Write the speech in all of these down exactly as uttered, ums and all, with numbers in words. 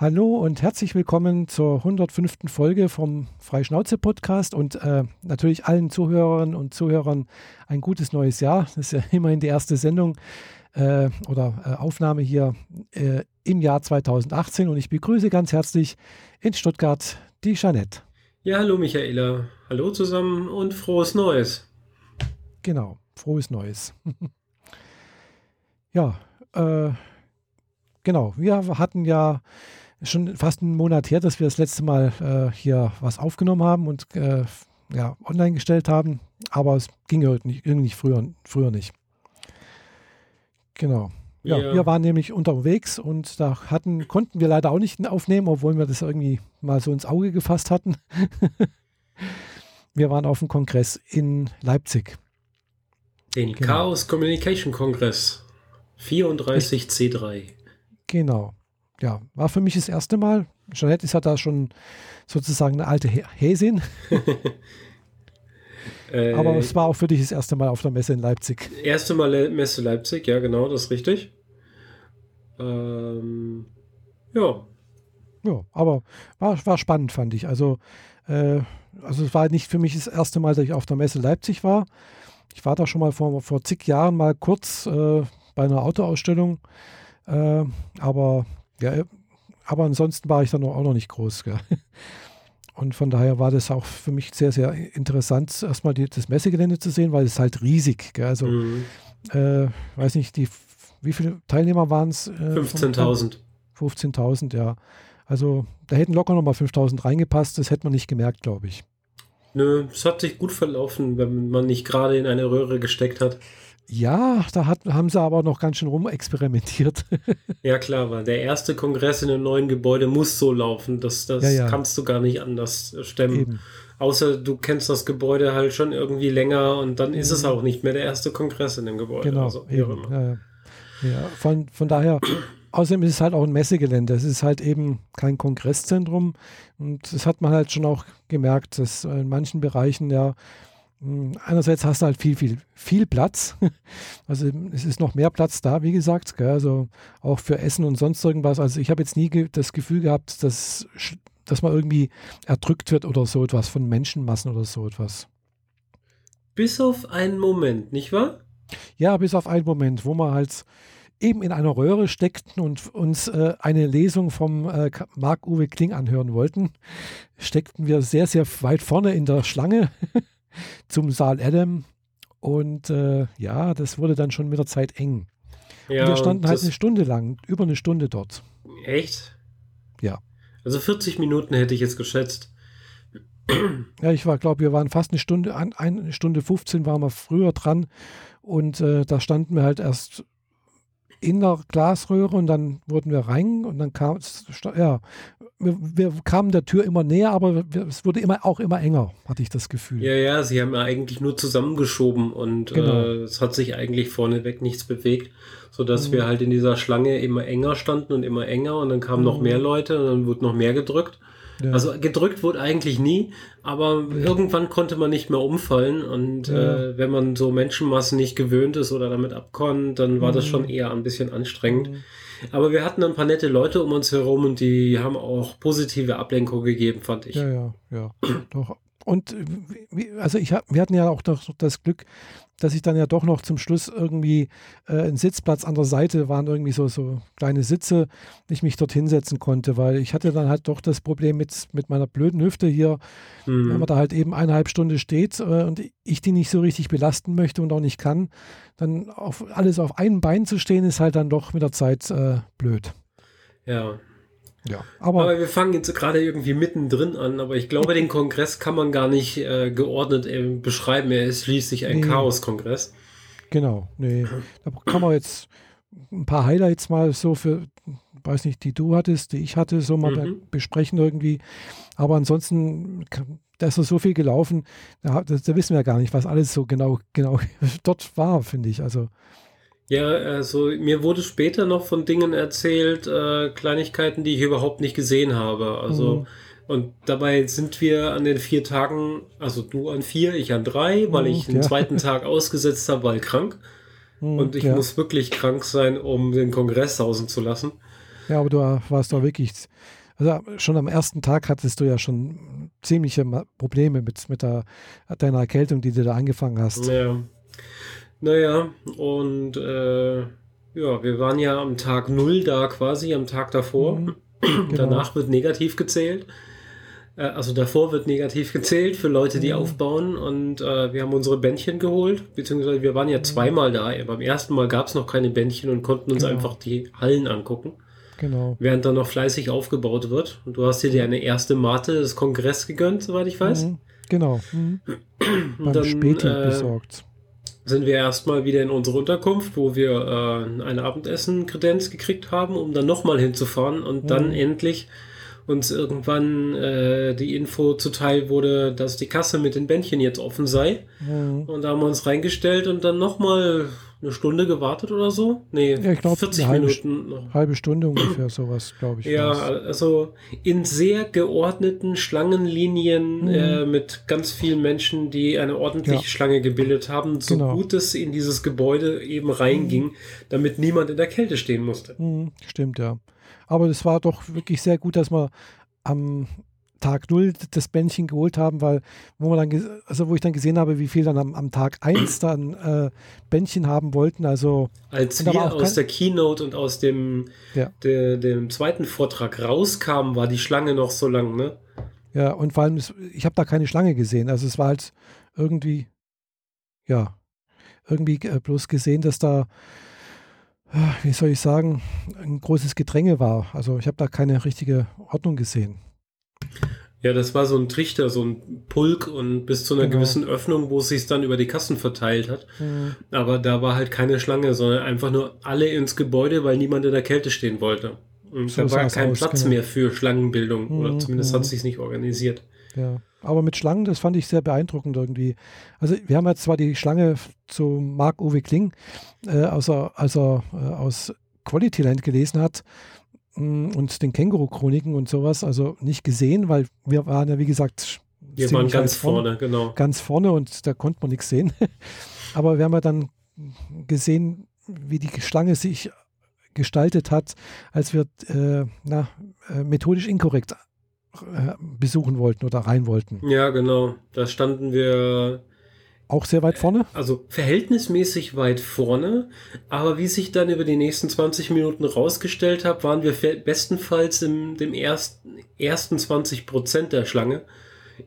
Hallo und herzlich willkommen zur hundertfünften Folge vom Freischnauze-Podcast und äh, natürlich allen Zuhörerinnen und Zuhörern ein gutes neues Jahr. Das ist ja immerhin die erste Sendung äh, oder äh, Aufnahme hier äh, im Jahr zweitausendachtzehn und ich begrüße ganz herzlich in Stuttgart die Jeanette. Ja, hallo Michaela. Hallo zusammen und frohes Neues. Genau, frohes Neues. ja, äh, genau. Wir hatten ja schon fast einen Monat her, dass wir das letzte Mal äh, hier was aufgenommen haben und äh, ja, online gestellt haben, aber es ging ja nicht, irgendwie früher, früher nicht. Genau. Ja, ja. Wir waren nämlich unterwegs und da hatten, konnten wir leider auch nicht aufnehmen, obwohl wir das irgendwie mal so ins Auge gefasst hatten. Wir waren auf dem Kongress in Leipzig. Den genau. Chaos Communication Kongress vierunddreißig C drei. Genau. Ja, war für mich das erste Mal. Jeanette ist ja da schon sozusagen eine alte Häsin. äh, Aber es war auch für dich das erste Mal auf der Messe in Leipzig. Erste Mal Le- Messe Leipzig, ja genau, das ist richtig. Ähm, ja. Ja, aber war, war spannend, fand ich. Also, äh, also es war nicht für mich das erste Mal, dass ich auf der Messe Leipzig war. Ich war da schon mal vor, vor zig Jahren mal kurz äh, bei einer Autoausstellung. Äh, aber ja, aber ansonsten war ich dann auch noch nicht groß. Gell? Und von daher war das auch für mich sehr, sehr interessant, erstmal die, das Messegelände zu sehen, weil es halt riesig. Gell? Also, mhm. äh, weiß nicht, die, wie viele Teilnehmer waren es? Äh, fünfzehntausend. fünfzehntausend, ja. Also, da hätten locker nochmal fünftausend reingepasst. Das hätte man nicht gemerkt, glaube ich. Nö, es hat sich gut verlaufen, wenn man nicht gerade in eine Röhre gesteckt hat. Ja, da hat, haben sie aber noch ganz schön rumexperimentiert. Ja klar, weil der erste Kongress in einem neuen Gebäude muss so laufen, das, das ja, ja. kannst du gar nicht anders stemmen. Eben. Außer du kennst das Gebäude halt schon irgendwie länger und dann ist es auch nicht mehr der erste Kongress in dem Gebäude. Genau, also, eben. Ja, ja. Ja, von, von daher, außerdem ist es halt auch ein Messegelände, es ist halt eben kein Kongresszentrum und das hat man halt schon auch gemerkt, dass in manchen Bereichen ja einerseits hast du halt viel, viel, viel Platz. Also es ist noch mehr Platz da, wie gesagt. Gell? Also auch für Essen und sonst irgendwas. Also ich habe jetzt nie ge- das Gefühl gehabt, dass, dass man irgendwie erdrückt wird oder so etwas von Menschenmassen oder so etwas. Bis auf einen Moment, nicht wahr? Ja, bis auf einen Moment, wo man halt eben in einer Röhre steckten und uns äh, eine Lesung vom äh, Marc-Uwe Kling anhören wollten, steckten wir sehr, sehr weit vorne in der Schlange. Zum Saal Adam und äh, ja, das wurde dann schon mit der Zeit eng. Ja, und wir standen und halt eine Stunde lang, über eine Stunde dort. Echt? Ja. Also vierzig Minuten hätte ich jetzt geschätzt. Ja, ich war, glaube, wir waren fast eine Stunde, eine Stunde fünfzehn waren wir früher dran und äh, da standen wir halt erst in der Glasröhre und dann wurden wir rein und dann kam es, ja, wir, wir kamen der Tür immer näher, aber es wurde immer auch immer enger, hatte ich das Gefühl. Ja, ja, sie haben ja eigentlich nur zusammengeschoben und genau. äh, es hat sich eigentlich vorneweg nichts bewegt, sodass mhm. wir halt in dieser Schlange immer enger standen und immer enger und dann kamen mhm. noch mehr Leute und dann wurde noch mehr gedrückt. Ja. Also gedrückt wurde eigentlich nie, aber ja. irgendwann konnte man nicht mehr umfallen und ja. äh, wenn man so Menschenmassen nicht gewöhnt ist oder damit abkommt, dann war mhm. das schon eher ein bisschen anstrengend. Mhm. Aber wir hatten ein paar nette Leute um uns herum und die haben auch positive Ablenkung gegeben, fand ich. Ja, ja, ja. Doch. Und also ich, wir hatten ja auch noch das Glück, dass ich dann ja doch noch zum Schluss irgendwie äh, einen Sitzplatz an der Seite, waren irgendwie so, so kleine Sitze, ich mich dort hinsetzen konnte, weil ich hatte dann halt doch das Problem mit, mit meiner blöden Hüfte hier, mhm. wenn man da halt eben eineinhalb Stunden steht äh, und ich die nicht so richtig belasten möchte und auch nicht kann, dann auf alles auf einem Bein zu stehen, ist halt dann doch mit der Zeit äh, blöd. Ja. Ja, aber, aber wir fangen jetzt gerade irgendwie mittendrin an, aber ich glaube, den Kongress kann man gar nicht äh, geordnet äh, beschreiben. Er ist schließlich ein nee. Chaos-Kongress. Genau, nee. Da kann man jetzt ein paar Highlights mal so für, weiß nicht, die du hattest, die ich hatte, so mal mhm. besprechen irgendwie. Aber ansonsten, da ist so viel gelaufen, da, da wissen wir ja gar nicht, was alles so genau, genau dort war, finde ich. Also. Ja, also mir wurde später noch von Dingen erzählt, äh, Kleinigkeiten, die ich überhaupt nicht gesehen habe. Also mhm. und dabei sind wir an den vier Tagen, also du an vier, ich an drei, weil mhm, ich ja. den zweiten Tag ausgesetzt habe, weil krank. Mhm, und ich ja. muss wirklich krank sein, um den Kongress sausen zu lassen. Ja, aber du warst doch wirklich, also schon am ersten Tag hattest du ja schon ziemliche Probleme mit, mit der, deiner Erkältung, die du da angefangen hast. Ja. Naja, und äh, ja, wir waren ja am Tag null da quasi, am Tag davor. Mhm. Genau. Danach wird negativ gezählt. Äh, also davor wird negativ gezählt für Leute, die mhm. aufbauen. Und äh, wir haben unsere Bändchen geholt, beziehungsweise wir waren ja zweimal da. Beim ersten Mal gab es noch keine Bändchen und konnten uns genau. einfach die Hallen angucken. Genau. Während dann noch fleißig aufgebaut wird. Und du hast dir eine erste Mate des Kongresses gegönnt, soweit ich weiß. Mhm. Genau. Mhm. Und dann, Späti äh, besorgt. sind wir erstmal wieder in unsere Unterkunft, wo wir äh, eine Abendessen-Kredenz gekriegt haben, um dann nochmal hinzufahren und mhm. dann endlich uns irgendwann äh, die Info zuteil wurde, dass die Kasse mit den Bändchen jetzt offen sei. Mhm. Und da haben wir uns reingestellt und dann nochmal eine Stunde gewartet oder so. Nee, ja, ich glaub, vierzig eine Minuten. Halbe, halbe Stunde ungefähr sowas, glaube ich. Ja, was. Also in sehr geordneten Schlangenlinien mhm. äh, mit ganz vielen Menschen, die eine ordentliche ja. Schlange gebildet haben, so genau. gut es in dieses Gebäude eben reinging, mhm. damit niemand in der Kälte stehen musste. Mhm. Stimmt, ja. Aber es war doch wirklich sehr gut, dass wir am Tag null das Bändchen geholt haben, weil wo, man dann, also wo ich dann gesehen habe, wie viel dann am, am Tag eins dann äh, Bändchen haben wollten. Also als wir aus der Keynote und aus dem, ja. de, dem zweiten Vortrag rauskamen, war die Schlange noch so lang, ne? Ja, und vor allem, ich habe da keine Schlange gesehen. Also es war halt irgendwie, ja, irgendwie bloß gesehen, dass da, wie soll ich sagen, ein großes Gedränge war. Also ich habe da keine richtige Ordnung gesehen. Ja, das war so ein Trichter, so ein Pulk und bis zu einer genau. gewissen Öffnung, wo es sich dann über die Kassen verteilt hat. Mhm. Aber da war halt keine Schlange, sondern einfach nur alle ins Gebäude, weil niemand in der Kälte stehen wollte. Und so da war kein aus, Platz genau. mehr für Schlangenbildung. Mhm, oder zumindest genau. hat es sich nicht organisiert. Ja, aber mit Schlangen, das fand ich sehr beeindruckend irgendwie. Also wir haben jetzt zwar die Schlange zu Marc-Uwe Kling, äh, als er, als er äh, aus Qualityland gelesen hat, und den Känguru-Chroniken und sowas, also nicht gesehen, weil wir waren ja, wie gesagt, wir waren ganz vorne, vorne, genau. Ganz vorne und da konnte man nichts sehen. Aber wir haben ja dann gesehen, wie die Schlange sich gestaltet hat, als wir äh, na, methodisch inkorrekt äh, besuchen wollten oder rein wollten. Ja, genau. Da standen wir auch sehr weit vorne? Also verhältnismäßig weit vorne, aber wie sich dann über die nächsten zwanzig Minuten rausgestellt hat, waren wir bestenfalls im dem ersten, ersten zwanzig Prozent der Schlange,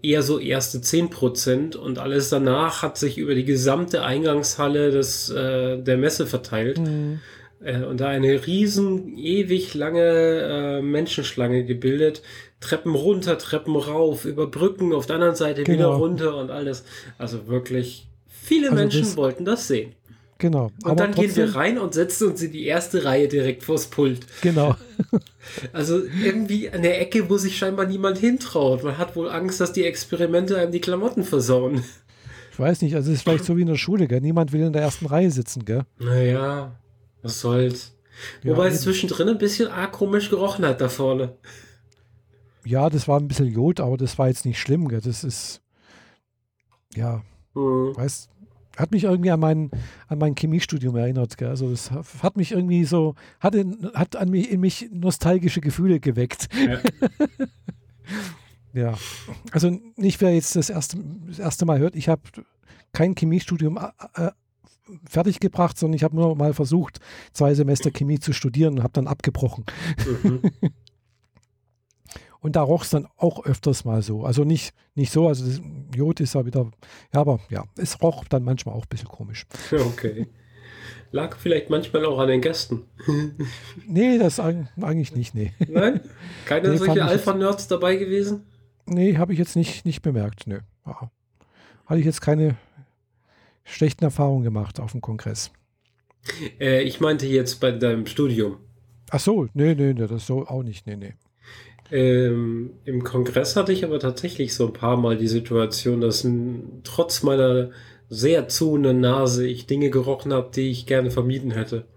eher so erste zehn Prozent und alles danach hat sich über die gesamte Eingangshalle des, äh, der Messe verteilt. Mhm. Äh, und da eine riesen, ewig lange äh, Menschenschlange gebildet, Treppen runter, Treppen rauf, über Brücken, auf der anderen Seite genau. wieder runter und alles. Also wirklich viele also Menschen das, wollten das sehen. Genau. Und aber dann trotzdem, gehen wir rein und setzen uns in die erste Reihe direkt vors Pult. Genau. Also irgendwie an der Ecke, wo sich scheinbar niemand hintraut. Man hat wohl Angst, dass die Experimente einem die Klamotten versauen. Ich weiß nicht, also es ist vielleicht so wie in der Schule, gell? Niemand will in der ersten Reihe sitzen, gell? Naja, was soll's. Ja, wobei es zwischendrin ein bisschen arg komisch gerochen hat da vorne. Ja, das war ein bisschen Jod, aber das war jetzt nicht schlimm. Gell? Das ist, ja, mhm. weiß, hat mich irgendwie an mein, an mein Chemiestudium erinnert. Gell? Also das hat mich irgendwie so, hat, in, hat an mich, in mich nostalgische Gefühle geweckt. Ja, ja. Also nicht, wer jetzt das erste, das erste Mal hört, ich habe kein Chemiestudium äh, fertiggebracht, sondern ich habe nur mal versucht, zwei Semester Chemie zu studieren und habe dann abgebrochen. Mhm. Und da roch es dann auch öfters mal so. Also nicht, nicht so, also das Jod ist ja wieder, ja, aber ja, es roch dann manchmal auch ein bisschen komisch. Okay. Lag vielleicht manchmal auch an den Gästen. Nee, das eigentlich nicht, nee. Nein? Keine nee, solche Alpha-Nerds dabei gewesen? Nee, habe ich jetzt nicht, nicht bemerkt, nö. Ja. Hatte ich jetzt keine schlechten Erfahrungen gemacht auf dem Kongress. Äh, ich meinte jetzt bei deinem Studium. Ach so, nee, nee, nee, das so auch nicht, nee, nee. Ähm, im Kongress hatte ich aber tatsächlich so ein paar Mal die Situation, dass m, trotz meiner sehr zuhenden Nase ich Dinge gerochen habe, die ich gerne vermieden hätte.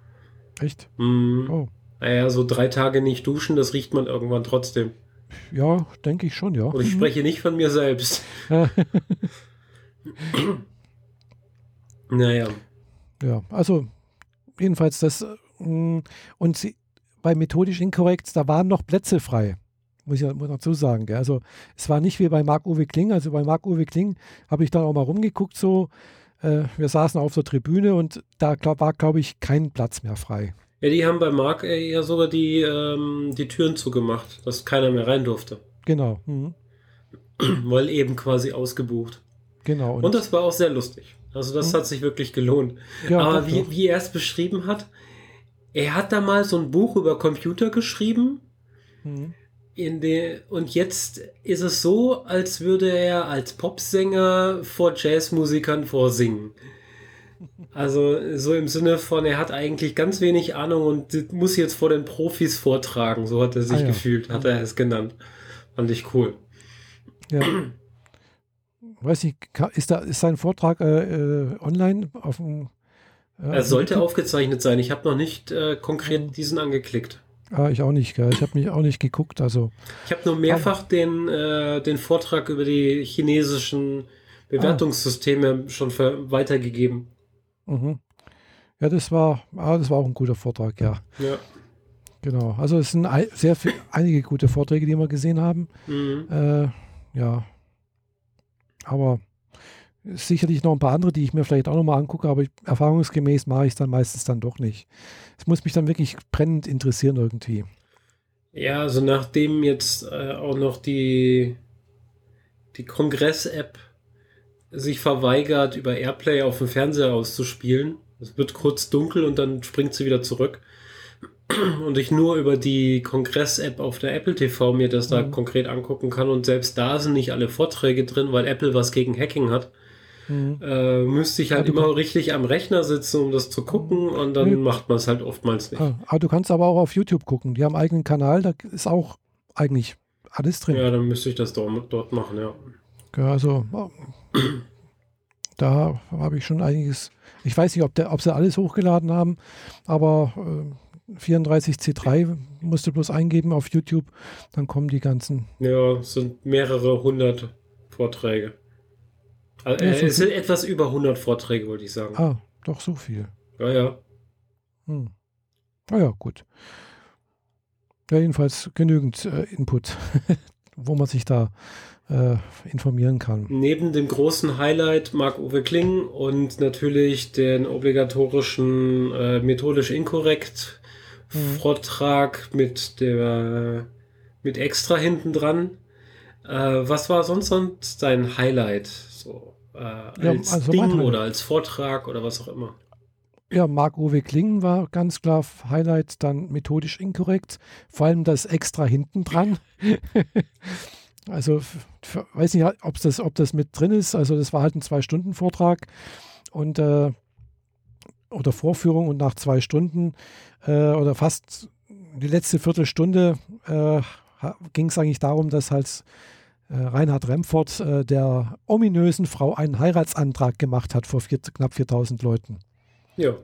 Echt? Mm, oh. Naja, so drei Tage nicht duschen, das riecht man irgendwann trotzdem. Ja, denke ich schon, ja. Und ich spreche nicht von mir selbst. Naja. Ja, also jedenfalls das. Und sie bei methodisch inkorrekt, da waren noch Plätze frei. Muss ich noch dazu sagen. Gell? Also es war nicht wie bei Marc-Uwe Kling. Also bei Marc-Uwe Kling habe ich dann auch mal rumgeguckt. So, äh, wir saßen auf der Tribüne und da glaub, war, glaube ich, kein Platz mehr frei. Ja, die haben bei Marc eher sogar die, ähm, die Türen zugemacht, dass keiner mehr rein durfte. Genau. Mhm. Weil eben quasi ausgebucht. Genau. Und, und das war auch sehr lustig. Also das mhm. hat sich wirklich gelohnt. Ja, aber wie, wie er es beschrieben hat, er hat da mal so ein Buch über Computer geschrieben. Mhm. In de, und jetzt ist es so, als würde er als Popsänger vor Jazzmusikern vorsingen. Also so im Sinne von, er hat eigentlich ganz wenig Ahnung und muss jetzt vor den Profis vortragen. So hat er sich ah, ja. gefühlt, hat er es genannt. Fand ich cool. Ja. Weiß nicht, ist, da, ist sein Vortrag äh, online auf dem... Äh, er sollte YouTube? Aufgezeichnet sein. Ich habe noch nicht äh, konkret diesen angeklickt. Ah, ich auch nicht, gell. Ich habe mich auch nicht geguckt. Also. Ich habe nur mehrfach ah. den, äh, den Vortrag über die chinesischen Bewertungssysteme ah. schon für weitergegeben. Mhm. Ja, das war, ah, das war auch ein guter Vortrag, ja. Ja. Genau. Also es sind sehr viel, einige gute Vorträge, die wir gesehen haben. Mhm. Äh, ja. Aber sicherlich noch ein paar andere, die ich mir vielleicht auch nochmal angucke, aber ich, erfahrungsgemäß mache ich es dann meistens dann doch nicht. Es muss mich dann wirklich brennend interessieren irgendwie. Ja, also nachdem jetzt äh, auch noch die, die Kongress-App sich verweigert, über Airplay auf dem Fernseher auszuspielen, es wird kurz dunkel und dann springt sie wieder zurück und ich nur über die Kongress-App auf der Apple T V mir das da mhm. konkret angucken kann und selbst da sind nicht alle Vorträge drin, weil Apple was gegen Hacking hat. Mhm. Äh, müsste ich halt ja, immer richtig am Rechner sitzen, um das zu gucken und dann ja. macht man es halt oftmals nicht. Ah, aber du kannst aber auch auf YouTube gucken, die haben einen eigenen Kanal, da ist auch eigentlich alles drin. Ja, dann müsste ich das dort, dort machen, ja. ja also da habe ich schon einiges, ich weiß nicht, ob, der, ob sie alles hochgeladen haben, aber äh, vierunddreißig C drei musst du bloß eingeben auf YouTube, dann kommen die ganzen. Ja, es sind mehrere hundert Vorträge. Also, äh, es sind etwas über hundert Vorträge, wollte ich sagen. Ah, doch so viel. Ja, ja. Hm. Ah ja, gut. Ja, jedenfalls genügend äh, Input, wo man sich da äh, informieren kann. Neben dem großen Highlight Marc-Uwe Kling und natürlich den obligatorischen äh, methodisch inkorrekt mhm. Vortrag mit der mit extra hinten dran. Äh, was war sonst sonst dein Highlight? So, äh, als ja, also Ding oder als Vortrag oder was auch immer. Ja, Marc-Uwe Kling war ganz klar Highlight, dann methodisch inkorrekt, vor allem das extra hinten dran. Also weiß nicht, ob das, ob das mit drin ist, also das war halt ein Zwei-Stunden-Vortrag und äh, oder Vorführung und nach zwei Stunden äh, oder fast die letzte Viertelstunde äh, ging es eigentlich darum, dass halt Reinhard Remfort äh, der ominösen Frau einen Heiratsantrag gemacht hat vor vier, knapp viertausend Leuten. Ja,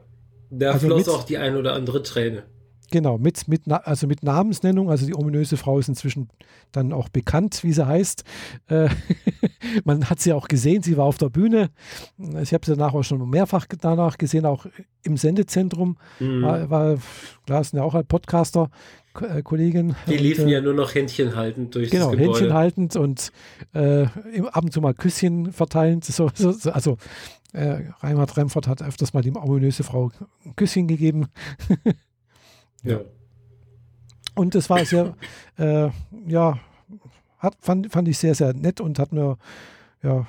da also floss mit, auch die ein oder andere Träne. Genau, mit, mit, also mit Namensnennung, also die ominöse Frau ist inzwischen dann auch bekannt, wie sie heißt. Äh, man hat sie auch gesehen, sie war auf der Bühne. Ich habe sie danach auch schon mehrfach danach gesehen, auch im Sendezentrum. Mhm. War, war, klar, sind ja auch ein Podcaster. Kollegin. Die liefen und, ja nur noch Händchen haltend durch genau, das Gebäude. Genau, Händchen haltend und äh, ab und zu mal Küsschen verteilend. So, so, so, also äh, Reinhard Remfort hat öfters mal die ominöse Frau ein Küsschen gegeben. Ja. Und das war sehr, äh, ja, hat, fand, fand ich sehr, sehr nett und hat mir, ja,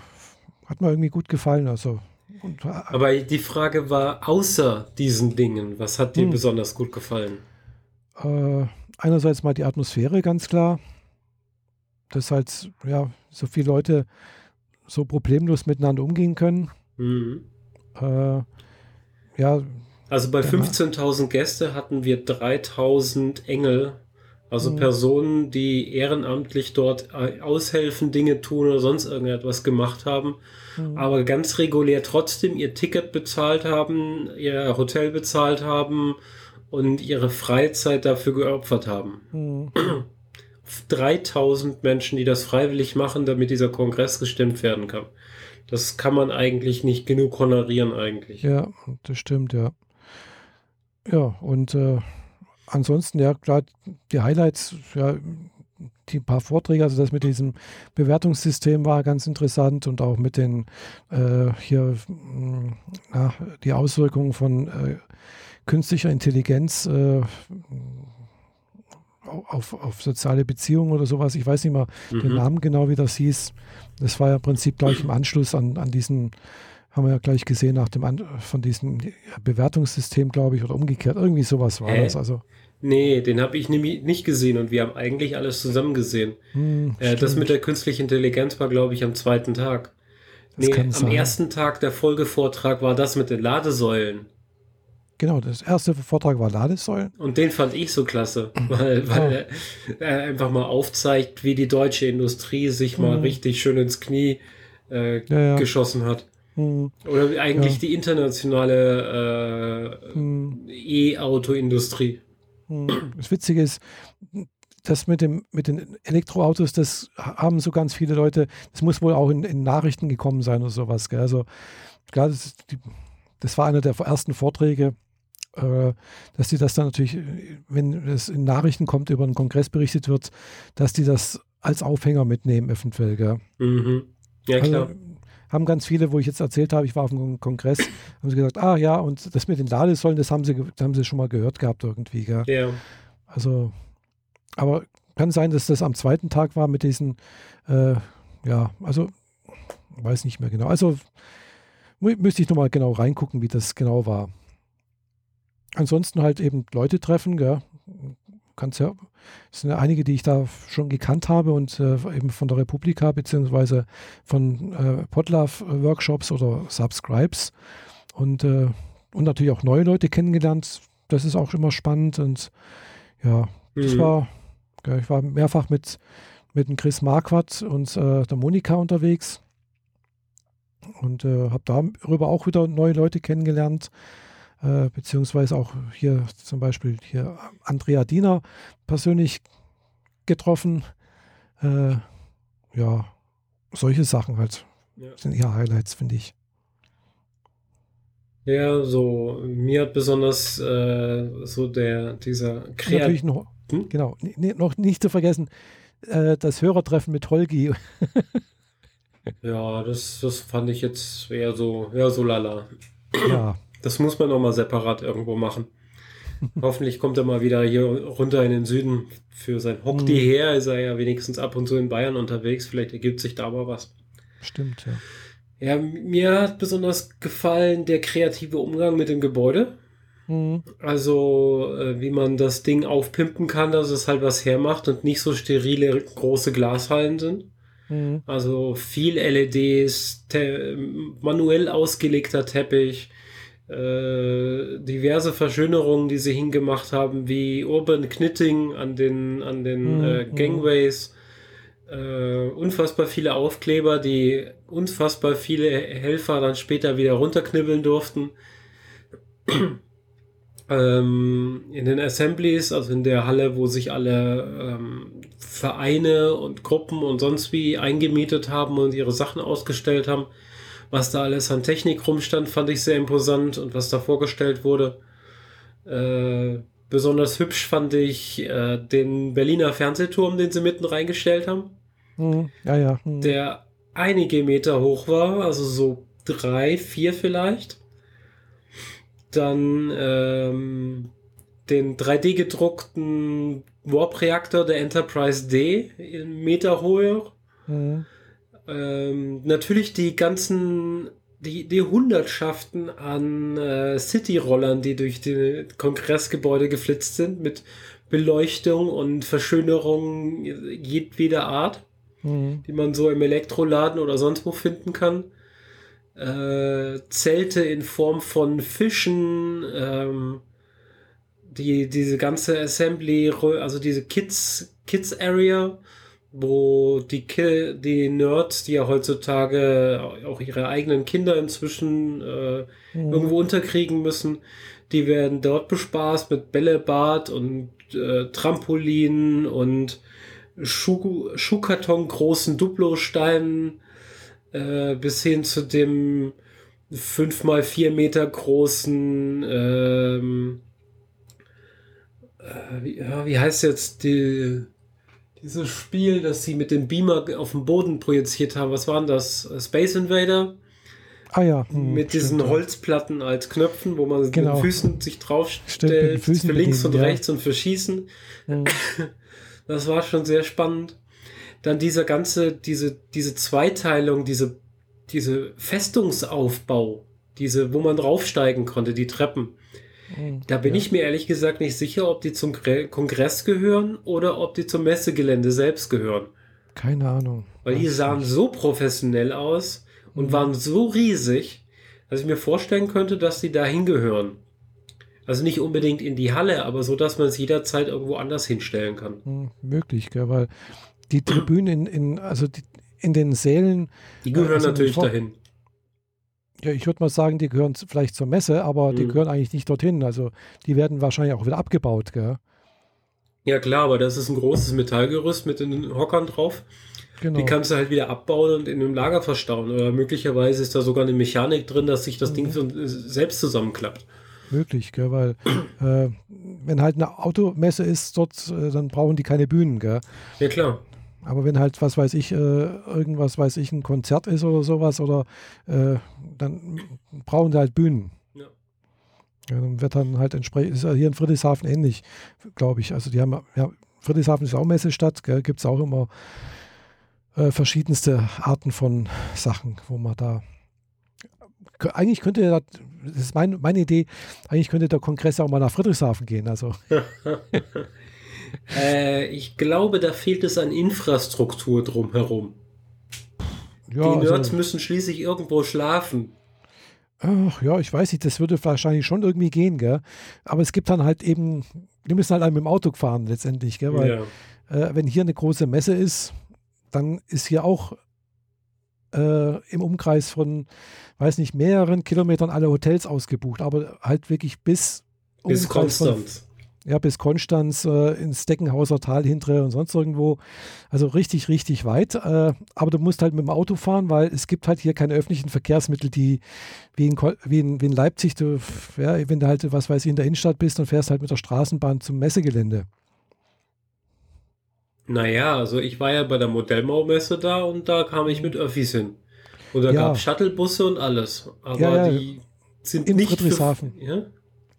hat mir irgendwie gut gefallen. Also. Und, aber die Frage war, außer diesen Dingen, was hat dir mh. besonders gut gefallen? Äh, einerseits mal die Atmosphäre, ganz klar, dass halt ja, so viele Leute so problemlos miteinander umgehen können. Mhm. Äh, ja, also bei fünfzehntausend Gäste hatten wir dreitausend Engel, also mhm. Personen, die ehrenamtlich dort aushelfen, Dinge tun oder sonst irgendetwas gemacht haben, mhm. aber ganz regulär trotzdem ihr Ticket bezahlt haben, ihr Hotel bezahlt haben, und ihre Freizeit dafür geopfert haben. Mhm. dreitausend Menschen, die das freiwillig machen, damit dieser Kongress gestimmt werden kann. Das kann man eigentlich nicht genug honorieren eigentlich. Ja, das stimmt, ja. Ja, und äh, ansonsten, ja klar, die Highlights, ja, die paar Vorträge, also das mit diesem Bewertungssystem war ganz interessant und auch mit den äh, hier na, die Auswirkungen von äh, künstlicher Intelligenz äh, auf, auf soziale Beziehungen oder sowas. Ich weiß nicht mal mhm. den Namen genau, wie das hieß. Das war ja im Prinzip gleich im Anschluss an, an diesen, haben wir ja gleich gesehen, nach dem an, von diesem Bewertungssystem, glaube ich, oder umgekehrt. Irgendwie sowas war äh? das. Also nee, den habe ich nämlich nicht gesehen und wir haben eigentlich alles zusammen gesehen. Hm, äh, das mit der künstlichen Intelligenz war, glaube ich, am zweiten Tag. Das nee, am sein. ersten Tag der Folgevortrag war das mit den Ladesäulen. Genau, das erste Vortrag war Ladesäulen. Und den fand ich so klasse, weil, weil ja. er, er einfach mal aufzeigt, wie die deutsche Industrie sich mal hm. richtig schön ins Knie äh, ja, ja. geschossen hat. Hm. Oder eigentlich ja. die internationale äh, hm. E-Auto-Industrie. Das Witzige ist, das mit, dem, mit den Elektroautos, das haben so ganz viele Leute, das muss wohl auch in, in Nachrichten gekommen sein oder sowas. Gell? Also klar, das, die, das war einer der ersten Vorträge, äh, dass die das dann natürlich, wenn es in Nachrichten kommt, über einen Kongress berichtet wird, dass die das als Aufhänger mitnehmen eventuell. Gell? Mhm. Ja, klar. Also, haben ganz viele, wo ich jetzt erzählt habe, ich war auf einem Kongress, haben sie gesagt, ah ja, und das mit den Ladesäulen, das haben sie, das haben sie schon mal gehört gehabt irgendwie. Gell? Ja. Also, aber kann sein, dass das am zweiten Tag war mit diesen, äh, ja, also, weiß nicht mehr genau. Also, mü- müsste ich nochmal genau reingucken, wie das genau war. Ansonsten halt eben Leute treffen, gell? Kannst ja, es sind ja einige, die ich da schon gekannt habe und äh, eben von der Republica beziehungsweise von äh, Podlove-Workshops oder Subscribes und, äh, und natürlich auch neue Leute kennengelernt. Das ist auch immer spannend und ja, mhm. das war, ja, ich war mehrfach mit, mit dem Chris Marquardt und äh, der Monika unterwegs und äh, habe darüber auch wieder neue Leute kennengelernt. Beziehungsweise auch hier zum Beispiel hier Andrea Diener persönlich getroffen. Äh, ja, solche Sachen halt ja. sind eher Highlights, finde ich. Ja, so mir hat besonders äh, so der dieser Kreat- natürlich noch hm? genau n- noch nicht zu vergessen äh, das Hörertreffen mit Holgi. ja, das, das fand ich jetzt eher so eher so lala. Ja. Das muss man nochmal separat irgendwo machen. Hoffentlich kommt er mal wieder hier runter in den Süden für sein Hockey mhm. her. Ist er ja wenigstens ab und zu in Bayern unterwegs. Vielleicht ergibt sich da mal was. Stimmt, ja. Ja, mir hat besonders gefallen der kreative Umgang mit dem Gebäude. Mhm. Also, wie man das Ding aufpimpen kann, dass es halt was hermacht und nicht so sterile große Glashallen sind. Mhm. Also viel L E Ds, te- manuell ausgelegter Teppich, diverse Verschönerungen, die sie hingemacht haben, wie Urban Knitting an den, an den mhm. äh, Gangways, äh, unfassbar viele Aufkleber, die unfassbar viele Helfer dann später wieder runterknibbeln durften. ähm, in den Assemblies, also in der Halle, wo sich alle ähm, Vereine und Gruppen und sonst wie eingemietet haben und ihre Sachen ausgestellt haben, was da alles an Technik rumstand, fand ich sehr imposant und was da vorgestellt wurde. Äh, besonders hübsch fand ich äh, den Berliner Fernsehturm, den sie mitten reingestellt haben. Mhm. Ja, ja. Mhm. Der einige Meter hoch war, also so drei, vier vielleicht. Dann ähm, den drei D gedruckten Warp-Reaktor der Enterprise D in Meter Höhe. Mhm. Ähm, natürlich die ganzen, die, die Hundertschaften an äh, City-Rollern, die durch die Kongressgebäude geflitzt sind, mit Beleuchtung und Verschönerung jedweder Art, mhm. die man so im Elektroladen oder sonst wo finden kann. Äh, Zelte in Form von Fischen, ähm, die, diese ganze Assembly, also diese Kids, Kids-Area, wo die, Ki- die Nerds, die ja heutzutage auch ihre eigenen Kinder inzwischen äh, mhm. irgendwo unterkriegen müssen, die werden dort bespaßt mit Bällebad und äh, Trampolinen und Schuh- Schuhkarton großen Duplo-Steinen äh, bis hin zu dem fünf mal vier Meter großen ähm, äh, wie, ja, wie heißt jetzt die, dieses Spiel, das sie mit dem Beamer auf den Boden projiziert haben? Was waren das? Space Invader? Ah ja. Hm, mit diesen stimmt, Holzplatten als Knöpfen, wo man genau. mit den Füßen sich draufstellt, für links und ja. rechts und für Schießen. Hm. Das war schon sehr spannend. Dann dieser ganze, diese, diese Zweiteilung, diese, diese Festungsaufbau, diese, wo man draufsteigen konnte, die Treppen. Da bin ja. ich mir ehrlich gesagt nicht sicher, ob die zum Kongress gehören oder ob die zum Messegelände selbst gehören. Keine Ahnung. Weil die sahen so professionell aus und mhm. waren so riesig, dass ich mir vorstellen könnte, dass sie da hingehören. Also nicht unbedingt in die Halle, aber so, dass man es jederzeit irgendwo anders hinstellen kann. Mhm, möglich, gell, weil die Tribünen in, in, also die, in den Sälen... Die gehören also natürlich vor- dahin. Ja, ich würde mal sagen, die gehören vielleicht zur Messe, aber mhm. die gehören eigentlich nicht dorthin. Also die werden wahrscheinlich auch wieder abgebaut, gell? Ja klar, aber das ist ein großes Metallgerüst mit den Hockern drauf. Genau. Die kannst du halt wieder abbauen und in einem Lager verstauen. Oder möglicherweise ist da sogar eine Mechanik drin, dass sich das mhm. Ding so selbst zusammenklappt. Möglich, gell? Weil äh, wenn halt eine Automesse ist dort, äh, dann brauchen die keine Bühnen, gell? Ja klar. Aber wenn halt, was weiß ich, äh, irgendwas, weiß ich, ein Konzert ist oder sowas, oder äh, dann brauchen sie halt Bühnen. Ja. Ja, dann wird dann halt entsprechend, ist ja hier in Friedrichshafen ähnlich, glaube ich. Also die haben, ja, Friedrichshafen ist auch Messestadt, gibt es auch immer äh, verschiedenste Arten von Sachen, wo man da, eigentlich könnte, das, das ist mein, meine Idee, eigentlich könnte der Kongress auch mal nach Friedrichshafen gehen, also. Äh, ich glaube, da fehlt es an Infrastruktur drumherum. Ja, die Nerds also, müssen schließlich irgendwo schlafen. Ach ja, ich weiß nicht, das würde wahrscheinlich schon irgendwie gehen, gell? Aber es gibt dann halt eben, die müssen halt mit dem Auto fahren letztendlich, gell? Weil ja. äh, wenn hier eine große Messe ist, dann ist hier auch äh, im Umkreis von, weiß nicht, mehreren Kilometern alle Hotels ausgebucht, aber halt wirklich bis Bis Konstanz. Ja, bis Konstanz, äh, ins Deckenhauser Tal hintere und sonst irgendwo. Also richtig, richtig weit. Äh, aber du musst halt mit dem Auto fahren, weil es gibt halt hier keine öffentlichen Verkehrsmittel, die wie in, wie in, wie in Leipzig, du, ja, wenn du halt, was weiß ich, in der Innenstadt bist, dann fährst halt mit der Straßenbahn zum Messegelände. Naja, also ich war ja bei der Modellbaumesse da und da kam ich mit Öffis hin. Und da ja. gab es Shuttlebusse und alles. Aber ja, ja. die sind in nicht Friedrichshafen. Für, ja?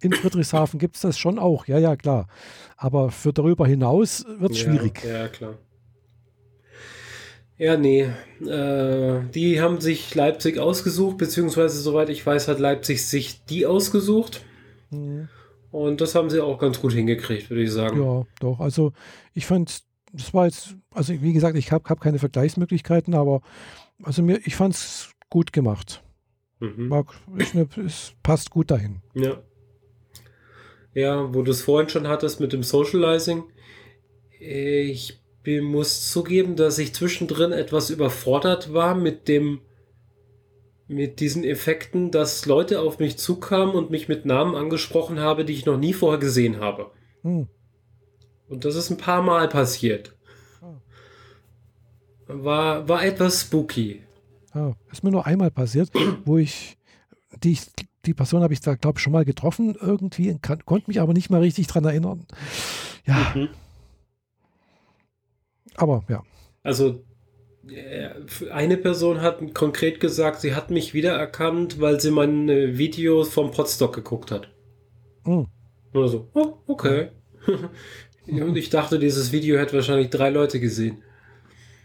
In Friedrichshafen gibt es das schon auch, ja, ja, klar. Aber für darüber hinaus wird es ja, schwierig. Ja, klar. Ja, nee. Äh, die haben sich Leipzig ausgesucht, beziehungsweise soweit ich weiß, hat Leipzig sich die ausgesucht. Ja. Und das haben sie auch ganz gut hingekriegt, würde ich sagen. Ja, doch. Also ich fand, das war jetzt, also wie gesagt, ich habe hab keine Vergleichsmöglichkeiten, aber also mir, ich fand es gut gemacht. Mhm. Marc, ich, es passt gut dahin. Ja. Ja, wo du es vorhin schon hattest mit dem Socializing. Ich muss zugeben, dass ich zwischendrin etwas überfordert war mit dem, mit diesen Effekten, dass Leute auf mich zukamen und mich mit Namen angesprochen haben, die ich noch nie vorher gesehen habe. Hm. Und das ist ein paar Mal passiert. War, war etwas spooky. Oh, ist mir nur einmal passiert, wo ich, die ich Die Person habe ich da, glaube ich, schon mal getroffen irgendwie, kann, konnte mich aber nicht mal richtig dran erinnern. Ja. Mhm. Aber, ja. Also, eine Person hat konkret gesagt, sie hat mich wiedererkannt, weil sie meine Videos vom Potstock geguckt hat. Mhm. Oder so, oh, okay. Mhm. Und ich dachte, dieses Video hätte wahrscheinlich drei Leute gesehen.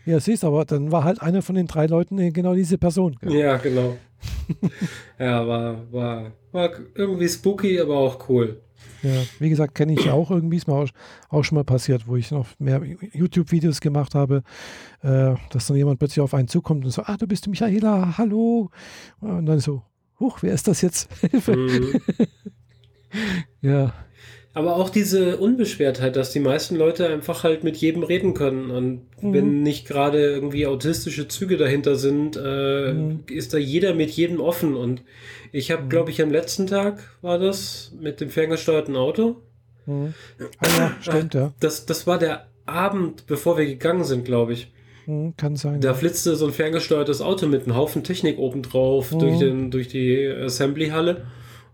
Ja, siehst du, aber dann war halt einer von den drei Leuten genau diese Person. Genau. Ja, genau. Ja, war, war, war irgendwie spooky, aber auch cool. Ja, wie gesagt, kenne ich auch irgendwie, ist mir auch, auch schon mal passiert, wo ich noch mehr YouTube-Videos gemacht habe, äh, dass dann jemand plötzlich auf einen zukommt und so, ah, du bist die Michaela, hallo. Und dann so, huch, wer ist das jetzt? Hilfe. Ja. Aber auch diese Unbeschwertheit, dass die meisten Leute einfach halt mit jedem reden können. Und mhm. wenn nicht gerade irgendwie autistische Züge dahinter sind, äh, mhm. ist da jeder mit jedem offen. Und ich habe, mhm. glaube ich, am letzten Tag war das mit dem ferngesteuerten Auto. Mhm. Ah, ja, stimmt, ja. Das, das war der Abend, bevor wir gegangen sind, glaube ich. Mhm, kann sein. Da flitzte so ein ferngesteuertes Auto mit einem Haufen Technik obendrauf mhm. durch, den, durch die Assembly-Halle.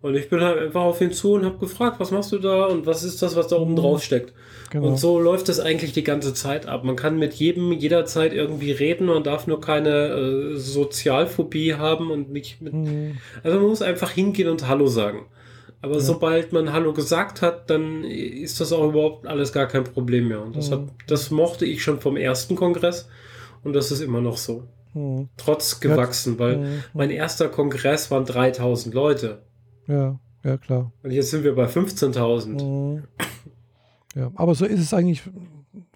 Und ich bin halt einfach auf ihn zu und habe gefragt, was machst du da und was ist das, was da oben drauf steckt. Genau. Und so läuft das eigentlich die ganze Zeit ab. Man kann mit jedem jederzeit irgendwie reden, man darf nur keine äh, Sozialphobie haben und nicht mit. Mhm. Also man muss einfach hingehen und Hallo sagen. Aber ja. sobald man Hallo gesagt hat, dann ist das auch überhaupt alles gar kein Problem mehr. Und das, mhm. hat, das mochte ich schon vom ersten Kongress und das ist immer noch so. Mhm. Trotz gewachsen, weil mhm. mein erster Kongress waren dreitausend Leute. Ja, ja, klar. Und jetzt sind wir bei fünfzehntausend. Mhm. Ja, aber so ist es eigentlich,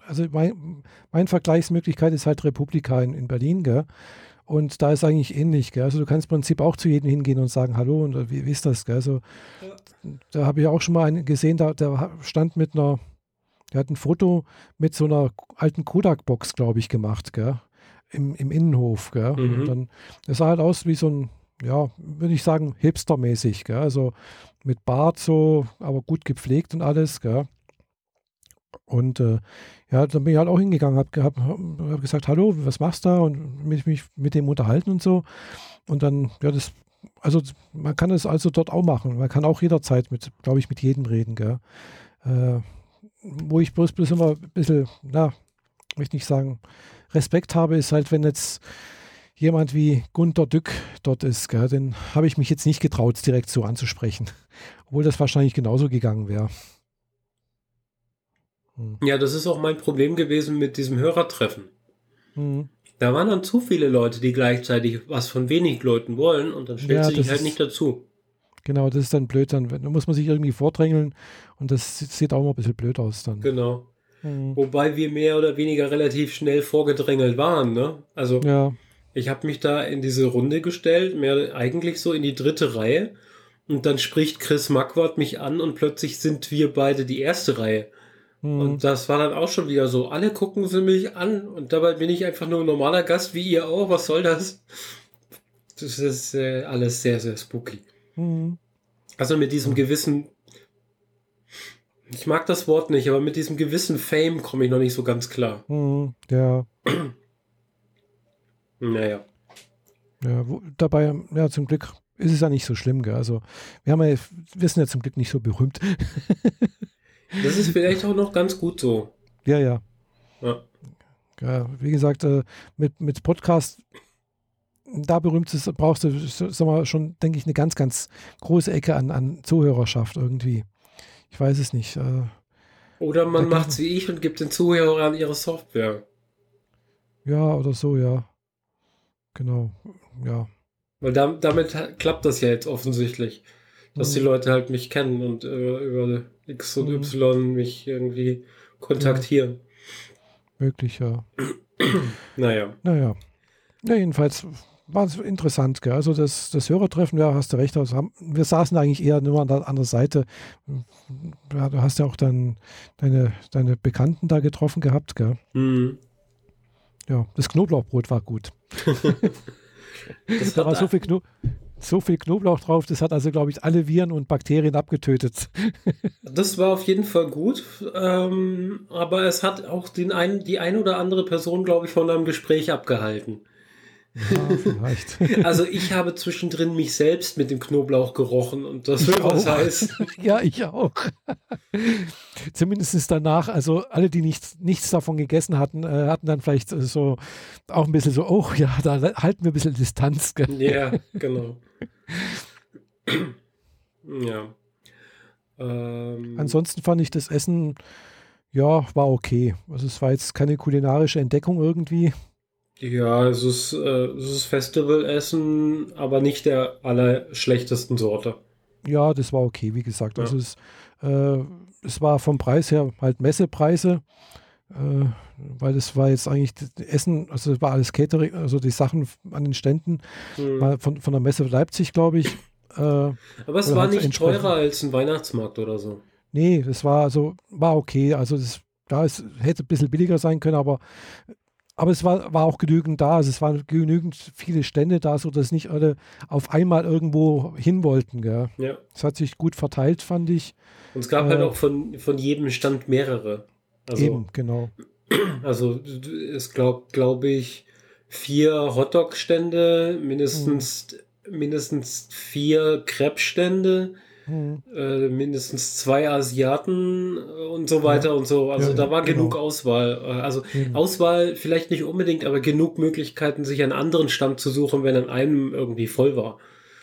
also mein, mein Vergleichsmöglichkeit ist halt Republika in, in Berlin, gell? Und da ist eigentlich ähnlich, gell? Also du kannst im Prinzip auch zu jedem hingehen und sagen, hallo, und wie, wie ist das, gell? Also, ja. Da habe ich auch schon mal einen gesehen, da, der stand mit einer, der hat ein Foto mit so einer alten Kodak-Box, glaube ich, gemacht, gell? Im, im Innenhof, gell? Mhm. Und dann, das sah halt aus wie so ein, ja, würde ich sagen, hipstermäßig, gell? Also mit Bart so, aber gut gepflegt und alles, gell? Und äh, ja, dann bin ich halt auch hingegangen, habe hab, hab gesagt, hallo, was machst du da? Und mich, mich mit dem unterhalten und so. Und dann, ja, das, also man kann das also dort auch machen. Man kann auch jederzeit mit, glaube ich, mit jedem reden, gell? Äh, wo ich bloß, bloß immer ein bisschen, na, möchte nicht sagen, Respekt habe, ist halt, wenn jetzt jemand wie Gunter Dück dort ist, gell, den habe ich mich jetzt nicht getraut, direkt so anzusprechen. Obwohl das wahrscheinlich genauso gegangen wäre. Hm. Ja, das ist auch mein Problem gewesen mit diesem Hörertreffen. Hm. Da waren dann zu viele Leute, die gleichzeitig was von wenig Leuten wollen und dann stellt ja, sie sich halt nicht dazu. Genau, das ist dann blöd. Dann, dann muss man sich irgendwie vordrängeln und das sieht auch mal ein bisschen blöd aus dann. Genau. Hm. Wobei wir mehr oder weniger relativ schnell vorgedrängelt waren, ne? Also ja. Ich habe mich da in diese Runde gestellt, mehr eigentlich so in die dritte Reihe. Und dann spricht Chris Marquardt mich an und plötzlich sind wir beide die erste Reihe. Mhm. Und das war dann auch schon wieder so, alle gucken sie mich an und dabei bin ich einfach nur ein normaler Gast wie ihr auch. Was soll das? Das ist äh, alles sehr, sehr spooky. Mhm. Also mit diesem gewissen, ich mag das Wort nicht, aber mit diesem gewissen Fame komme ich noch nicht so ganz klar. Mhm. Ja. Naja. Ja, wo, dabei, ja, zum Glück ist es ja nicht so schlimm, gell? Also, wir haben ja, wir sind ja zum Glück nicht so berühmt. Das ist vielleicht auch noch ganz gut so. Ja, ja. Ja. Ja, wie gesagt, mit, mit Podcast, da berühmt ist, brauchst du, sag mal, schon, denke ich, eine ganz, ganz große Ecke an, an Zuhörerschaft irgendwie. Ich weiß es nicht. Oder man macht es wie ich und gibt den Zuhörern ihre Software. Ja, oder so, ja. Genau, ja. Weil da, damit ha- klappt das ja jetzt offensichtlich, dass mhm. die Leute halt mich kennen und äh, über X und mhm. Y mich irgendwie kontaktieren. Ja. Möglich, ja. Naja. Naja. Ja, jedenfalls war es interessant, gell? Also das, das Hörertreffen, ja, hast du recht, also haben, wir saßen eigentlich eher nur an der, an der Seite. Ja, du hast ja auch dann deine, deine Bekannten da getroffen gehabt, gell? Mhm. Ja, das Knoblauchbrot war gut. Da war so viel, Kno- so viel Knoblauch drauf, das hat also, glaube ich, alle Viren und Bakterien abgetötet. Das war auf jeden Fall gut, ähm, aber es hat auch den ein, die ein oder andere Person, glaube ich, von einem Gespräch abgehalten. Ja, vielleicht. Also ich habe zwischendrin mich selbst mit dem Knoblauch gerochen und das wird was heiß. Ja, ich auch. Zumindest danach, also alle, die nichts, nichts davon gegessen hatten, hatten dann vielleicht so auch ein bisschen so, oh ja, da halten wir ein bisschen Distanz. Gell? Ja, genau. Ja. Ähm. Ansonsten fand ich das Essen, ja, war okay. Also es war jetzt keine kulinarische Entdeckung irgendwie. Ja, es ist, äh, es ist Festivalessen, aber nicht der allerschlechtesten Sorte. Ja, das war okay, wie gesagt. Ja. Also es, äh, es war vom Preis her halt Messepreise, äh, weil das war jetzt eigentlich das Essen, also es war alles Catering, also die Sachen an den Ständen, mhm. war von, von der Messe Leipzig, glaube ich. Äh, aber es war nicht teurer als ein Weihnachtsmarkt oder so. Nee, das war also, war okay. Also das, ja, es hätte ein bisschen billiger sein können, aber Aber es war, war auch genügend da, also es waren genügend viele Stände da, sodass nicht alle auf einmal irgendwo hin wollten. Gell? Ja. Es hat sich gut verteilt, fand ich. Und es gab äh, halt auch von, von jedem Stand mehrere. Also, eben, genau. Also es gab, glaube ich, vier Hotdog-Stände, mindestens mindestens vier Crepe-Stände, hm. äh, mindestens zwei Asiaten und so weiter ja. und so. Also ja, da war ja, genug genau. Auswahl. Also mhm. Auswahl vielleicht nicht unbedingt, aber genug Möglichkeiten, sich einen anderen Stand zu suchen, wenn an einem irgendwie voll war.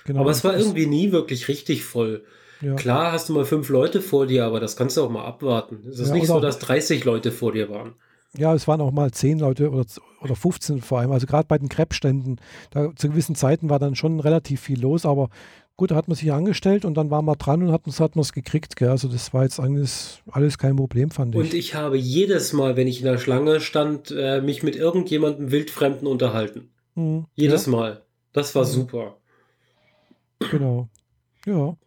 Genau. Aber es war irgendwie nie wirklich richtig voll. Ja. Klar hast du mal fünf Leute vor dir, aber das kannst du auch mal abwarten. Es ist ja, nicht so, dass dreißig Leute vor dir waren. Ja, es waren auch mal zehn Leute oder, oder fünfzehn vor allem. Also gerade bei den Crepe-Ständen, da zu gewissen Zeiten war dann schon relativ viel los, aber gut, da hat man sich angestellt und dann waren wir dran und hat man es gekriegt. Gell? Also das war jetzt alles, alles kein Problem, fand ich. Und ich habe jedes Mal, wenn ich in der Schlange stand, mich mit irgendjemandem Wildfremden unterhalten. Mhm. Jedes ja. Mal. Das war mhm. super. Genau. Ja.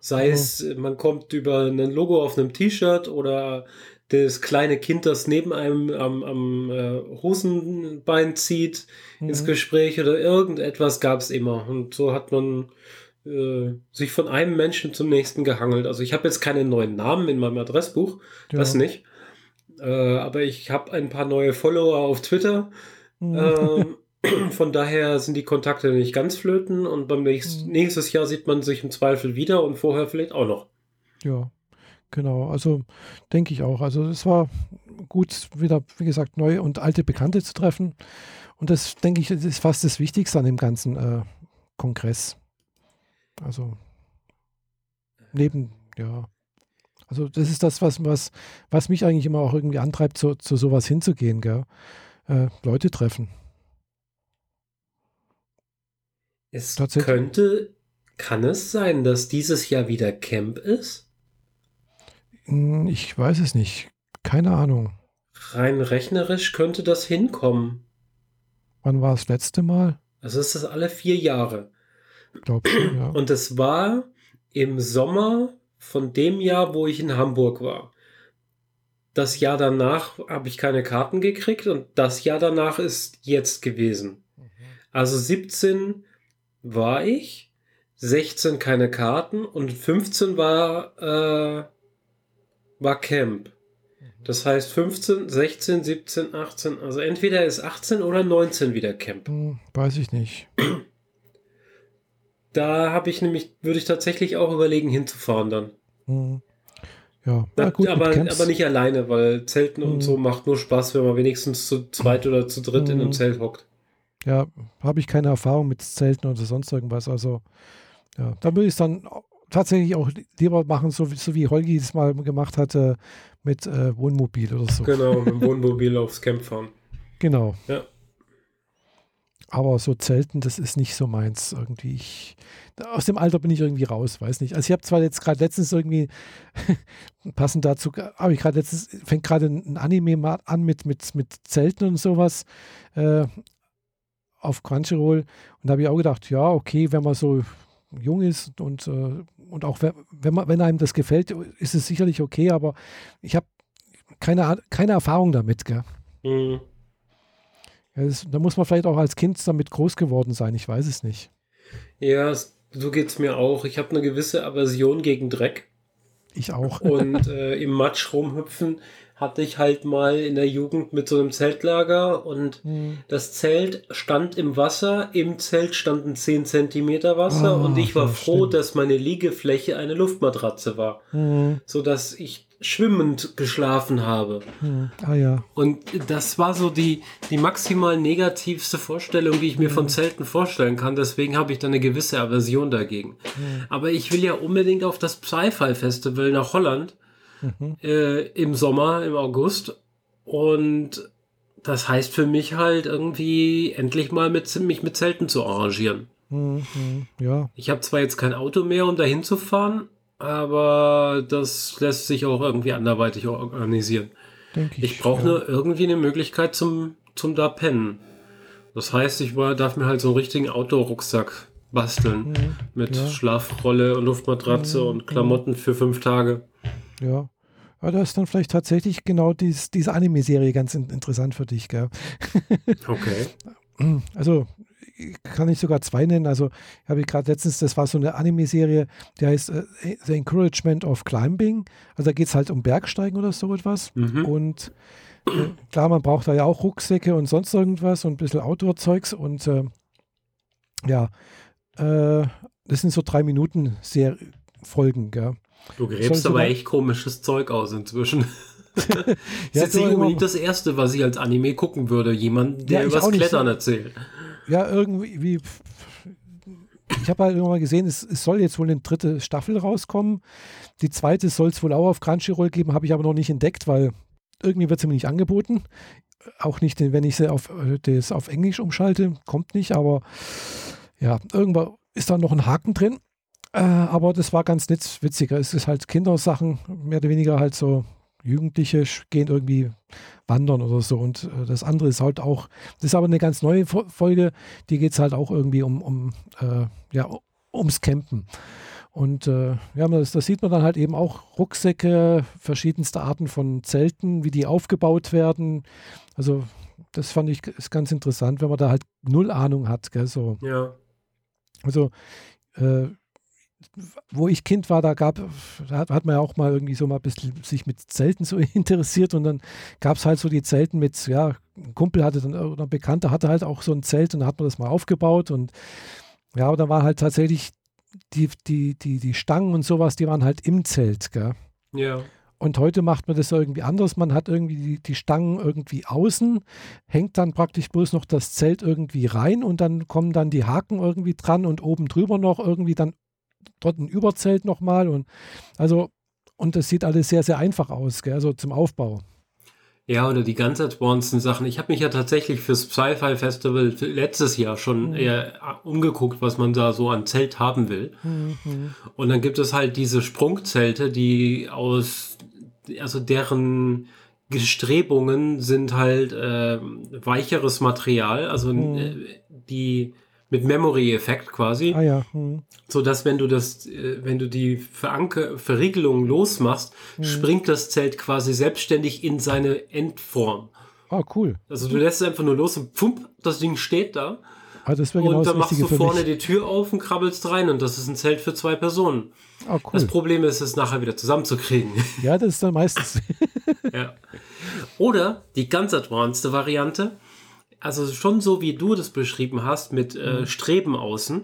Sei es, man kommt über ein Logo auf einem T-Shirt oder das kleine Kind, das neben einem am, am äh, Hosenbein zieht, mhm. ins Gespräch oder irgendetwas gab es immer. Und so hat man äh, sich von einem Menschen zum nächsten gehangelt. Also ich habe jetzt keine neuen Namen in meinem Adressbuch, ja. das nicht. Äh, aber ich habe ein paar neue Follower auf Twitter. Mhm. Ähm, Von daher sind die Kontakte nicht ganz flöten und beim nächsten, nächstes Jahr sieht man sich im Zweifel wieder und vorher vielleicht auch noch. Ja, genau. Also denke ich auch. Also es war gut, wieder, wie gesagt, neue und alte Bekannte zu treffen. Und das, denke ich, ist fast das Wichtigste an dem ganzen äh, Kongress. Also neben, ja. Also das ist das, was, was, was mich eigentlich immer auch irgendwie antreibt, zu, zu sowas hinzugehen, gell? Äh, Leute treffen. Es könnte, kann es sein, dass dieses Jahr wieder Camp ist? Ich weiß es nicht. Keine Ahnung. Rein rechnerisch könnte das hinkommen. Wann war das letzte Mal? Also ist das alle vier Jahre. Ich glaube schon, ja. Und es war im Sommer von dem Jahr, wo ich in Hamburg war. Das Jahr danach habe ich keine Karten gekriegt und das Jahr danach ist jetzt gewesen. Also siebzehn war ich, sechzehn keine Karten und fünfzehn war, äh, war Camp. Das heißt fünfzehn, sechzehn, siebzehn, achtzehn, also entweder ist achtzehn oder neunzehn wieder Camp. Weiß ich nicht. Da habe ich nämlich, würde ich tatsächlich auch überlegen, hinzufahren dann. Mhm. Ja, Na, gut, aber, aber nicht alleine, weil Zelten mhm. und so macht nur Spaß, wenn man wenigstens zu zweit oder zu dritt mhm. in einem Zelt hockt. Ja, habe ich keine Erfahrung mit Zelten oder sonst irgendwas. Also, ja, dann würde ich es dann tatsächlich auch lieber machen, so, so wie Holgi es mal gemacht hatte, mit äh, Wohnmobil oder so. Genau, mit dem Wohnmobil aufs Camp fahren. Genau. Ja. Aber so Zelten, das ist nicht so meins irgendwie. Ich, aus dem Alter bin ich irgendwie raus, weiß nicht. Also ich habe zwar jetzt gerade letztens irgendwie, passend dazu, habe ich gerade letztens, fängt gerade ein Anime mal an mit, mit, mit Zelten und sowas. Äh, auf Crunchyroll und da habe ich auch gedacht, ja, okay, wenn man so jung ist und, äh, und auch wenn, wenn, man, wenn einem das gefällt, ist es sicherlich okay, aber ich habe keine, keine Erfahrung damit. Gell? Mhm. Ja, das, da muss man vielleicht auch als Kind damit groß geworden sein, ich weiß es nicht. Ja, so geht es mir auch. Ich habe eine gewisse Aversion gegen Dreck. Ich auch. Und äh, im Matsch rumhüpfen hatte ich halt mal in der Jugend mit so einem Zeltlager und mhm. das Zelt stand im Wasser, im Zelt standen zehn Zentimeter Wasser oh, und ich war froh, stimmt. dass meine Liegefläche eine Luftmatratze war, mhm. sodass ich schwimmend geschlafen habe. Mhm. Ah, ja. Und das war so die, die maximal negativste Vorstellung, die ich mir mhm. von Zelten vorstellen kann, deswegen habe ich da eine gewisse Aversion dagegen. Mhm. Aber ich will ja unbedingt auf das Sci-Fi-Festival nach Holland, Mhm. Äh, im Sommer, im August und das heißt für mich halt irgendwie endlich mal mit, mich mit Zelten zu arrangieren. Mhm. Ja. Ich habe zwar jetzt kein Auto mehr, um da hinzufahren, aber das lässt sich auch irgendwie anderweitig organisieren. Denk ich ich brauche ja. nur irgendwie eine Möglichkeit zum, zum da pennen. Das heißt, ich war, darf mir halt so einen richtigen Outdoor-Rucksack basteln mhm. mit ja. Schlafrolle und Luftmatratze mhm. und Klamotten für fünf Tage. Ja, aber da ist dann vielleicht tatsächlich genau dies, diese Anime-Serie ganz in, interessant für dich, gell? Okay. Also, kann ich sogar zwei nennen. Also, habe ich gerade letztens, das war so eine Anime-Serie, die heißt uh, The Encouragement of Climbing. Also, da geht es halt um Bergsteigen oder so etwas. Mhm. Und äh, klar, man braucht da ja auch Rucksäcke und sonst irgendwas und ein bisschen Outdoor-Zeugs. Und äh, ja, Äh, das sind so drei Minuten sehr Folgen, gell? Du gräbst Sollte aber man... echt komisches Zeug aus inzwischen. Das ja, ist jetzt nicht unbedingt das Erste, was ich als Anime gucken würde. Jemand, der ja, über das Klettern so. erzählt. Ja, irgendwie... Ich habe halt nochmal gesehen, es, es soll jetzt wohl eine dritte Staffel rauskommen. Die zweite soll es wohl auch auf Crunchyroll geben, habe ich aber noch nicht entdeckt, weil irgendwie wird sie mir nicht angeboten. Auch nicht, wenn ich sie auf, das auf Englisch umschalte, kommt nicht, aber ja, irgendwann ist da noch ein Haken drin. Äh, aber das war ganz nett, witziger. Es ist halt Kindersachen, mehr oder weniger halt so Jugendliche gehen irgendwie wandern oder so und äh, das andere ist halt auch, das ist aber eine ganz neue Fo- Folge, die geht es halt auch irgendwie um, um äh, ja, ums Campen. Und äh, ja, das, das sieht man dann halt eben auch Rucksäcke, verschiedenste Arten von Zelten, wie die aufgebaut werden. Also das fand ich ist ganz interessant, wenn man da halt null Ahnung hat. Gell, so. Ja. Also äh, wo ich Kind war, da gab, da hat man ja auch mal irgendwie so mal ein bisschen sich mit Zelten so interessiert und dann gab es halt so die Zelten mit, ja, ein Kumpel hatte dann, oder ein Bekannter hatte halt auch so ein Zelt und da hat man das mal aufgebaut und ja, aber da war halt tatsächlich die, die, die, die Stangen und sowas, die waren halt im Zelt, gell? Ja. Und heute macht man das irgendwie anders, man hat irgendwie die, die Stangen irgendwie außen, hängt dann praktisch bloß noch das Zelt irgendwie rein und dann kommen dann die Haken irgendwie dran und oben drüber noch irgendwie dann dort ein Überzelt nochmal und also, und das sieht alles sehr, sehr einfach aus, gell? Also zum Aufbau. Ja, oder die ganz advanceden Sachen. Ich habe mich ja tatsächlich fürs Sci-Fi-Festival letztes Jahr schon mhm. eher umgeguckt, was man da so an Zelt haben will. Mhm. Und dann gibt es halt diese Sprungzelte, die aus, also deren Bestrebungen sind halt äh, weicheres Material, also mhm. äh, die mit Memory-Effekt quasi. Ah ja. Hm. So dass wenn du das, wenn du die Veranker- Verriegelung losmachst, hm. springt das Zelt quasi selbstständig in seine Endform. Ah, cool. Also du lässt es einfach nur los und pfump, das Ding steht da. Ah, das wäre genau das Richtige für mich. Und dann machst du vorne die Tür auf und krabbelst rein und das ist ein Zelt für zwei Personen. Ah, cool. Das Problem ist, es nachher wieder zusammenzukriegen. Ja, das ist dann meistens. Ja. Oder die ganz advanced Variante. Also schon so, wie du das beschrieben hast, mit mhm. äh, Streben außen.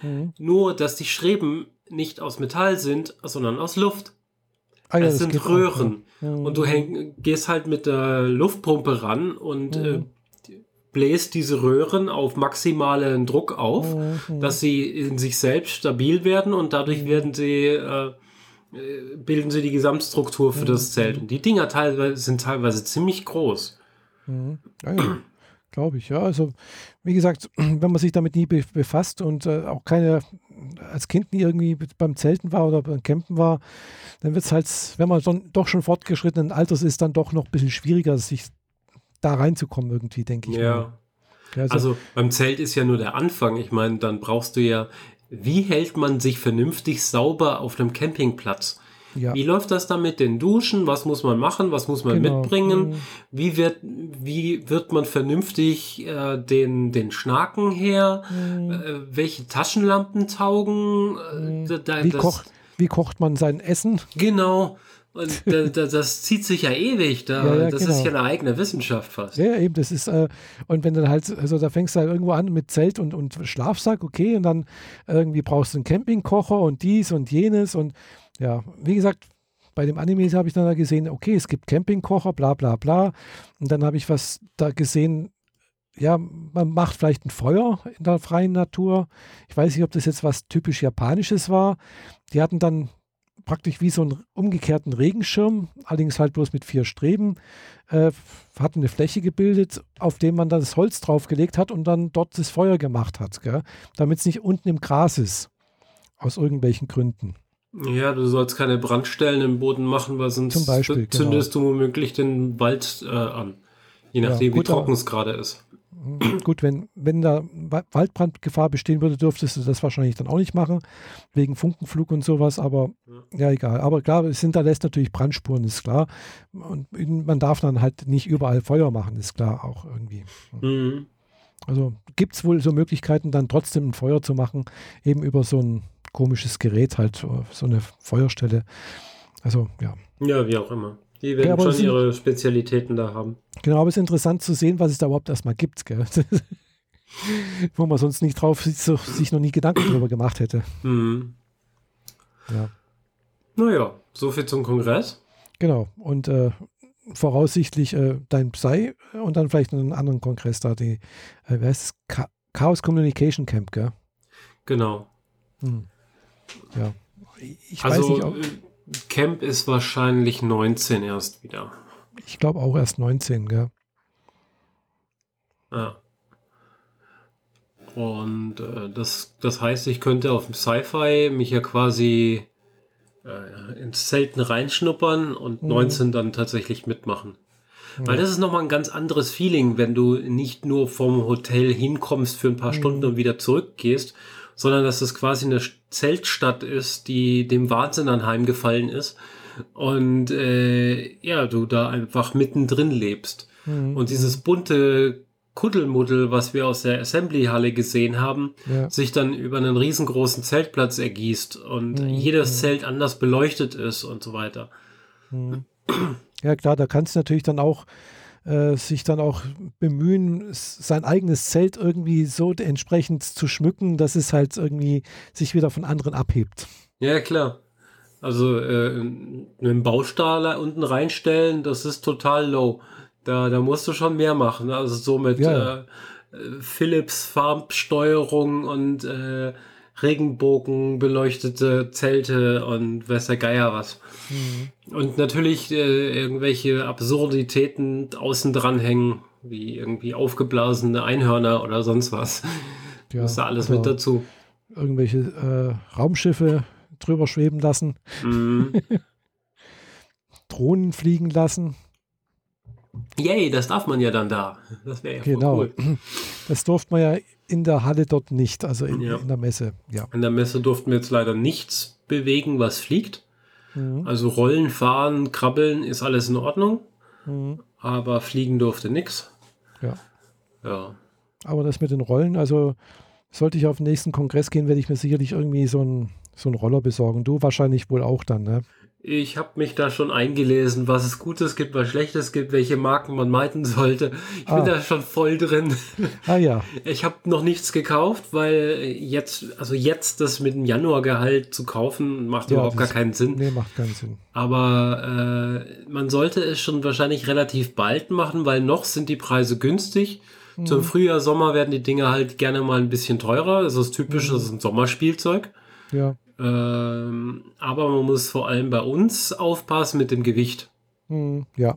Mhm. Nur, dass die Streben nicht aus Metall sind, sondern aus Luft. Ah, ja, es sind Röhren. Auch, ja. Ja. Und du häng, gehst halt mit der Luftpumpe ran und mhm. äh, bläst diese Röhren auf maximalen Druck auf, mhm. dass sie in sich selbst stabil werden und dadurch mhm. werden sie, äh, bilden sie die Gesamtstruktur für mhm. das Zelt. Und die Dinger teilweise, sind teilweise ziemlich groß. Mhm. Ah, ja. Glaube ich, ja. Also, wie gesagt, wenn man sich damit nie be- befasst und äh, auch keine, als Kind nie irgendwie beim Zelten war oder beim Campen war, dann wird es halt, wenn man schon, doch schon fortgeschrittenen Alters ist, dann doch noch ein bisschen schwieriger, sich da reinzukommen irgendwie, denke ich. Ja. ja also, also beim Zelt ist ja nur der Anfang. Ich meine, dann brauchst du ja, wie hält man sich vernünftig sauber auf einem Campingplatz? Ja. Wie läuft das dann mit den Duschen? Was muss man machen? Was muss man genau. mitbringen? Wie wird, wie wird man vernünftig äh, den, den Schnaken her? Mhm. Äh, welche Taschenlampen taugen? Mhm. Da, da, wie, das, koch, wie kocht man sein Essen? Genau. Und da, da, das zieht sich ja ewig. Da, ja, ja, das genau. ist ja eine eigene Wissenschaft fast. Ja, eben. Das ist, äh, und wenn dann halt, also da fängst du halt irgendwo an mit Zelt und, und Schlafsack, okay, und dann irgendwie brauchst du einen Campingkocher und dies und jenes und ja, wie gesagt, bei dem Anime habe ich dann gesehen, okay, es gibt Campingkocher, bla bla bla. Und dann habe ich was da gesehen, ja, man macht vielleicht ein Feuer in der freien Natur. Ich weiß nicht, ob das jetzt was typisch Japanisches war. Die hatten dann praktisch wie so einen umgekehrten Regenschirm, allerdings halt bloß mit vier Streben, äh, hatten eine Fläche gebildet, auf dem man dann das Holz draufgelegt hat und dann dort das Feuer gemacht hat, damit es nicht unten im Gras ist, aus irgendwelchen Gründen. Ja, du sollst keine Brandstellen im Boden machen, weil sonst Beispiel, zündest genau. du womöglich den Wald äh, an. Je nachdem, ja, gut, wie trocken es gerade ist. Gut, wenn, wenn da Waldbrandgefahr bestehen würde, dürftest du das wahrscheinlich dann auch nicht machen, wegen Funkenflug und sowas, aber ja, ja egal. Aber klar, es hinterlässt natürlich Brandspuren, ist klar. Und man darf dann halt nicht überall Feuer machen, ist klar auch irgendwie. Mhm. Also gibt es wohl so Möglichkeiten, dann trotzdem ein Feuer zu machen, eben über so ein komisches Gerät halt, so eine Feuerstelle. Also, ja. Ja, wie auch immer. Die werden ja, schon sind, ihre Spezialitäten da haben. Genau, aber es ist interessant zu sehen, was es da überhaupt erstmal gibt. Gell? wo man sonst nicht drauf so, sich noch nie Gedanken drüber gemacht hätte. Mhm. Ja. Naja, soviel zum Kongress. Genau, und äh, voraussichtlich äh, dein Psy und dann vielleicht einen anderen Kongress da, die äh, wer heißt das? Chaos Communication Camp, gell? Genau. Hm. Ja. Ich also, weiß nicht, ob Camp ist wahrscheinlich neunzehn erst wieder. Ich glaube auch erst neunzehn, gell? Ja. Und äh, das, das heißt, ich könnte auf dem Sci-Fi mich ja quasi äh, ins Zelten reinschnuppern und mhm. neunzehn dann tatsächlich mitmachen. Mhm. Weil das ist nochmal ein ganz anderes Feeling, wenn du nicht nur vom Hotel hinkommst für ein paar mhm. Stunden und wieder zurückgehst, sondern dass das quasi eine Zeltstadt ist, die dem Wahnsinn anheimgefallen ist und äh, ja, du da einfach mittendrin lebst. Mhm. Und dieses bunte Kuddelmuddel, was wir aus der Assembly-Halle gesehen haben, ja. sich dann über einen riesengroßen Zeltplatz ergießt und mhm. jedes Zelt anders beleuchtet ist und so weiter. Mhm. Ja klar, da kannst du natürlich dann auch äh, sich dann auch bemühen, sein eigenes Zelt irgendwie so entsprechend zu schmücken, dass es halt irgendwie sich wieder von anderen abhebt. Ja klar. Also äh, einen Baustahl unten reinstellen, das ist total low. Da, da musst du schon mehr machen, also so mit ja. äh, Philips Farbsteuerung und äh, Regenbogen beleuchtete Zelte und weiß der Geier was. Mhm. Und natürlich äh, irgendwelche Absurditäten außen dranhängen, wie irgendwie aufgeblasene Einhörner oder sonst was. Ja, das ist da alles mit dazu. Irgendwelche äh, Raumschiffe drüber schweben lassen, mhm. Drohnen fliegen lassen. Yay, das darf man ja dann da. Das wäre ja genau. voll cool. Das durfte man ja in der Halle dort nicht, also in, ja. in der Messe. Ja. In der Messe durften wir jetzt leider nichts bewegen, was fliegt. Mhm. Also Rollen, Fahren, Krabbeln ist alles in Ordnung, mhm. aber fliegen durfte nichts. Ja. ja. Aber das mit den Rollen, also sollte ich auf den nächsten Kongress gehen, werde ich mir sicherlich irgendwie so einen so einen Roller besorgen. Du wahrscheinlich wohl auch dann, ne? Ich habe mich da schon eingelesen, was es Gutes gibt, was Schlechtes gibt, welche Marken man meiden sollte. Ich ah. bin da schon voll drin. Ah ja. Ich habe noch nichts gekauft, weil jetzt, also jetzt das mit dem Januargehalt zu kaufen, macht ja, überhaupt gar keinen Sinn. Nee, macht keinen Sinn. Aber äh, man sollte es schon wahrscheinlich relativ bald machen, weil noch sind die Preise günstig. Mhm. Zum Frühjahr, Sommer werden die Dinge halt gerne mal ein bisschen teurer. Das ist typisch, mhm. das ist ein Sommerspielzeug. Ja. Ähm, aber man muss vor allem bei uns aufpassen mit dem Gewicht. Hm, ja.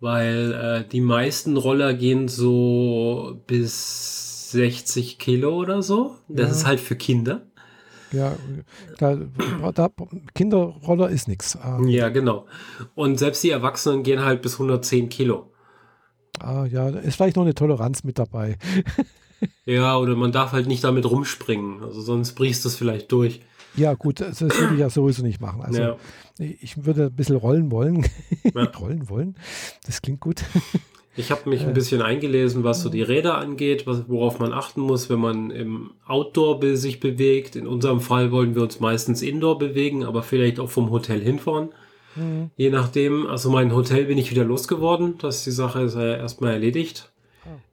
Weil äh, die meisten Roller gehen so bis sechzig Kilo oder so. Das ja. ist halt für Kinder. Ja, da, da Kinderroller ist nichts. Ähm, ja, genau. Und selbst die Erwachsenen gehen halt bis hundertzehn Kilo. Ah, ja, da ist vielleicht noch eine Toleranz mit dabei. Ja, oder man darf halt nicht damit rumspringen. Also sonst brichst du es vielleicht durch. Ja, gut, das würde ich ja sowieso nicht machen. Also ja. ich würde ein bisschen rollen wollen. Ja. Rollen wollen, das klingt gut. Ich habe mich äh, ein bisschen eingelesen, was so die Räder angeht, was, worauf man achten muss, wenn man im Outdoor sich bewegt. In unserem Fall wollen wir uns meistens Indoor bewegen, aber vielleicht auch vom Hotel hinfahren. Mhm. Je nachdem, also mein Hotel bin ich wieder losgeworden. Das, die Sache ist ja erstmal erledigt.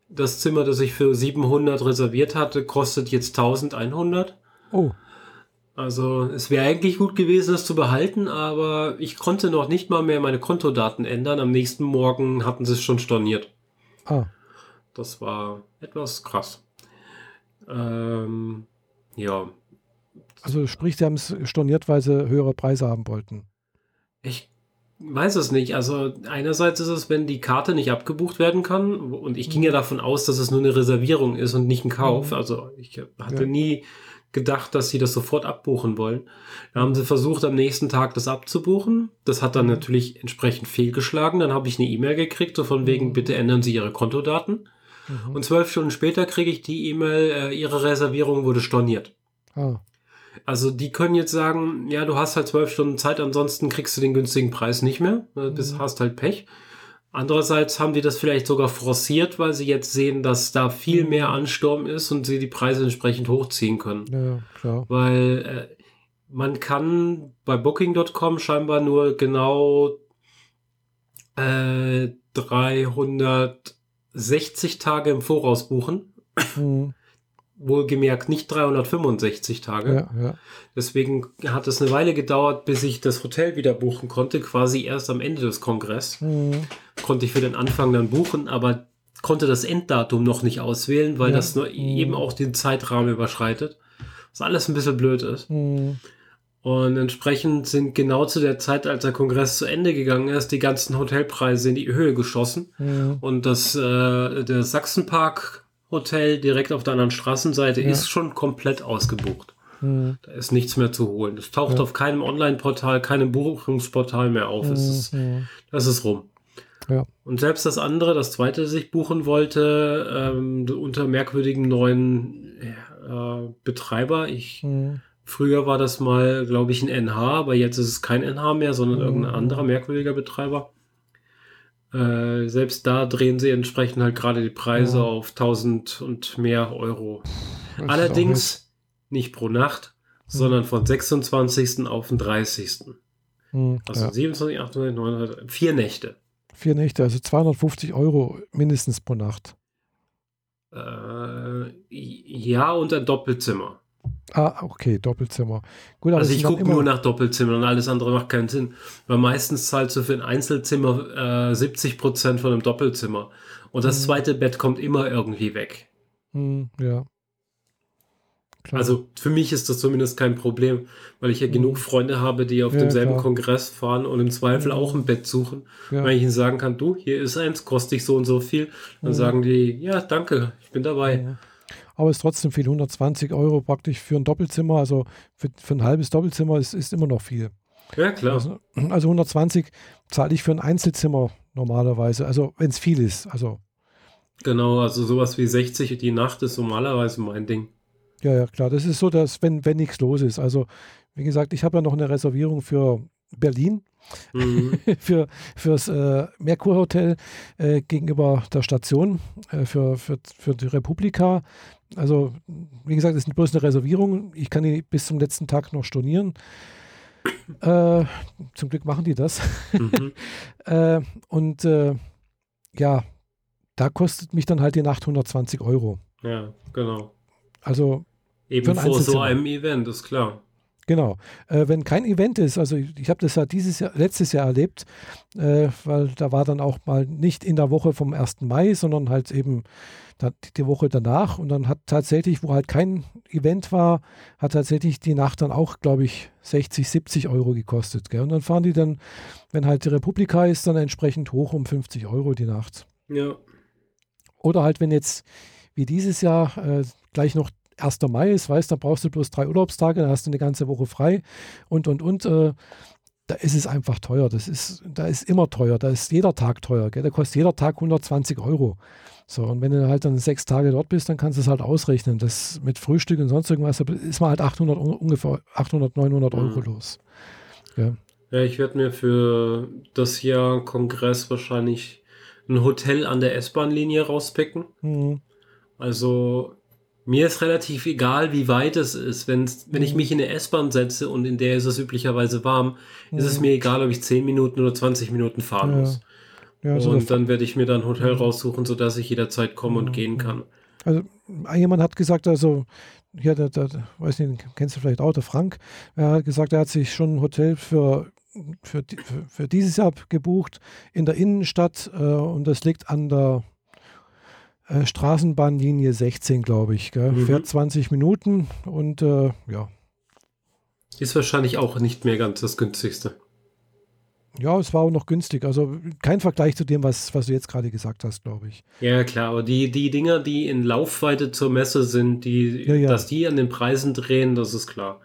Das Zimmer, das ich für siebenhundert reserviert hatte, kostet jetzt eintausendeinhundert. Oh. Also es wäre eigentlich gut gewesen, das zu behalten, aber ich konnte noch nicht mal mehr meine Kontodaten ändern. Am nächsten Morgen hatten sie es schon storniert. Ah. Das war etwas krass. Ähm, ja. Also sprich, sie haben es storniert, weil sie höhere Preise haben wollten. Ich weiß es nicht. Also einerseits ist es, wenn die Karte nicht abgebucht werden kann, und ich ging ja davon aus, dass es nur eine Reservierung ist und nicht ein Kauf. Mhm. Also ich hatte ja. nie... gedacht, dass sie das sofort abbuchen wollen. Da haben sie versucht, am nächsten Tag das abzubuchen. Das hat dann natürlich entsprechend fehlgeschlagen. Dann habe ich eine E-Mail gekriegt, so von wegen, bitte ändern Sie Ihre Kontodaten. Mhm. Und zwölf Stunden später kriege ich die E-Mail, äh, Ihre Reservierung wurde storniert. Oh. Also die können jetzt sagen, ja, du hast halt zwölf Stunden Zeit, ansonsten kriegst du den günstigen Preis nicht mehr. Du mhm. hast halt Pech. Andererseits haben die das vielleicht sogar forciert, weil sie jetzt sehen, dass da viel mehr Ansturm ist und sie die Preise entsprechend hochziehen können. Ja, klar. Weil äh, man kann bei Booking Punkt com scheinbar nur genau äh, dreihundertsechzig Tage im Voraus buchen. Mhm. wohlgemerkt nicht dreihundertfünfundsechzig Tage. Ja, ja. Deswegen hat es eine Weile gedauert, bis ich das Hotel wieder buchen konnte. Quasi erst am Ende des Kongresses mhm. konnte ich für den Anfang dann buchen, aber konnte das Enddatum noch nicht auswählen, weil ja. das nur mhm. eben auch den Zeitrahmen überschreitet. Was alles ein bisschen blöd ist. Mhm. Und entsprechend sind genau zu der Zeit, als der Kongress zu Ende gegangen ist, die ganzen Hotelpreise in die Höhe geschossen. Ja. Und das äh, der Sachsenpark-Hotel direkt auf der anderen Straßenseite ja. ist schon komplett ausgebucht. Ja. Da ist nichts mehr zu holen. Es taucht ja. auf keinem Online-Portal, keinem Buchungsportal mehr auf. Ja. Es ist, das ist rum. Ja. Und selbst das andere, das zweite, das ich buchen wollte, ähm, unter merkwürdigen neuen äh, Betreiber, ich... Ja. Früher war das mal, glaube ich, ein N H, aber jetzt ist es kein N H mehr, sondern mhm. irgendein anderer merkwürdiger Betreiber. Äh, selbst da drehen sie entsprechend halt gerade die Preise ja. auf tausend und mehr Euro. Das allerdings nicht. nicht pro Nacht, mhm. sondern von sechsundzwanzigsten auf den dreißigsten Mhm. Also ja. siebenundzwanzig, achtundzwanzig, neunundzwanzig, vier Nächte. Vier Nächte, also zweihundertfünfzig Euro mindestens pro Nacht. Äh, ja, und ein Doppelzimmer. Ah, okay, Doppelzimmer. Gut, aber also ich gucke nur nach Doppelzimmern, alles andere macht keinen Sinn. Weil meistens zahlst du für ein Einzelzimmer äh, siebzig Prozent von einem Doppelzimmer. Und das hm. zweite Bett kommt immer irgendwie weg. Hm, ja. Klar. Also für mich ist das zumindest kein Problem, weil ich ja hm. genug Freunde habe, die auf ja, demselben klar. Kongress fahren und im Zweifel hm. auch ein Bett suchen. Ja. Wenn ich ihnen sagen kann, du, hier ist eins, kostet dich so und so viel, dann hm. sagen die, ja, danke, ich bin dabei. Ja. Aber es ist trotzdem viel, hundertzwanzig Euro praktisch für ein Doppelzimmer, also für, für ein halbes Doppelzimmer ist, ist immer noch viel. Ja, klar. Also, also hundertzwanzig zahle ich für ein Einzelzimmer normalerweise, also wenn es viel ist. Also. Genau, also sowas wie sechzig die Nacht ist normalerweise mein Ding. Ja, ja, klar, das ist so, dass wenn, wenn nichts los ist. Also wie gesagt, ich habe ja noch eine Reservierung für Berlin, mhm. für, für das äh, Merkur Hotel äh, gegenüber der Station, äh, für, für, für die Republica. Also, wie gesagt, das ist bloß eine Reservierung. Ich kann die bis zum letzten Tag noch stornieren. Äh, zum Glück machen die das. Mhm. äh, und äh, ja, da kostet mich dann halt die Nacht hundertzwanzig Euro. Ja, genau. Also, eben vor so einem Event, ist klar. Genau. Äh, wenn kein Event ist, also ich, ich habe das ja dieses Jahr, letztes Jahr erlebt, äh, weil da war dann auch mal nicht in der Woche vom ersten Mai, sondern halt eben da, die Woche danach, und dann hat tatsächlich, wo halt kein Event war, hat tatsächlich die Nacht dann auch, glaube ich, sechzig, siebzig Euro gekostet. Gell? Und dann fahren die dann, wenn halt die Republika ist, dann entsprechend hoch um fünfzig Euro die Nacht. Ja. Oder halt, wenn jetzt wie dieses Jahr äh, gleich noch ersten Mai ist, weißt, da brauchst du bloß drei Urlaubstage, da hast du eine ganze Woche frei und, und, und. Äh, da ist es einfach teuer. Das ist, da ist immer teuer. Da ist jeder Tag teuer. Gell? Da kostet jeder Tag hundertzwanzig Euro. So, und wenn du halt dann sechs Tage dort bist, dann kannst du es halt ausrechnen. Das mit Frühstück und sonst irgendwas, da ist man halt achthundert, ungefähr achthundert, neunhundert Euro mhm. los. Ja, ja, ich werde mir für das Jahr Kongress wahrscheinlich ein Hotel an der S-Bahn-Linie rauspicken. Mhm. Also mir ist relativ egal, wie weit es ist. Wenn's, wenn mhm. ich mich in eine S-Bahn setze und in der ist es üblicherweise warm, mhm. ist es mir egal, ob ich zehn Minuten oder zwanzig Minuten fahren ja. muss. Ja, also und dann werde ich mir dann ein Hotel raussuchen, sodass ich jederzeit kommen mhm. und gehen kann. Also jemand hat gesagt, also, ja, der, der, weiß nicht, kennst du vielleicht auch, der Frank, er hat gesagt, er hat sich schon ein Hotel für, für, für, für dieses Jahr gebucht in der Innenstadt äh, und das liegt an der Straßenbahnlinie sechzehn, glaube ich. Gell? Mhm. Fährt zwanzig Minuten und äh, ja. Ist wahrscheinlich auch nicht mehr ganz das günstigste. Ja, es war auch noch günstig. Also kein Vergleich zu dem, was, was du jetzt gerade gesagt hast, glaube ich. Ja, klar. Aber die, die Dinger, die in Laufweite zur Messe sind, die, ja, ja. dass die an den Preisen drehen, das ist klar.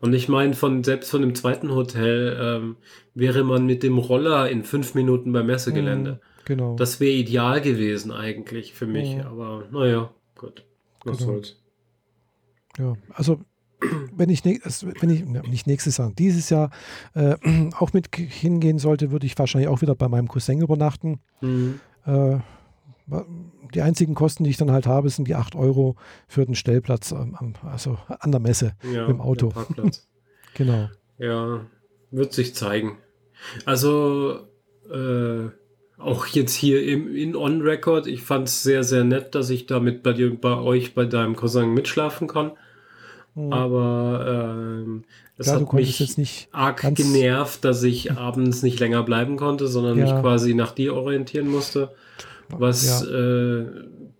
Und ich meine, von, selbst von dem zweiten Hotel ähm, wäre man mit dem Roller in fünf Minuten beim Messegelände. Mhm. Genau. Das wäre ideal gewesen eigentlich für mich, ja. aber naja, gut. Was genau. soll's. Ja, also wenn ich, ne- also, wenn ich ne, nicht nächstes Jahr, dieses Jahr äh, auch mit hingehen sollte, würde ich wahrscheinlich auch wieder bei meinem Cousin übernachten. Mhm. Äh, die einzigen Kosten, die ich dann halt habe, sind die acht Euro für den Stellplatz, ähm, also an der Messe ja, mit dem Auto. Genau. Ja, wird sich zeigen. Also äh, Auch jetzt hier im, in On Record, ich fand es sehr, sehr nett, dass ich damit bei dir, bei euch, bei deinem Cousin mitschlafen kann. Mhm. Aber ähm, es Klar, hat mich jetzt nicht arg genervt, dass ich abends nicht länger bleiben konnte, sondern ja. mich quasi nach dir orientieren musste. Was, ja. äh,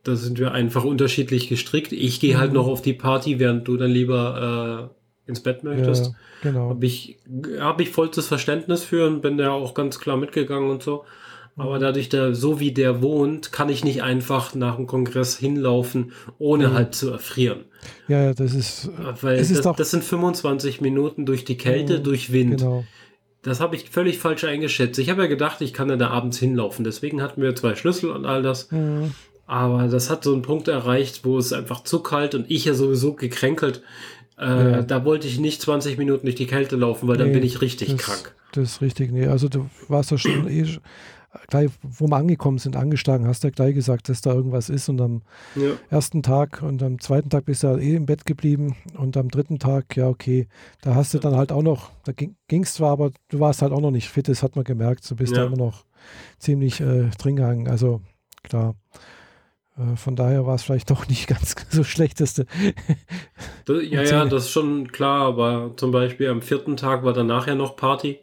da sind wir einfach unterschiedlich gestrickt. Ich gehe mhm. halt noch auf die Party, während du dann lieber äh, ins Bett möchtest. Ja, genau. Habe ich, hab ich vollstes Verständnis für und bin da auch ganz klar mitgegangen und so. Aber dadurch, der, so wie der wohnt, kann ich nicht einfach nach dem Kongress hinlaufen, ohne mhm. halt zu erfrieren. Ja, das ist... Weil es ist das, das sind fünfundzwanzig Minuten durch die Kälte, mhm, durch Wind. Genau. Das habe ich völlig falsch eingeschätzt. Ich habe ja gedacht, ich kann ja da abends hinlaufen. Deswegen hatten wir zwei Schlüssel und all das. Mhm. Aber das hat so einen Punkt erreicht, wo es einfach zu kalt und ich ja sowieso gekränkelt. Äh, ja. Da wollte ich nicht zwanzig Minuten durch die Kälte laufen, weil nee, dann bin ich richtig das, krank. Das ist richtig. Nee, also du warst ja schon eh... gleich, wo wir angekommen sind, angeschlagen, hast du ja gleich gesagt, dass da irgendwas ist und am ja. ersten Tag und am zweiten Tag bist du eh im Bett geblieben und am dritten Tag, ja okay, da hast du dann halt auch noch, da ging es zwar, aber du warst halt auch noch nicht fit, das hat man gemerkt, du bist ja. da immer noch ziemlich äh, drin gehangen, also klar. Von daher war es vielleicht doch nicht ganz so schlechteste. Das, ja, ja, das ist schon klar, aber zum Beispiel am vierten Tag war danach ja noch Party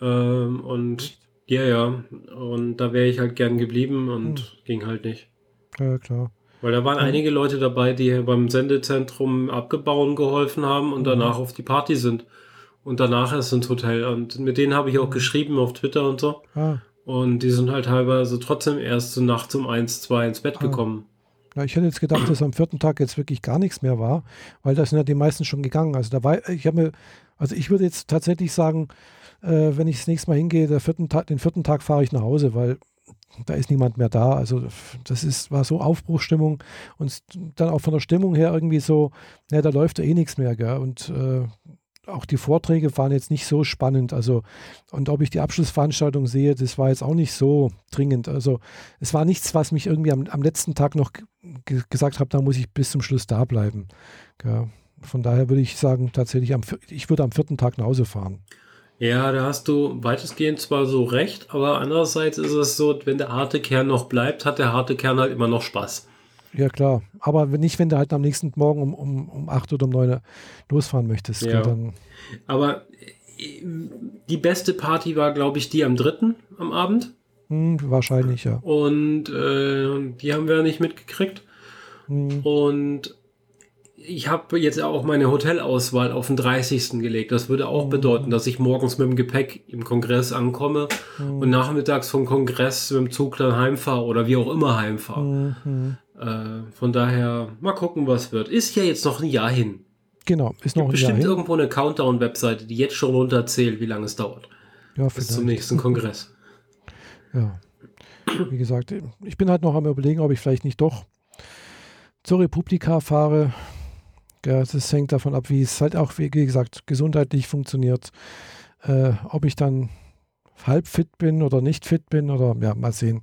ähm, und Ja, ja. Und da wäre ich halt gern geblieben und hm. ging halt nicht. Ja, klar. Weil da waren hm. einige Leute dabei, die beim Sendezentrum abgebauen geholfen haben und mhm. danach auf die Party sind. Und danach erst ins Hotel. Und mit denen habe ich auch mhm. geschrieben auf Twitter und so. Ah. Und die sind halt teilweise trotzdem erst so nachts um eins, zwei ins Bett ah. gekommen. Ja, ich hätte jetzt gedacht, dass am vierten Tag jetzt wirklich gar nichts mehr war, weil da sind ja die meisten schon gegangen. Also da war, ich habe mir, also ich würde jetzt tatsächlich sagen, Äh, wenn ich das nächste Mal hingehe, der vierten Tag, den vierten Tag fahre ich nach Hause, weil da ist niemand mehr da. Also das ist, war so Aufbruchstimmung und dann auch von der Stimmung her irgendwie so, ja, da läuft ja eh nichts mehr, gell? Und äh, auch die Vorträge waren jetzt nicht so spannend. Also, und ob ich die Abschlussveranstaltung sehe, das war jetzt auch nicht so dringend. Also es war nichts, was mich irgendwie am, am letzten Tag noch g- gesagt habe, da muss ich bis zum Schluss da bleiben. Gell? Von daher würde ich sagen, tatsächlich, am, ich würde am vierten Tag nach Hause fahren. Ja, da hast du weitestgehend zwar so recht, aber andererseits ist es so, wenn der harte Kern noch bleibt, hat der harte Kern halt immer noch Spaß. Ja, klar. Aber nicht, wenn du halt am nächsten Morgen um, um, um acht oder um neun losfahren möchtest. Ja. Dann aber die beste Party war, glaube ich, die am dritten am Abend. Hm, wahrscheinlich, ja. Und äh, die haben wir nicht mitgekriegt. Hm. Und ich habe jetzt auch meine Hotelauswahl auf den dreißigsten gelegt. Das würde auch mhm. bedeuten, dass ich morgens mit dem Gepäck im Kongress ankomme mhm. und nachmittags vom Kongress mit dem Zug dann heimfahre oder wie auch immer heimfahre. Mhm. Äh, von daher, mal gucken, was wird. Ist ja jetzt noch ein Jahr hin. Genau, ist noch ein Jahr hin. Bestimmt irgendwo eine Countdown-Webseite, die jetzt schon runterzählt, wie lange es dauert. Ja, bis zum nächsten Kongress. Ja, wie gesagt, ich bin halt noch am Überlegen, ob ich vielleicht nicht doch zur Republika fahre. Ja, das hängt davon ab, wie es halt auch, wie gesagt, gesundheitlich funktioniert. Äh, ob ich dann halb fit bin oder nicht fit bin oder, ja, mal sehen.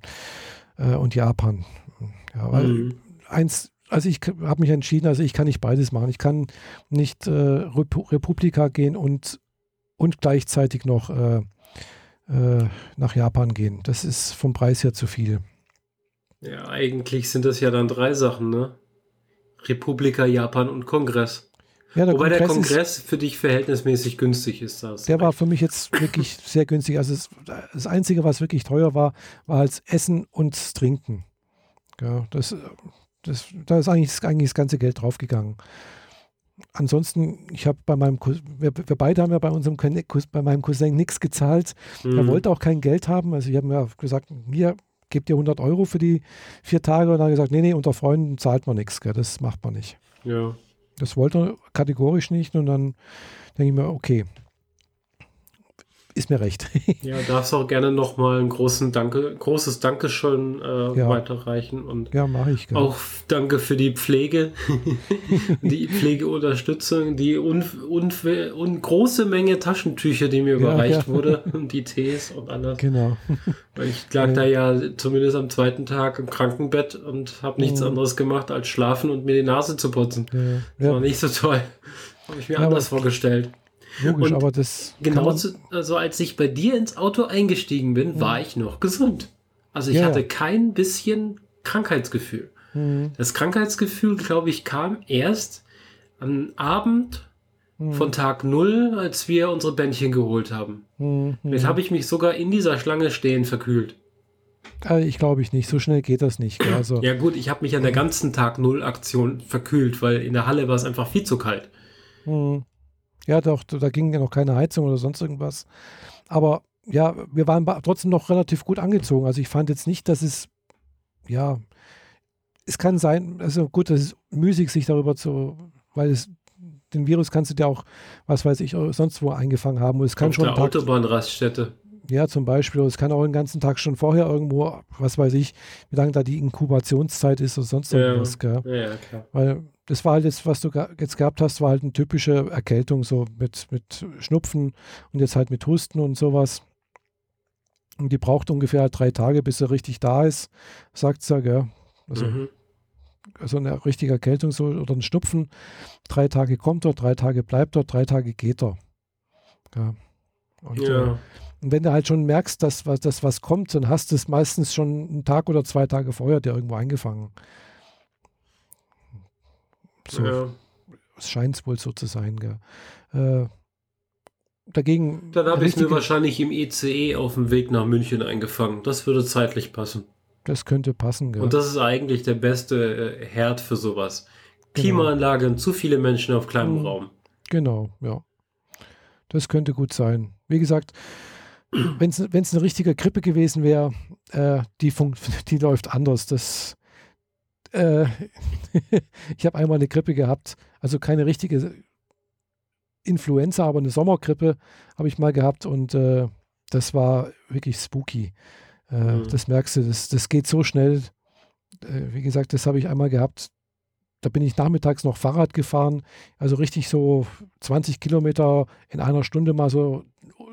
Äh, und Japan. Ja, weil mhm. eins, also ich habe mich entschieden, also ich kann nicht beides machen. Ich kann nicht äh, Rep- Republika gehen und, und gleichzeitig noch äh, äh, nach Japan gehen. Das ist vom Preis her zu viel. Ja, eigentlich sind das ja dann drei Sachen, ne? Republika, Japan und Kongress. Ja, der Wobei Kongress der Kongress ist, für dich verhältnismäßig günstig ist. Das. Der war für mich jetzt wirklich sehr günstig. Also es, das Einzige, was wirklich teuer war, war halt Essen und Trinken. Ja, das, das, da ist eigentlich, eigentlich das ganze Geld draufgegangen. Ansonsten, ich habe bei meinem Cousin, wir, wir beide haben ja bei unserem bei meinem Cousin nichts gezahlt. Mhm. Er wollte auch kein Geld haben. Also ich habe mir gesagt, mir gebt ihr hundert Euro für die vier Tage und dann gesagt, nee, nee, unter Freunden zahlt man nichts, das macht man nicht. Ja. Das wollte er kategorisch nicht und dann denke ich mir, okay, ist mir recht. Ja, darfst auch gerne nochmal ein großen Danke, großes Dankeschön äh, ja. weiterreichen und ja, mach ich, genau. Auch danke für die Pflege, die Pflegeunterstützung, die un, un, un große Menge Taschentücher, die mir ja, überreicht ja. wurde und die Tees und alles. Genau. Weil ich lag ja. da ja zumindest am zweiten Tag im Krankenbett und habe nichts mhm. anderes gemacht als schlafen und mir die Nase zu putzen. Ja. Das ja. war nicht so toll. Habe ich mir ja, anders vorgestellt. Logisch, und aber das genau, man... so, also als ich bei dir ins Auto eingestiegen bin, ja. war ich noch gesund. Also ich ja, hatte kein bisschen Krankheitsgefühl. Mhm. Das Krankheitsgefühl, glaube ich, kam erst am Abend mhm. von Tag null, als wir unsere Bändchen geholt haben. Mhm. Jetzt habe ich mich sogar in dieser Schlange stehen verkühlt. Ich glaube ich nicht, so schnell geht das nicht. Also, ja gut, ich habe mich an der ganzen Tag Null Aktion verkühlt, weil in der Halle war es einfach viel zu kalt. Ja doch, da ging ja noch keine Heizung oder sonst irgendwas. Aber ja, wir waren trotzdem noch relativ gut angezogen. Also ich fand jetzt nicht, dass es, ja, es kann sein, also gut, das ist müßig sich darüber zu, weil es, den Virus kannst du dir auch, was weiß ich, sonst wo eingefangen haben. Und es kann auf schon der Autobahnraststätte. Ja, zum Beispiel, es kann auch den ganzen Tag schon vorher irgendwo, was weiß ich, wie lange da die Inkubationszeit ist oder sonst irgendwas. Ja, gell? Ja, klar. Weil das war halt jetzt, was du jetzt gehabt hast, war halt eine typische Erkältung, so mit, mit Schnupfen und jetzt halt mit Husten und sowas. Und die braucht ungefähr halt drei Tage, bis sie richtig da ist, sagt sie, gell? Also, mhm. also eine richtige Erkältung so, oder ein Schnupfen. Drei Tage kommt er, drei Tage bleibt er, drei Tage geht er. Gell? Und, ja. Äh, Und wenn du halt schon merkst, dass, dass was kommt, dann hast du es meistens schon einen Tag oder zwei Tage vorher dir irgendwo eingefangen. So, ja. Es scheint es wohl so zu sein. Gell. Äh, dagegen. Dann habe ich mir wahrscheinlich im I C E auf dem Weg nach München eingefangen. Das würde zeitlich passen. Das könnte passen. Gell. Und das ist eigentlich der beste äh, Herd für sowas. Klimaanlage und zu viele Menschen auf kleinem mhm. Raum. Genau, ja. Das könnte gut sein. Wie gesagt, wenn es eine richtige Grippe gewesen wäre, äh, die, funkt, die läuft anders. Das, äh, ich habe einmal eine Grippe gehabt, also keine richtige Influenza, aber eine Sommergrippe habe ich mal gehabt und äh, das war wirklich spooky. Äh, mhm. Das merkst du, das, das geht so schnell. Äh, wie gesagt, das habe ich einmal gehabt. Da bin ich nachmittags noch Fahrrad gefahren, also richtig so zwanzig Kilometer in einer Stunde mal so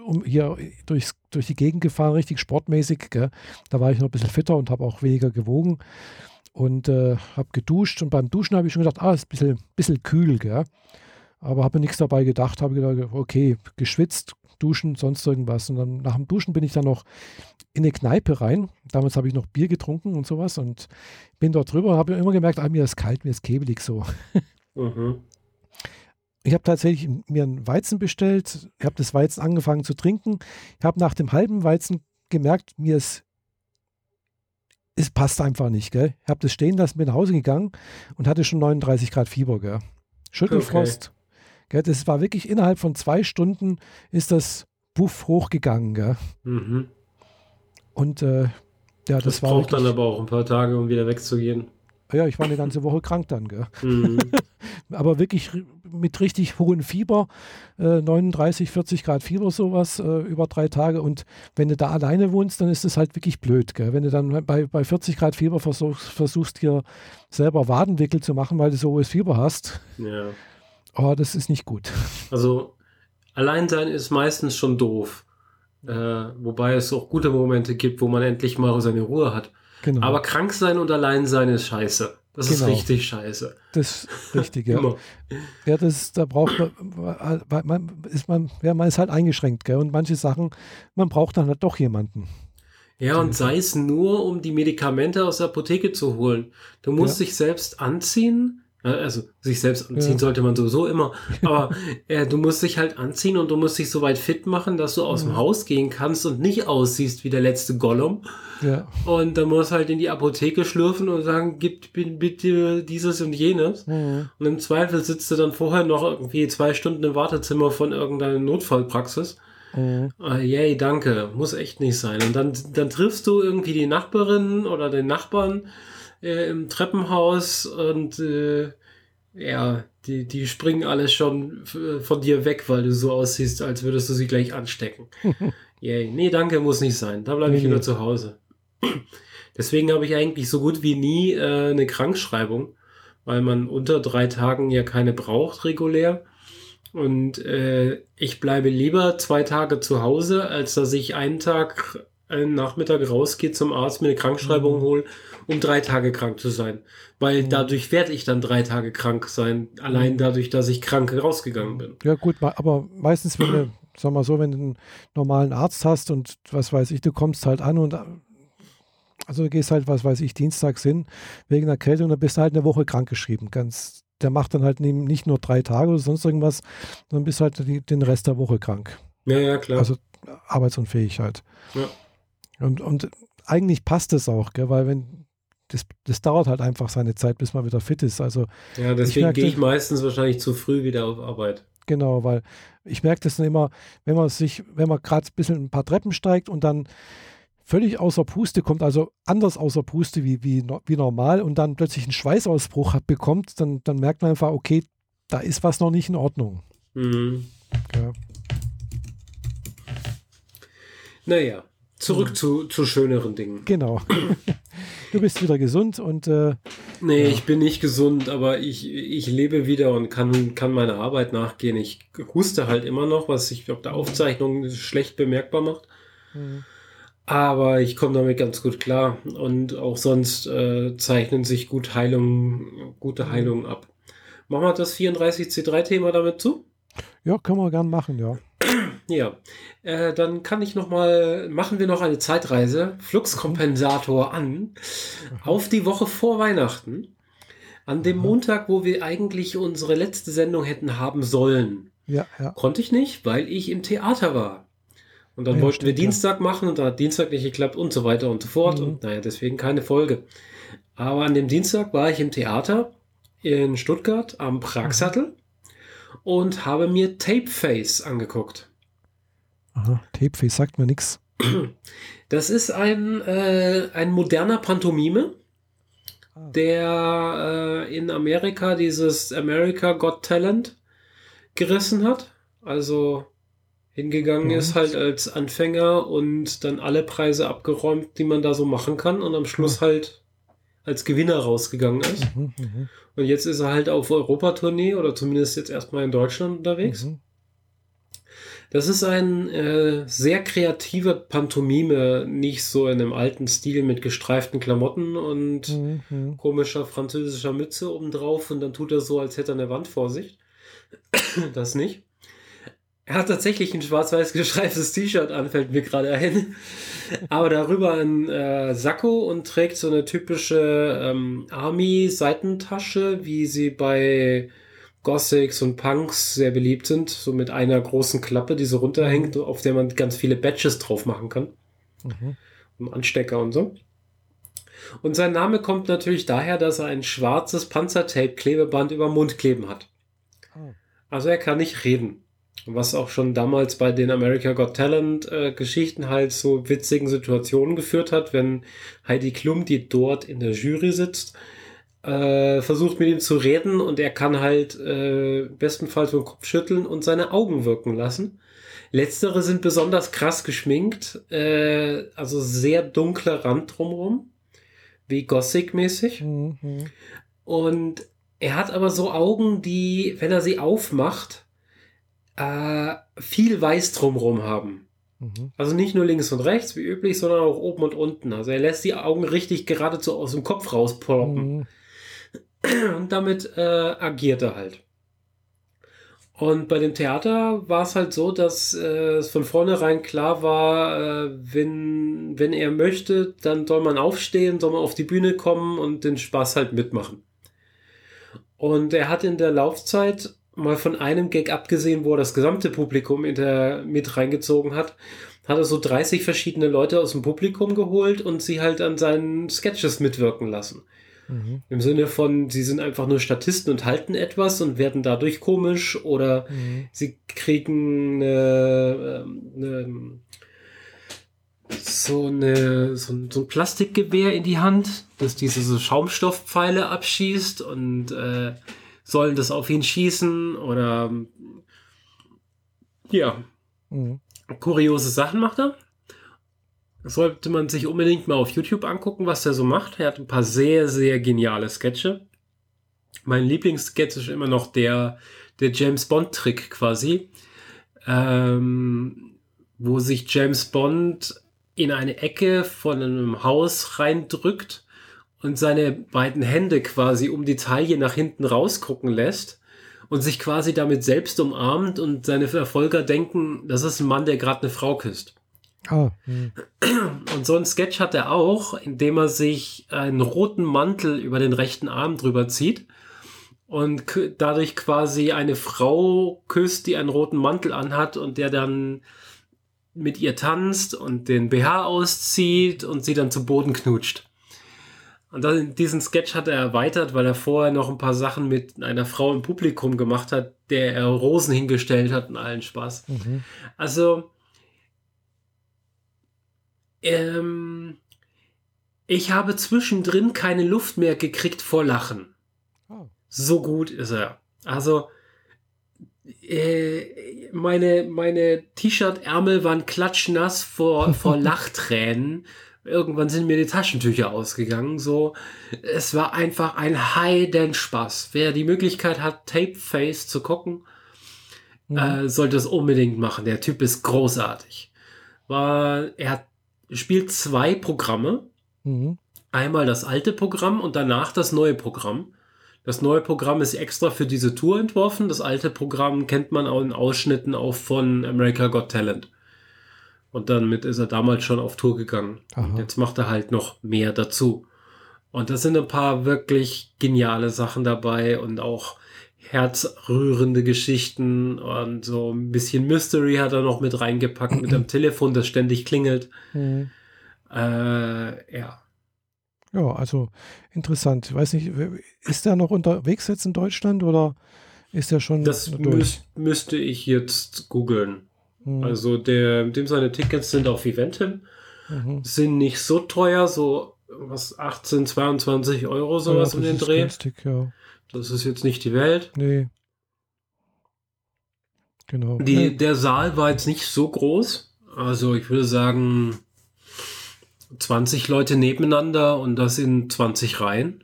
um hier durchs, durch die Gegend gefahren, richtig sportmäßig. Gell? Da war ich noch ein bisschen fitter und habe auch weniger gewogen und äh, habe geduscht. Und beim Duschen habe ich schon gedacht, ah, ist ein bisschen, bisschen kühl. Gell? Aber habe mir nichts dabei gedacht, habe gedacht, okay, geschwitzt, duschen, sonst irgendwas. Und dann nach dem Duschen bin ich dann noch in eine Kneipe rein. Damals habe ich noch Bier getrunken und sowas und bin dort drüber und habe immer gemerkt, ah, mir ist kalt, mir ist käbelig so. Mhm. Ich habe tatsächlich mir einen Weizen bestellt, ich habe das Weizen angefangen zu trinken. Ich habe nach dem halben Weizen gemerkt, mir ist, es passt einfach nicht. Gell? Ich habe das stehen lassen, bin nach Hause gegangen und hatte schon neununddreißig Grad Fieber. Gell? Schüttelfrost. Okay. Gell? Das war wirklich innerhalb von zwei Stunden ist das Buff hochgegangen. Gell? Mhm. Und äh, ja, das, das war braucht wirklich, dann aber auch ein paar Tage, um wieder wegzugehen. Ja, ich war eine ganze Woche krank dann, gell? Mhm. Aber wirklich mit richtig hohem Fieber, äh, neununddreißig, vierzig Grad Fieber, sowas, äh, über drei Tage. Und wenn du da alleine wohnst, dann ist es halt wirklich blöd, gell? Wenn du dann bei, bei vierzig Grad Fieber versuchst, versuchst dir selber Wadenwickel zu machen, weil du so hohes Fieber hast. Ja. Oh, das ist nicht gut. Also, Alleinsein ist meistens schon doof. Äh, wobei es auch gute Momente gibt, wo man endlich mal seine Ruhe hat. Genau. Aber krank sein und allein sein ist scheiße. Das genau. ist richtig scheiße. Das ist richtig, ja. ja das, da braucht man, man, ist man, ja, man ist halt eingeschränkt, gell? Und manche Sachen, man braucht dann halt doch jemanden. Ja, und sei es nur, um die Medikamente aus der Apotheke zu holen. Du musst ja. dich selbst anziehen. Also sich selbst anziehen ja. sollte man sowieso immer, aber äh, du musst dich halt anziehen und du musst dich so weit fit machen, dass du aus ja. dem Haus gehen kannst und nicht aussiehst wie der letzte Gollum. Ja. Und dann musst du halt in die Apotheke schlürfen und sagen, gib bitte dieses und jenes. Ja. Und im Zweifel sitzt du dann vorher noch irgendwie zwei Stunden im Wartezimmer von irgendeiner Notfallpraxis. Yay, ja. äh, yeah, danke, muss echt nicht sein. Und dann, dann triffst du irgendwie die Nachbarin oder den Nachbarn im Treppenhaus und äh, ja, die, die springen alle schon f- von dir weg, weil du so aussiehst, als würdest du sie gleich anstecken. Yay. Nee, danke, muss nicht sein. Da bleibe ich nee, lieber nee. zu Hause. Deswegen habe ich eigentlich so gut wie nie äh, eine Krankschreibung, weil man unter drei Tagen ja keine braucht regulär. Und äh, ich bleibe lieber zwei Tage zu Hause, als dass ich einen Tag einen Nachmittag rausgehe zum Arzt, mir eine Krankschreibung mhm. hole, um drei Tage krank zu sein. Weil mhm. dadurch werde ich dann drei Tage krank sein, allein dadurch, dass ich krank rausgegangen bin. Ja gut, aber meistens, wenn du, sag mal so, wenn du einen normalen Arzt hast und was weiß ich, du kommst halt an und Also du gehst halt, was weiß ich, dienstags hin, wegen einer Kälte, und dann bist du halt eine Woche krankgeschrieben. Ganz, der macht dann halt nicht nur drei Tage oder sonst irgendwas, sondern bist halt die, den Rest der Woche krank. Ja, ja, klar. Also arbeitsunfähig halt. Ja. Und, und eigentlich passt es auch, gell? Weil wenn das, das dauert halt einfach seine Zeit, bis man wieder fit ist. Also, ja, deswegen gehe ich meistens wahrscheinlich zu früh wieder auf Arbeit. Genau, weil ich merke das dann immer, wenn man sich, wenn man gerade ein bisschen ein paar Treppen steigt und dann völlig außer Puste kommt, also anders außer Puste wie, wie, wie normal, und dann plötzlich einen Schweißausbruch hat, bekommt, dann, dann merkt man einfach, okay, da ist was noch nicht in Ordnung. Mhm. Ja. Naja, zurück mhm. zu, zu schöneren Dingen. Genau. Du bist wieder gesund und... Äh, nee, ja. Ich bin nicht gesund, aber ich, ich lebe wieder und kann, kann meiner Arbeit nachgehen. Ich huste halt immer noch, was sich auf der Aufzeichnung schlecht bemerkbar macht. Mhm. Aber ich komme damit ganz gut klar. Und auch sonst äh, zeichnen sich gut Heilung, gute Heilungen ab. Machen wir das vierunddreißig C drei Thema damit zu? Ja, können wir gern machen, ja. Ja, äh, dann kann ich noch mal, machen wir noch eine Zeitreise, Fluxkompensator an, auf die Woche vor Weihnachten, an dem Montag, wo wir eigentlich unsere letzte Sendung hätten haben sollen. Ja, ja. Konnte ich nicht, weil ich im Theater war. Und dann ja, wollten stimmt, wir Dienstag ja. machen, und dann hat Dienstag nicht geklappt und so weiter und so fort. Mhm. Und naja, deswegen keine Folge. Aber an dem Dienstag war ich im Theater in Stuttgart am Pragsattel und habe mir Tapeface angeguckt. Aha, Tapeface sagt mir nichts. Das ist ein, äh, ein moderner Pantomime, ah. der äh, in Amerika dieses America Got Talent gerissen hat. Also hingegangen und? ist halt als Anfänger und dann alle Preise abgeräumt, die man da so machen kann, und am Schluss ah. halt als Gewinner rausgegangen ist. Mhm, mh. Und jetzt ist er halt auf Europatournee oder zumindest jetzt erstmal in Deutschland unterwegs. Mhm. Das ist ein äh, sehr kreativer Pantomime, nicht so in einem alten Stil mit gestreiften Klamotten und mhm. komischer französischer Mütze obendrauf, und dann tut er so, als hätte er eine Wand vor sich. Das nicht. Er hat tatsächlich ein schwarz-weiß gestreiftes T-Shirt an, fällt mir gerade ein. Aber darüber ein äh, Sakko und trägt so eine typische ähm, Army-Seitentasche, wie sie bei Gothics und Punks sehr beliebt sind, so mit einer großen Klappe, die so runterhängt, auf der man ganz viele Badges drauf machen kann. Mhm. Und Anstecker und so. Und sein Name kommt natürlich daher, dass er ein schwarzes Panzertape-Klebeband über den Mund kleben hat. Oh. Also er kann nicht reden. Was auch schon damals bei den America Got Talent äh, Geschichten halt so witzigen Situationen geführt hat, wenn Heidi Klum, die dort in der Jury sitzt, versucht mit ihm zu reden, und er kann halt äh, bestenfalls den Kopf schütteln und seine Augen wirken lassen. Letztere sind besonders krass geschminkt, äh, also sehr dunkler Rand drumherum, wie Gothic-mäßig. Mhm. Und er hat aber so Augen, die, wenn er sie aufmacht, äh, viel Weiß drumherum haben. Mhm. Also nicht nur links und rechts, wie üblich, sondern auch oben und unten. Also er lässt die Augen richtig geradezu aus dem Kopf rausploppen. Mhm. Und damit äh, agiert er halt. Und bei dem Theater war es halt so, dass äh, es von vornherein klar war, äh, wenn, wenn er möchte, dann soll man aufstehen, soll man auf die Bühne kommen und den Spaß halt mitmachen. Und er hat in der Laufzeit, mal von einem Gag abgesehen, wo er das gesamte Publikum in der, mit reingezogen hat, hat er so dreißig verschiedene Leute aus dem Publikum geholt und sie halt an seinen Sketches mitwirken lassen. Mhm. Im Sinne von, sie sind einfach nur Statisten und halten etwas und werden dadurch komisch, oder mhm. sie kriegen eine, eine, so, eine, so, ein, so ein Plastikgewehr in die Hand, das diese so Schaumstoffpfeile abschießt, und äh, sollen das auf ihn schießen, oder ja, mhm. kuriose Sachen macht er. Sollte man sich unbedingt mal auf YouTube angucken, was der so macht. Er hat ein paar sehr, sehr geniale Sketche. Mein Lieblingssketch ist immer noch der, der James-Bond-Trick quasi, ähm, wo sich James Bond in eine Ecke von einem Haus reindrückt und seine beiden Hände quasi um die Taille nach hinten rausgucken lässt und sich quasi damit selbst umarmt, und seine Verfolger denken, das ist ein Mann, der gerade eine Frau küsst. Oh. Hm. Und so einen Sketch hat er auch, indem er sich einen roten Mantel über den rechten Arm drüber zieht und k- dadurch quasi eine Frau küsst, die einen roten Mantel anhat und der dann mit ihr tanzt und den B H auszieht und sie dann zu Boden knutscht. Und dann diesen Sketch hat er erweitert, weil er vorher noch ein paar Sachen mit einer Frau im Publikum gemacht hat, der er Rosen hingestellt hat und allen Spaß. Mhm. Also ähm, ich habe zwischendrin keine Luft mehr gekriegt vor Lachen. Oh. So gut ist er. Also äh, meine, meine T-Shirt-Ärmel waren klatschnass vor, vor Lachtränen. Irgendwann sind mir die Taschentücher ausgegangen. So, es war einfach ein Heidenspaß. Wer die Möglichkeit hat, Tapeface zu gucken, mhm. äh, sollte es unbedingt machen. Der Typ ist großartig. War, er spielt zwei Programme. Mhm. Einmal das alte Programm und danach das neue Programm. Das neue Programm ist extra für diese Tour entworfen. Das alte Programm kennt man auch in Ausschnitten auch von America Got Talent. Und damit ist er damals schon auf Tour gegangen. Und jetzt macht er halt noch mehr dazu. Und da sind ein paar wirklich geniale Sachen dabei und auch herzrührende Geschichten und so ein bisschen Mystery hat er noch mit reingepackt mit einem Telefon, das ständig klingelt. Mhm. Äh, ja. Ja, also interessant. Ich weiß nicht, ist er noch unterwegs jetzt in Deutschland oder ist er schon Das durch? Müß, müsste ich jetzt googeln. Also der, dem seine Tickets sind auf Eventim, mhm. sind nicht so teuer, so was achtzehn, zweiundzwanzig Euro sowas ja, in den Dreh. Günstig, ja. Das ist jetzt nicht die Welt. Nee. Genau. Die, ja. Der Saal war jetzt nicht so groß, also ich würde sagen zwanzig Leute nebeneinander und das in zwanzig Reihen.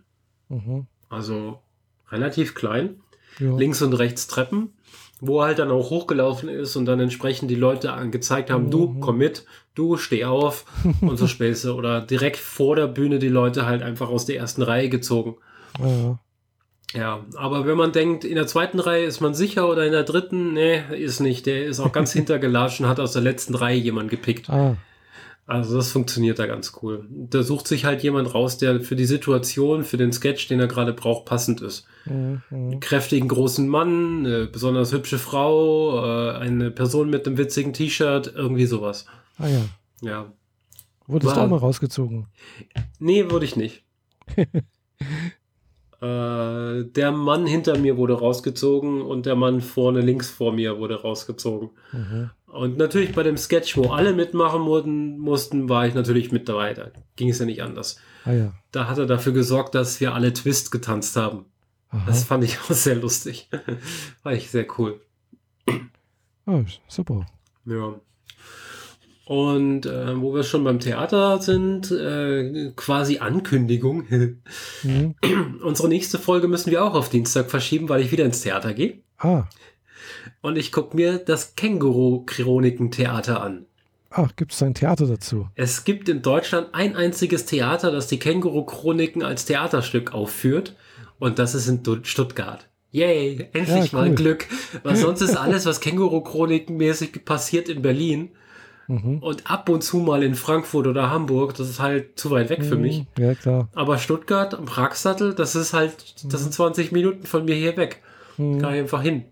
Mhm. Also relativ klein. Ja. Links und rechts Treppen, wo er halt dann auch hochgelaufen ist und dann entsprechend die Leute angezeigt haben, mhm. du, komm mit, du, steh auf und so Späße. Oder direkt vor der Bühne die Leute halt einfach aus der ersten Reihe gezogen. Ja. Ja, aber wenn man denkt, in der zweiten Reihe ist man sicher oder in der dritten, nee, ist nicht. Der ist auch ganz hintergelatscht und hat aus der letzten Reihe jemanden gepickt. Ah. Also das funktioniert da ganz cool. Da sucht sich halt jemand raus, der für die Situation, für den Sketch, den er gerade braucht, passend ist. Mhm. Einen kräftigen, großen Mann, eine besonders hübsche Frau, eine Person mit einem witzigen T-Shirt, irgendwie sowas. Ah ja. Ja. Wurdest War, du auch mal rausgezogen? Nee, wurde ich nicht. äh, der Mann hinter mir wurde rausgezogen und der Mann vorne links vor mir wurde rausgezogen. Mhm. Und natürlich bei dem Sketch, wo alle mitmachen wurden, mussten, war ich natürlich mit dabei. Da ging es ja nicht anders. Ah, ja. Da hat er dafür gesorgt, dass wir alle Twist getanzt haben. Aha. Das fand ich auch sehr lustig. War echt sehr cool. Oh, super. Ja. Und äh, wo wir schon beim Theater sind, äh, quasi Ankündigung. Mhm. Unsere nächste Folge müssen wir auch auf Dienstag verschieben, weil ich wieder ins Theater gehe. Ah, und ich gucke mir das Känguru-Chroniken-Theater an. Ach, gibt es ein Theater dazu? Es gibt in Deutschland ein einziges Theater, das die Känguru-Chroniken als Theaterstück aufführt. Und das ist in Stuttgart. Yay, endlich ja, cool. mal Glück. Weil sonst ist alles, was Känguru-Chroniken-mäßig passiert, in Berlin. Mhm. Und ab und zu mal in Frankfurt oder Hamburg. Das ist halt zu weit weg mhm. für mich. Ja, klar. Aber Stuttgart am Pragsattel, das ist halt, das sind zwanzig Minuten von mir hier weg. Mhm. Kann ich einfach hin.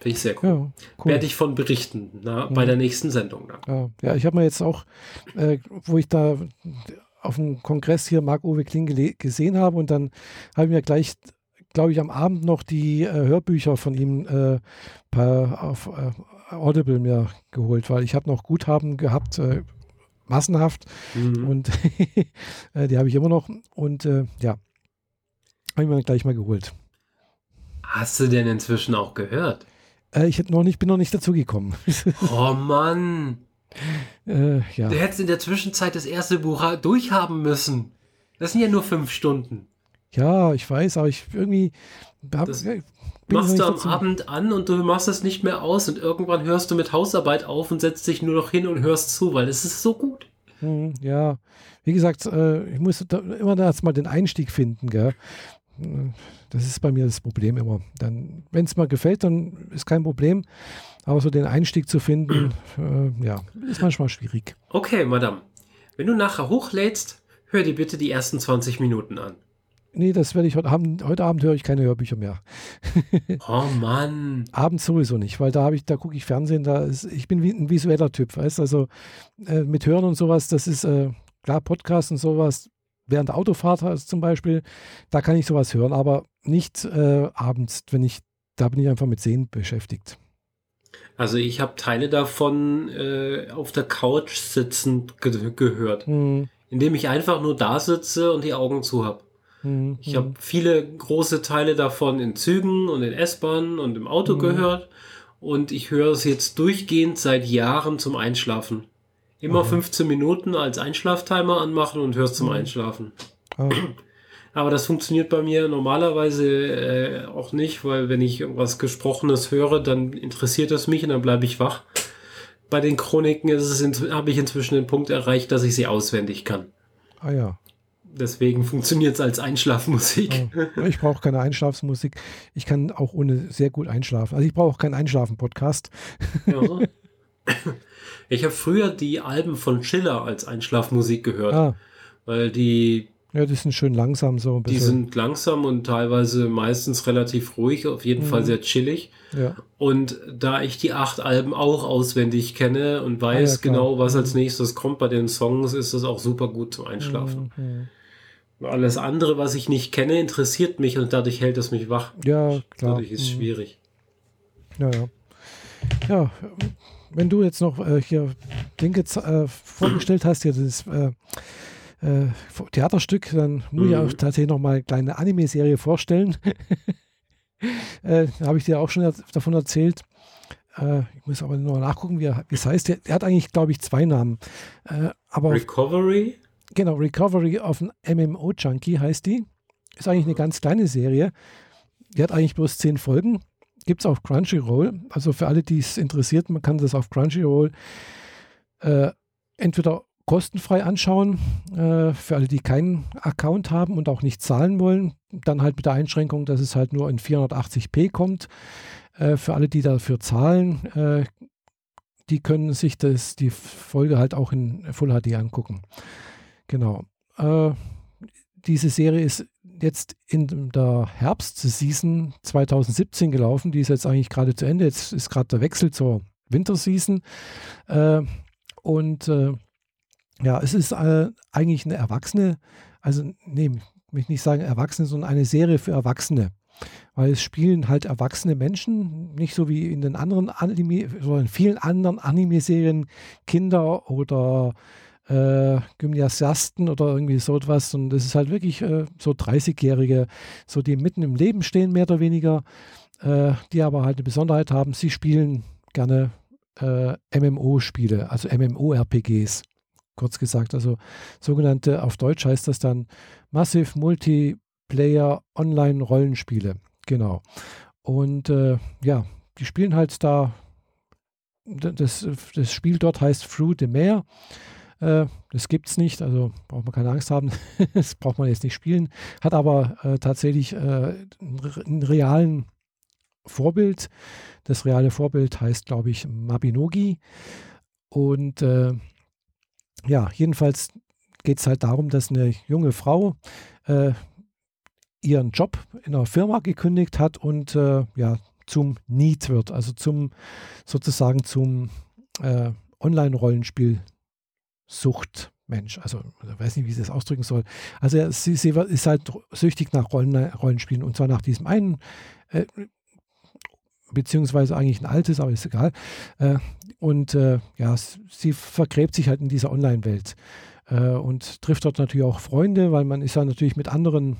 Finde ich sehr cool. Ja, cool. Werde ich von berichten na, bei ja. der nächsten Sendung. Na. Ja, ich habe mir jetzt auch, äh, wo ich da auf dem Kongress hier Marc-Uwe Kling gele- gesehen habe und dann habe ich mir gleich, glaube ich, am Abend noch die äh, Hörbücher von ihm äh, per, auf äh, Audible mir geholt, weil ich habe noch Guthaben gehabt, äh, massenhaft mhm. und die habe ich immer noch und äh, ja, habe ich mir gleich mal geholt. Hast du denn inzwischen auch gehört? Ich hätte noch nicht, bin noch nicht dazu gekommen. Oh Mann. Äh, ja. Du hättest in der Zwischenzeit das erste Buch durchhaben müssen. Das sind ja nur fünf Stunden. Ja, ich weiß, aber ich irgendwie... Hab, das bin machst du am dazu. Abend an und du machst es nicht mehr aus und irgendwann hörst du mit Hausarbeit auf und setzt dich nur noch hin und hörst zu, weil es ist so gut. Hm, ja, wie gesagt, ich muss da immer erst mal den Einstieg finden, gell? das ist bei mir das Problem immer. Dann, wenn es mal gefällt, dann ist kein Problem. Aber so den Einstieg zu finden, äh, ja, ist manchmal schwierig. Okay, Madame. Wenn du nachher hochlädst, hör dir bitte die ersten zwanzig Minuten an. Nee, das werde ich heute Abend, heute Abend höre ich keine Hörbücher mehr. Oh Mann. Abends sowieso nicht, weil da habe ich, da gucke ich Fernsehen, da ist, ich bin wie ein visueller Typ, weißt du, also äh, mit Hören und sowas, das ist, äh, klar, Podcasts und sowas, während der Autofahrt also zum Beispiel, da kann ich sowas hören, aber nicht äh, abends, wenn ich, da bin ich einfach mit Sehen beschäftigt. Also ich habe Teile davon äh, auf der Couch sitzend ge- gehört, mhm. indem ich einfach nur da sitze und die Augen zu habe. Mhm. Ich habe viele große Teile davon in Zügen und in S-Bahnen und im Auto mhm. gehört und ich höre es jetzt durchgehend seit Jahren zum Einschlafen. Immer okay. fünfzehn Minuten als Einschlaftimer anmachen und hörst zum mhm. Einschlafen. Oh. Aber das funktioniert bei mir normalerweise äh, auch nicht, weil wenn ich irgendwas Gesprochenes höre, dann interessiert es mich und dann bleibe ich wach. Bei den Chroniken ist es in, habe ich inzwischen den Punkt erreicht, dass ich sie auswendig kann. Ah ja. Deswegen funktioniert es als Einschlafmusik. Oh. Ich brauche keine Einschlafmusik. Ich kann auch ohne sehr gut einschlafen. Also ich brauche auch keinen Einschlafen-Podcast. Ja. Ich habe früher die Alben von Schiller als Einschlafmusik gehört. Ah. Weil die... Ja, die sind schön langsam so ein bisschen. Die sind langsam und teilweise meistens relativ ruhig, auf jeden mhm. Fall sehr chillig. Ja. Und da ich die acht Alben auch auswendig kenne und weiß ah, ja, genau, was als nächstes kommt bei den Songs, ist das auch super gut zum Einschlafen. Mhm. Alles andere, was ich nicht kenne, interessiert mich und dadurch hält es mich wach. Ja, klar. Dadurch ist es mhm. schwierig. Ja, ja. Ja, wenn du jetzt noch äh, hier Dinge äh, vorgestellt hast, hier das... Äh, Äh, Theaterstück, dann muss mhm. ich auch tatsächlich nochmal eine kleine Anime-Serie vorstellen. äh, habe ich dir auch schon er- davon erzählt. Äh, ich muss aber nur nachgucken, wie er, wie es heißt. Er, er hat eigentlich, glaube ich, zwei Namen. Äh, aber Recovery? Auf, genau, Recovery of an M M O-Junkie heißt die. Ist eigentlich mhm. eine ganz kleine Serie. Die hat eigentlich bloß zehn Folgen. Gibt es auf Crunchyroll. Also für alle, die es interessiert, man kann das auf Crunchyroll äh, entweder kostenfrei anschauen, äh, für alle, die keinen Account haben und auch nicht zahlen wollen, dann halt mit der Einschränkung, dass es halt nur in vierhundertachtzig p kommt. Äh, für alle, die dafür zahlen, äh, die können sich das, die Folge halt auch in Full H D angucken. Genau. Äh, diese Serie ist jetzt in der Herbst-Season zwanzig siebzehn gelaufen, die ist jetzt eigentlich gerade zu Ende, jetzt ist gerade der Wechsel zur Winterseason äh, und äh, ja, es ist äh, eigentlich eine Erwachsene, also nee, mich nicht sagen Erwachsene, sondern eine Serie für Erwachsene, weil es spielen halt erwachsene Menschen, nicht so wie in den anderen Anime, sondern in vielen anderen Anime-Serien Kinder oder äh, Gymnasiasten oder irgendwie so etwas, und das ist halt wirklich äh, so dreißigjährige, so die mitten im Leben stehen, mehr oder weniger, äh, die aber halt eine Besonderheit haben, sie spielen gerne äh, M M O-Spiele, also M M O R P Gs. Kurz gesagt, also sogenannte, auf Deutsch heißt das dann Massive Multiplayer Online Rollenspiele. Genau. Und äh, ja, die spielen halt da, das, das Spiel dort heißt Through the Mare. Äh, das gibt es nicht, also braucht man keine Angst haben, das braucht man jetzt nicht spielen. Hat aber äh, tatsächlich äh, einen realen Vorbild. Das reale Vorbild heißt, glaube ich, Mabinogi. Und äh, ja, jedenfalls geht es halt darum, dass eine junge Frau äh, ihren Job in einer Firma gekündigt hat und äh, ja, zum Need wird, also zum sozusagen zum äh, Online-Rollenspiel-Suchtmensch. Also ich weiß nicht, wie ich das ausdrücken soll. Also sie, sie ist halt süchtig nach Rollen, Rollenspielen, und zwar nach diesem einen, äh, beziehungsweise eigentlich ein altes, aber ist egal. Äh, und äh, ja, sie vergräbt sich halt in dieser Online-Welt äh, und trifft dort natürlich auch Freunde, weil man ist ja natürlich mit anderen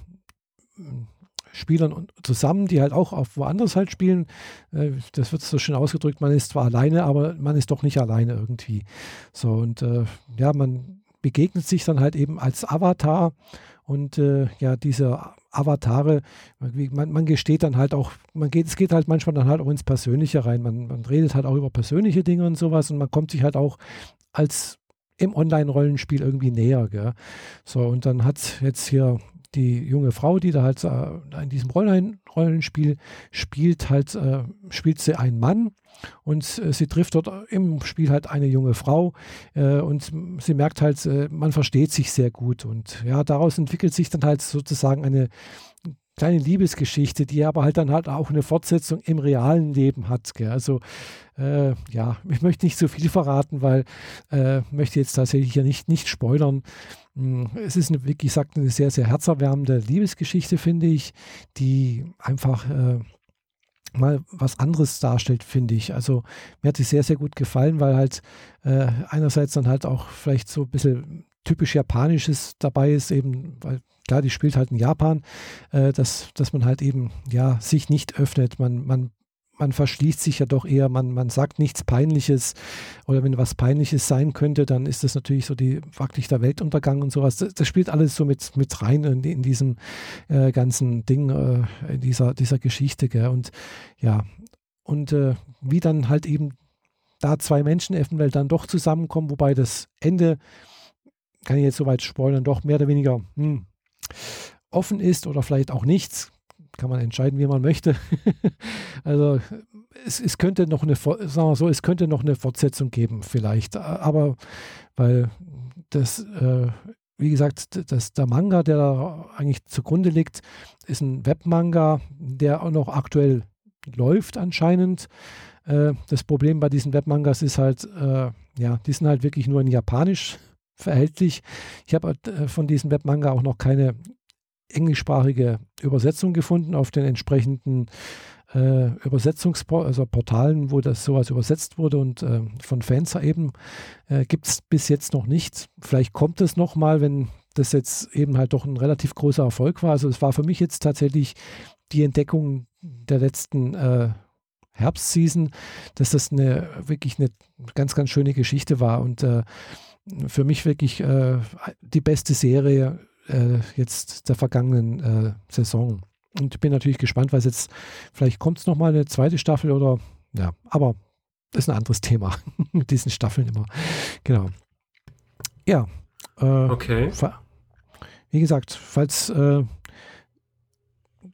Spielern zusammen, die halt auch auf woanders halt spielen. Äh, das wird so schön ausgedrückt, man ist zwar alleine, aber man ist doch nicht alleine irgendwie. So, und äh, ja, man begegnet sich dann halt eben als Avatar, und äh, ja, diese Avatare, man, man gesteht dann halt auch, man geht, es geht halt manchmal dann halt auch ins Persönliche rein, man, man redet halt auch über persönliche Dinge und sowas, und man kommt sich halt auch als im Online-Rollenspiel irgendwie näher, gell? So, und dann hat jetzt hier die junge Frau, die da halt äh, in diesem Rollen, Rollenspiel spielt, halt äh, spielt sie einen Mann und äh, sie trifft dort im Spiel halt eine junge Frau äh, und sie merkt halt, äh, man versteht sich sehr gut und ja, daraus entwickelt sich dann halt sozusagen eine kleine Liebesgeschichte, die aber halt dann halt auch eine Fortsetzung im realen Leben hat. Gell? Also äh, ja, ich möchte nicht so viel verraten, weil äh, möchte jetzt tatsächlich ja nicht, nicht spoilern. Es ist, eine, wie gesagt, eine sehr, sehr herzerwärmende Liebesgeschichte, finde ich, die einfach äh, mal was anderes darstellt, finde ich. Also mir hat sie sehr, sehr gut gefallen, weil halt äh, einerseits dann halt auch vielleicht so ein bisschen typisch Japanisches dabei ist, eben, weil klar, die spielt halt in Japan, äh, dass, dass man halt eben, ja, sich nicht öffnet, man, man Man verschließt sich ja doch eher, man, man sagt nichts Peinliches oder wenn was Peinliches sein könnte, dann ist das natürlich so die wirklich der Weltuntergang und sowas. Das, das spielt alles so mit, mit rein in, in diesem äh, ganzen Ding, äh, in dieser, dieser Geschichte. Gell? Und ja, und äh, wie dann halt eben da zwei Menschen eventuell dann doch zusammenkommen, wobei das Ende, kann ich jetzt soweit spoilern, doch mehr oder weniger hm, offen ist oder vielleicht auch nichts. Kann man entscheiden, wie man möchte. Also es, es könnte noch eine, sagen wir so, es könnte noch eine Fortsetzung geben, vielleicht. Aber weil das, äh, wie gesagt, das, der Manga, der da eigentlich zugrunde liegt, ist ein Webmanga, der auch noch aktuell läuft anscheinend. Äh, das Problem bei diesen Webmangas ist halt, äh, ja, die sind halt wirklich nur in Japanisch erhältlich. Ich habe äh, von diesem Webmanga auch noch keine englischsprachige Übersetzung gefunden auf den entsprechenden äh, Übersetzungsportalen, also Portalen, wo das sowas übersetzt wurde und äh, von Fans eben äh, gibt es bis jetzt noch nichts. Vielleicht kommt es nochmal, wenn das jetzt eben halt doch ein relativ großer Erfolg war. Also es war für mich jetzt tatsächlich die Entdeckung der letzten äh, Herbstseason, dass das eine wirklich eine ganz, ganz schöne Geschichte war und äh, für mich wirklich äh, die beste Serie jetzt der vergangenen äh, Saison. Und ich bin natürlich gespannt, weil jetzt vielleicht kommt es nochmal eine zweite Staffel oder ja, aber das ist ein anderes Thema mit diesen Staffeln immer. Genau. Ja. Äh, okay. Wie gesagt, falls äh,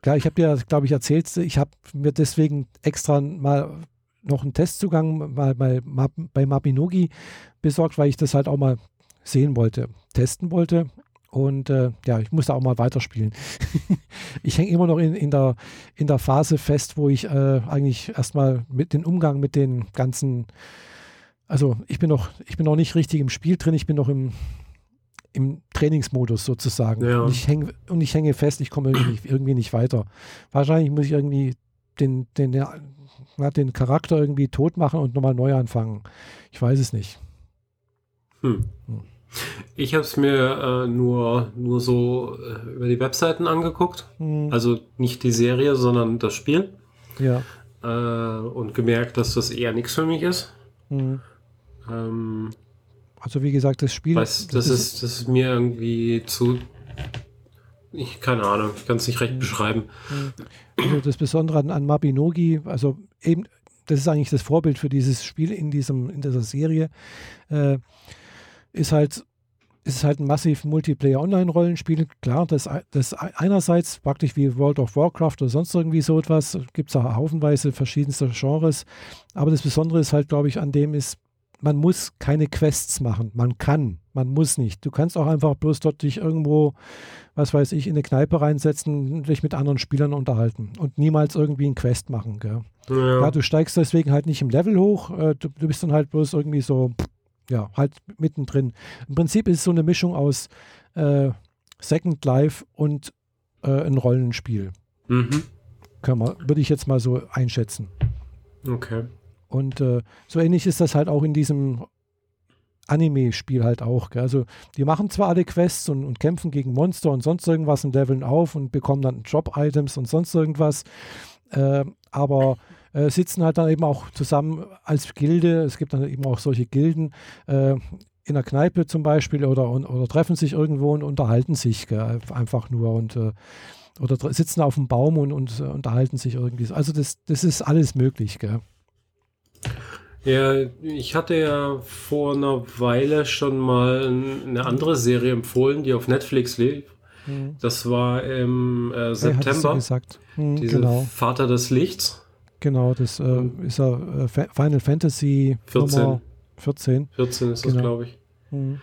klar, ich habe dir, glaube ich, erzählt, ich habe mir deswegen extra mal noch einen Testzugang mal, mal, mal bei Mabinogi besorgt, weil ich das halt auch mal sehen wollte, testen wollte. Und äh, ja, ich muss da auch mal weiterspielen. Ich hänge immer noch in, in, der, in der Phase fest, wo ich äh, eigentlich erstmal mit dem Umgang mit den ganzen, also ich bin noch, ich bin noch nicht richtig im Spiel drin, ich bin noch im, im Trainingsmodus sozusagen. Ja. Und ich hänge und ich hänge fest, ich komme irgendwie, irgendwie nicht weiter. Wahrscheinlich muss ich irgendwie den, den, den, den Charakter irgendwie tot machen und nochmal neu anfangen. Ich weiß es nicht. Hm. hm. Ich habe es mir äh, nur, nur so äh, über die Webseiten angeguckt, mhm. also nicht die Serie, sondern das Spiel ja. äh, und gemerkt, dass das eher nichts für mich ist. Mhm. Ähm, also wie gesagt, das Spiel... Weiß, das, das, ist, ist, das ist mir irgendwie zu... Ich, keine Ahnung, ich kann es nicht recht mhm. beschreiben. Also das Besondere an, an Mabinogi, also eben, das ist eigentlich das Vorbild für dieses Spiel in, diesem, in dieser Serie, äh, ist halt, ist halt ein massiv Multiplayer-Online-Rollenspiel. Klar, das, das einerseits praktisch wie World of Warcraft oder sonst irgendwie so etwas, gibt es auch haufenweise verschiedenste Genres. Aber das Besondere ist halt, glaube ich, an dem ist, man muss keine Quests machen. Man kann, man muss nicht. Du kannst auch einfach bloß dort dich irgendwo, was weiß ich, in eine Kneipe reinsetzen und dich mit anderen Spielern unterhalten und niemals irgendwie einen Quest machen. Gell? Ja. Ja, du steigst deswegen halt nicht im Level hoch. Du, du bist dann halt bloß irgendwie so... Ja, halt mittendrin. Im Prinzip ist es so eine Mischung aus äh, Second Life und äh, ein Rollenspiel. Mhm. Kann man, würde ich jetzt mal so einschätzen. Okay. Und äh, so ähnlich ist das halt auch in diesem Anime-Spiel halt auch. Gell? Also die machen zwar alle Quests und, und kämpfen gegen Monster und sonst irgendwas und leveln auf und bekommen dann Drop-Items und sonst irgendwas. Äh, aber Äh, sitzen halt dann eben auch zusammen als Gilde, es gibt dann eben auch solche Gilden, äh, in der Kneipe zum Beispiel oder, und, oder treffen sich irgendwo und unterhalten sich gell, einfach nur und äh, oder sitzen auf dem Baum und, und äh, unterhalten sich irgendwie. Also das, das ist alles möglich. Gell. Ja, ich hatte ja vor einer Weile schon mal eine andere Serie empfohlen, die auf Netflix lief, Mhm. Das war im äh, September. Hey, gesagt. Mhm, diese genau. Vater des Lichts. Genau, das äh, ist ja äh, Final Fantasy vierzehn. Nummer vierzehn. vierzehn ist genau. das, glaube ich. Mhm.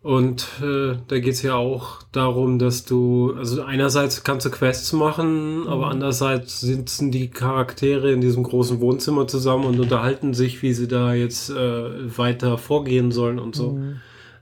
Und äh, da geht es ja auch darum, dass du, also einerseits kannst du Quests machen, mhm. aber andererseits sitzen die Charaktere in diesem großen Wohnzimmer zusammen und unterhalten sich, wie sie da jetzt äh, weiter vorgehen sollen und so. Mhm.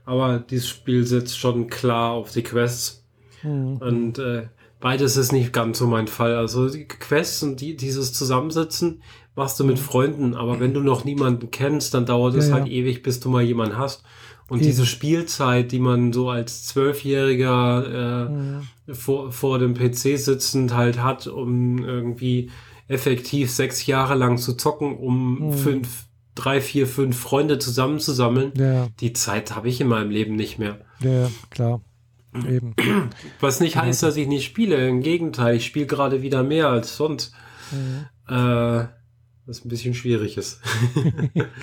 Aber dieses Spiel setzt schon klar auf die Quests. Mhm. Und äh, beides ist nicht ganz so mein Fall. Also die Quests und die, dieses Zusammensitzen machst du mit Freunden, aber wenn du noch niemanden kennst, dann dauert ja, es halt ja. ewig, bis du mal jemanden hast. Und diese Spielzeit, die man so als Zwölfjähriger äh, ja. vor, vor dem P C sitzend halt hat, um irgendwie effektiv sechs Jahre lang zu zocken, um ja. fünf, drei, vier, fünf Freunde zusammenzusammeln, ja. die Zeit habe ich in meinem Leben nicht mehr. Ja, klar. Eben. Was nicht heißt, dass ich nicht spiele. Im Gegenteil, ich spiele gerade wieder mehr als sonst. Ja. Äh, was ein bisschen schwierig ist.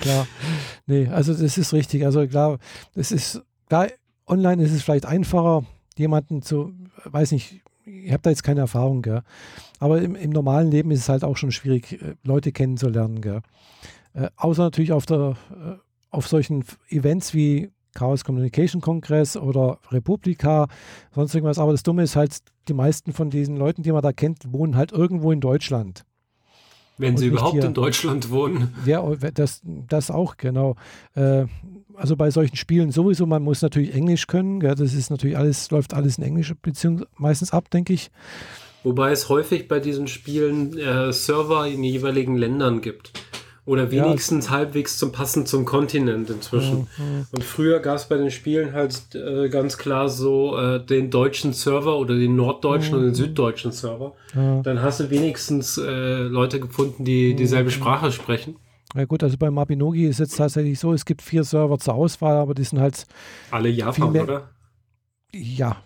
Klar. Nee, also das ist richtig. Also klar, das ist, klar, online ist es vielleicht einfacher, jemanden zu, weiß nicht, ich habe da jetzt keine Erfahrung, gell? Aber im, im normalen Leben ist es halt auch schon schwierig, Leute kennenzulernen, gell? Äh, außer natürlich auf der, auf solchen Events wie Chaos Communication Kongress oder Republica, sonst irgendwas. Aber das Dumme ist halt, die meisten von diesen Leuten, die man da kennt, wohnen halt irgendwo in Deutschland. Wenn sie überhaupt hier in Deutschland wohnen. Ja, das, das auch, genau. Äh, also bei solchen Spielen sowieso, man muss natürlich Englisch können. Gell? Das ist natürlich alles, läuft alles in Englisch beziehungsweise meistens ab, denke ich. Wobei es häufig bei diesen Spielen äh, Server in jeweiligen Ländern gibt. Oder wenigstens ja. halbwegs zum passend zum Kontinent inzwischen. Ja, ja. Und früher gab es bei den Spielen halt äh, ganz klar so äh, den deutschen Server oder den norddeutschen ja. und den süddeutschen Server. Ja. Dann hast du wenigstens äh, Leute gefunden, die ja. dieselbe Sprache sprechen. Na ja, gut, also bei Mabinogi ist jetzt tatsächlich so, es gibt vier Server zur Auswahl, aber die sind halt... Alle Japan, mehr, oder? Ja.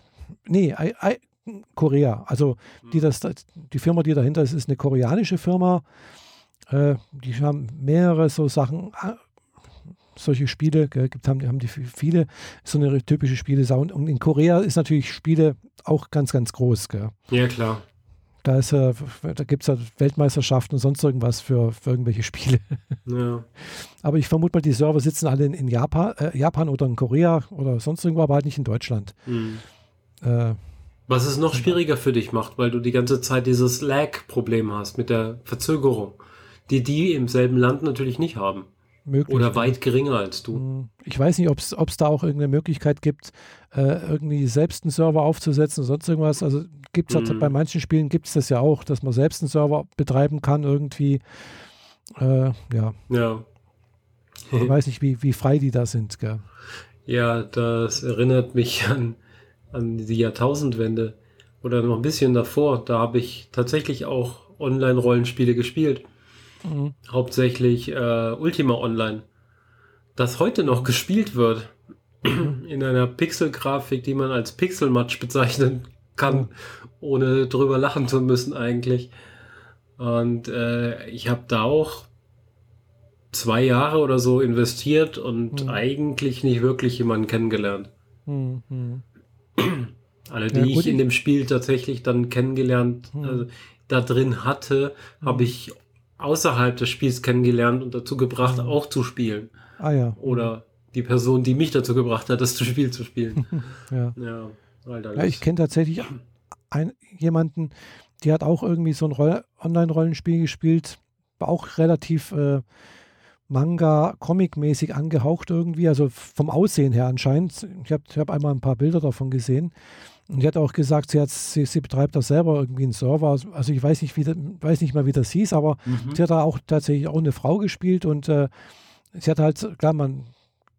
Nee, I, I, Korea. Also die, das, die Firma, die dahinter ist, ist eine koreanische Firma. Die haben mehrere so Sachen, solche Spiele, gibt haben, haben die viele, so eine typische Spiele. Und in Korea ist natürlich Spiele auch ganz, ganz groß. Gell? Ja, klar. Da, ist, da gibt es ja Weltmeisterschaften und sonst irgendwas für, für irgendwelche Spiele. Ja. Aber ich vermute mal, die Server sitzen alle in, in Japan, äh, Japan oder in Korea oder sonst irgendwo, aber halt nicht in Deutschland. Mhm. Äh, Was es noch schwieriger für dich macht, weil du die ganze Zeit dieses Lag-Problem hast mit der Verzögerung. Die die im selben Land natürlich nicht haben. Möglich. Oder weit geringer als du. Ich weiß nicht, ob es da auch irgendeine Möglichkeit gibt, äh, irgendwie selbst einen Server aufzusetzen oder sonst irgendwas. Also gibt's mhm. halt, bei manchen Spielen gibt es das ja auch, dass man selbst einen Server betreiben kann irgendwie. Äh, ja. ja. Ich weiß nicht, wie, wie frei die da sind. Gell? Ja, das erinnert mich an, an die Jahrtausendwende oder noch ein bisschen davor. Da habe ich tatsächlich auch Online-Rollenspiele gespielt. Mhm. Hauptsächlich äh, Ultima Online, das heute noch gespielt wird, in einer Pixelgrafik, die man als Pixelmatsch bezeichnen kann, mhm. ohne drüber lachen zu müssen eigentlich. Und äh, ich habe da auch zwei Jahre oder so investiert und mhm. eigentlich nicht wirklich jemanden kennengelernt. Mhm. Alle, die ja, ich in dem Spiel tatsächlich dann kennengelernt, mhm. also, da drin hatte, mhm. habe ich außerhalb des Spiels kennengelernt und dazu gebracht, mhm. auch zu spielen. Ah ja. Oder die Person, die mich dazu gebracht hat, das Spiel zu spielen. ja. Ja, ja, ich kenne tatsächlich einen, jemanden, die hat auch irgendwie so ein Roll- Online-Rollenspiel gespielt, war auch relativ äh, Manga-Comic-mäßig angehaucht irgendwie, also vom Aussehen her anscheinend. Ich habe ich hab einmal ein paar Bilder davon gesehen. Und die hat auch gesagt, sie, hat, sie, sie betreibt da selber irgendwie einen Server. Also ich weiß nicht, wie, weiß nicht mal, wie das hieß, aber mhm. sie hat da auch tatsächlich auch eine Frau gespielt und äh, sie hat halt, klar man,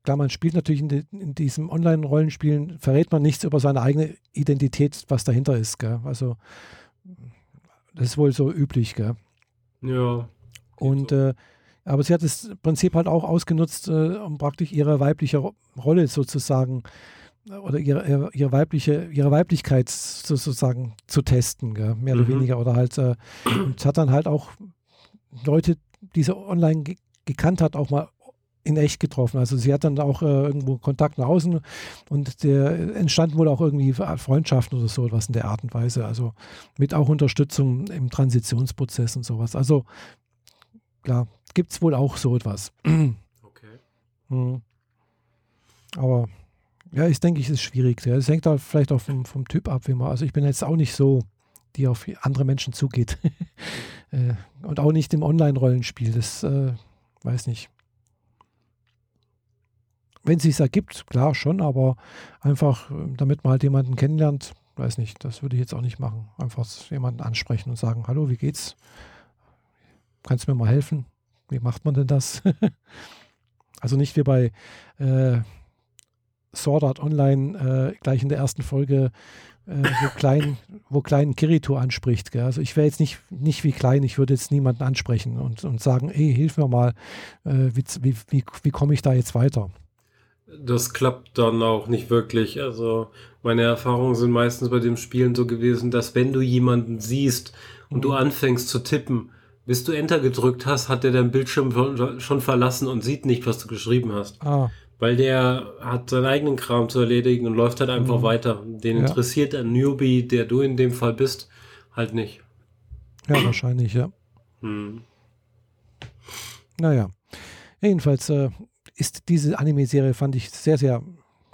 klar, man spielt natürlich in, de, in diesem Online-Rollenspielen, verrät man nichts über seine eigene Identität, was dahinter ist. Gell? Also das ist wohl so üblich. Gell? Ja. Und so. äh, aber sie hat das Prinzip halt auch ausgenutzt, äh, um praktisch ihre weibliche Ro- Rolle sozusagen oder ihre, ihre weibliche, ihre Weiblichkeit sozusagen zu testen, gell? Mehr mhm. oder weniger. Oder halt, äh, und hat dann halt auch Leute, die sie online ge- gekannt hat, auch mal in echt getroffen. Also sie hat dann auch äh, irgendwo Kontakt nach außen und der entstand wohl auch irgendwie Freundschaften oder so etwas in der Art und Weise. Also mit auch Unterstützung im Transitionsprozess und sowas. Also klar, gibt es wohl auch so etwas. Okay. Mhm. Aber ja, ich denke, es ist schwierig. Es hängt da vielleicht auch vom, vom Typ ab, wie man. Also ich bin jetzt auch nicht so, die auf andere Menschen zugeht. äh, und auch nicht im Online-Rollenspiel. Das äh, weiß nicht. Wenn es sich ergibt, klar schon, aber einfach, damit man halt jemanden kennenlernt, weiß nicht, das würde ich jetzt auch nicht machen. Einfach jemanden ansprechen und sagen, hallo, wie geht's? Kannst du mir mal helfen? Wie macht man denn das? Also nicht wie bei äh, Sword Art Online äh, gleich in der ersten Folge, äh, wo, klein, wo Klein Kirito anspricht. Gell? Also ich wäre jetzt nicht, nicht wie Klein, ich würde jetzt niemanden ansprechen und, und sagen, ey, hilf mir mal, äh, wie, wie, wie, wie komme ich da jetzt weiter? Das klappt dann auch nicht wirklich. Also meine Erfahrungen sind meistens bei dem Spielen so gewesen, dass wenn du jemanden siehst und mhm. du anfängst zu tippen, bis du Enter gedrückt hast, hat der deinen Bildschirm schon verlassen und sieht nicht, was du geschrieben hast. Ah. Weil der hat seinen eigenen Kram zu erledigen und läuft halt einfach mhm. weiter. Den ja. interessiert ein Newbie, der du in dem Fall bist, halt nicht. Ja, wahrscheinlich, ja. Hm. Naja. Jedenfalls äh, ist diese Anime-Serie, fand ich, sehr, sehr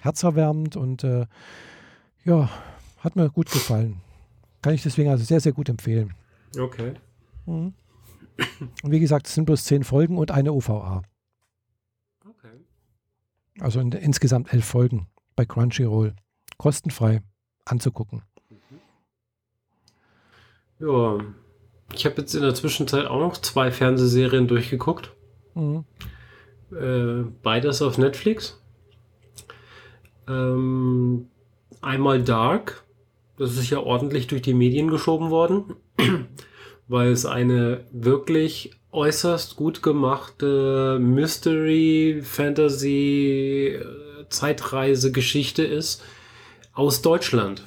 herzerwärmend und äh, ja, hat mir gut gefallen. Kann ich deswegen also sehr, sehr gut empfehlen. Okay. Mhm. Und wie gesagt, es sind bloß zehn Folgen und eine O V A. Okay. Also in, insgesamt elf Folgen bei Crunchyroll. Kostenfrei anzugucken. Mhm. Ja, ich habe jetzt in der Zwischenzeit auch noch zwei Fernsehserien durchgeguckt. Mhm. Äh, beides auf Netflix. Ähm, einmal Dark. Das ist ja ordentlich durch die Medien geschoben worden, weil es eine wirklich äußerst gut gemachte Mystery-Fantasy-Zeitreise-Geschichte ist aus Deutschland.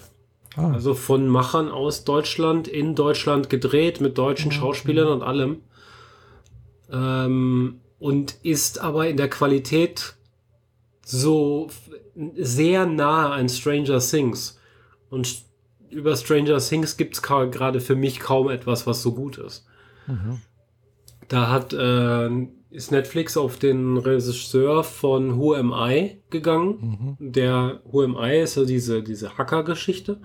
Ah. Also von Machern aus Deutschland, in Deutschland gedreht, mit deutschen Schauspielern und allem. Ähm, und ist aber in der Qualität so sehr nahe an Stranger Things. Und über Stranger Things gibt es gerade für mich kaum etwas, was so gut ist. Mhm. Da hat äh, ist Netflix auf den Regisseur von Who Am I gegangen. Mhm. Der Who Am I ist ja diese, diese Hacker-Geschichte.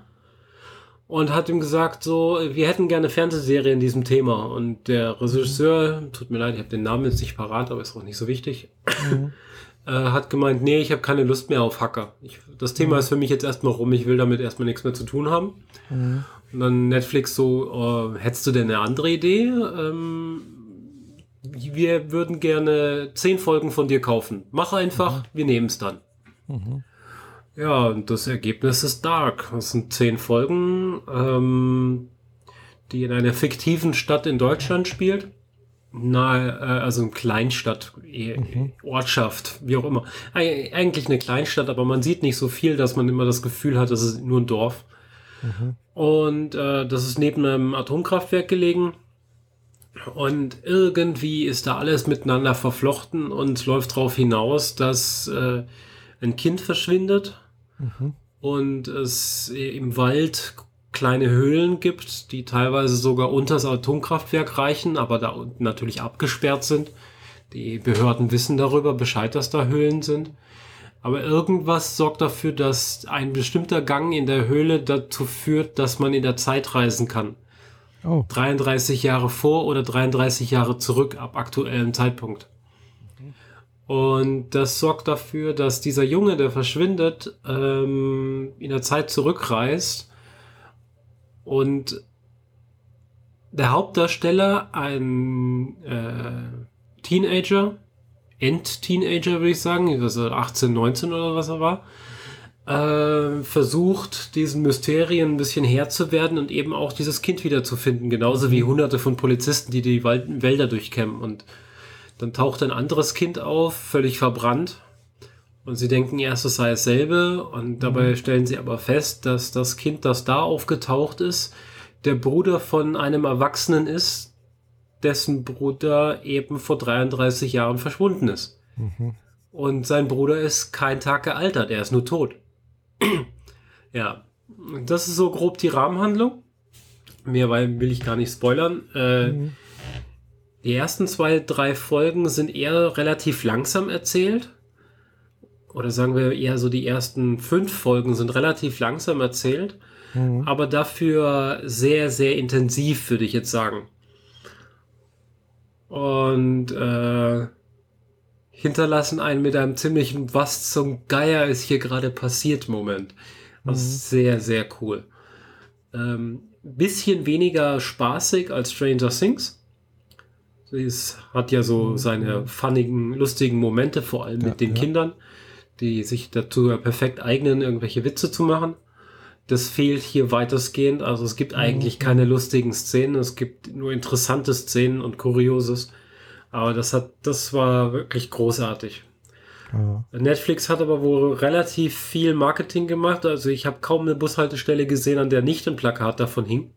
Und hat ihm gesagt, so, wir hätten gerne Fernsehserie in diesem Thema. Und der Regisseur, tut mir leid, ich habe den Namen jetzt nicht parat, aber ist auch nicht so wichtig, mhm. äh, hat gemeint, nee, ich habe keine Lust mehr auf Hacker. Ich, das Thema mhm. ist für mich jetzt erstmal rum, ich will damit erstmal nichts mehr zu tun haben. Mhm. Und dann Netflix so, äh, hättest du denn eine andere Idee? Ähm, wir würden gerne zehn Folgen von dir kaufen. Mach einfach, mhm. wir nehmen es dann. Mhm. Ja, und das Ergebnis ist Dark. Das sind zehn Folgen, ähm, die in einer fiktiven Stadt in Deutschland spielt. Na, äh, also eine Kleinstadt, mhm. Ortschaft, wie auch immer. Eig- eigentlich eine Kleinstadt, aber man sieht nicht so viel, dass man immer das Gefühl hat, das ist nur ein Dorf. Mhm. Und äh, das ist neben einem Atomkraftwerk gelegen. Und irgendwie ist da alles miteinander verflochten und läuft darauf hinaus, dass äh, ein Kind verschwindet. Mhm. Und es im Wald kleine Höhlen gibt, die teilweise sogar unter das Atomkraftwerk reichen, aber da unten natürlich abgesperrt sind. Die Behörden wissen darüber Bescheid, dass da Höhlen sind. Aber irgendwas sorgt dafür, dass ein bestimmter Gang in der Höhle dazu führt, dass man in der Zeit reisen kann. Oh. dreiunddreißig Jahre vor oder dreiunddreißig Jahre zurück ab aktuellem Zeitpunkt. Und das sorgt dafür, dass dieser Junge, der verschwindet, ähm, in der Zeit zurückreist und der Hauptdarsteller, ein äh, Teenager, End-Teenager würde ich sagen, also achtzehn, neunzehn oder was er war, äh, versucht, diesen Mysterien ein bisschen Herr zu werden und eben auch dieses Kind wiederzufinden, genauso wie hunderte von Polizisten, die die Wald- Wälder durchkämmen. Und dann taucht ein anderes Kind auf, völlig verbrannt. Und sie denken erst, es sei dasselbe. Und dabei mhm. stellen sie aber fest, dass das Kind, das da aufgetaucht ist, der Bruder von einem Erwachsenen ist, dessen Bruder eben vor dreiunddreißig Jahren verschwunden ist. Mhm. Und sein Bruder ist keinen Tag gealtert, er ist nur tot. Ja, das ist so grob die Rahmenhandlung. Mehr will ich gar nicht spoilern. Äh, mhm. Die ersten zwei, drei Folgen sind eher relativ langsam erzählt. Oder sagen wir eher so, die ersten fünf Folgen sind relativ langsam erzählt. Mhm. Aber dafür sehr, sehr intensiv, würde ich jetzt sagen. Und äh, hinterlassen einen mit einem ziemlichen "Was zum Geier ist hier gerade passiert" Moment. Das mhm. ist sehr, sehr cool. Ähm, bisschen weniger spaßig als Stranger Things. Es hat ja so mhm. seine funnigen, lustigen Momente, vor allem ja, mit den ja. Kindern, die sich dazu ja perfekt eignen, irgendwelche Witze zu machen. Das fehlt hier weitestgehend. Also es gibt eigentlich mhm. keine lustigen Szenen. Es gibt nur interessante Szenen und Kurioses. Aber das hat, das war wirklich großartig. Ja. Netflix hat aber wohl relativ viel Marketing gemacht. Also ich habe kaum eine Bushaltestelle gesehen, an der nicht ein Plakat davon hing.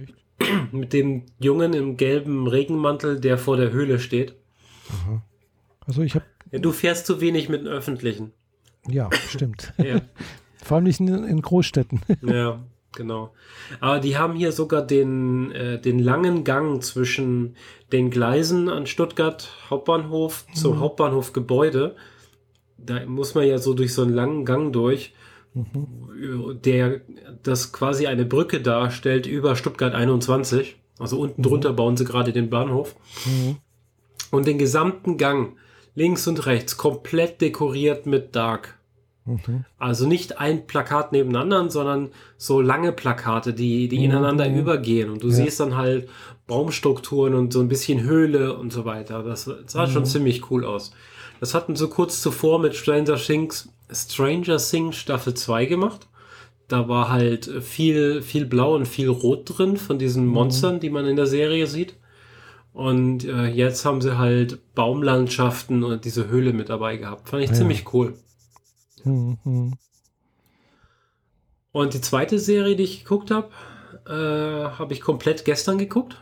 Echt? Mit dem Jungen im gelben Regenmantel, der vor der Höhle steht. Aha. Also ich habe. Ja, du fährst zu wenig mit den Öffentlichen. Ja, stimmt. Ja. Vor allem nicht in Großstädten. Ja, genau. Aber die haben hier sogar den, äh, den langen Gang zwischen den Gleisen an Stuttgart Hauptbahnhof zum mhm. Hauptbahnhofgebäude. Da muss man ja so durch so einen langen Gang durch, mhm. der das quasi eine Brücke darstellt über Stuttgart einundzwanzig. Also unten mhm. drunter bauen sie gerade den Bahnhof. Mhm. Und den gesamten Gang, links und rechts, komplett dekoriert mit Dark. Also nicht ein Plakat neben anderen, sondern so lange Plakate, die, die ineinander mhm. übergehen. Und du ja. siehst dann halt Baumstrukturen und so ein bisschen Höhle und so weiter. Das sah mhm. schon ziemlich cool aus. Das hatten sie kurz zuvor mit Stranger Things, Stranger Things Staffel zwei gemacht. Da war halt viel, viel Blau und viel Rot drin von diesen Monstern, mhm. die man in der Serie sieht. Und äh, jetzt haben sie halt Baumlandschaften und diese Höhle mit dabei gehabt. Fand ich ja. ziemlich cool. Und die zweite Serie, die ich geguckt habe, äh, habe ich komplett gestern geguckt.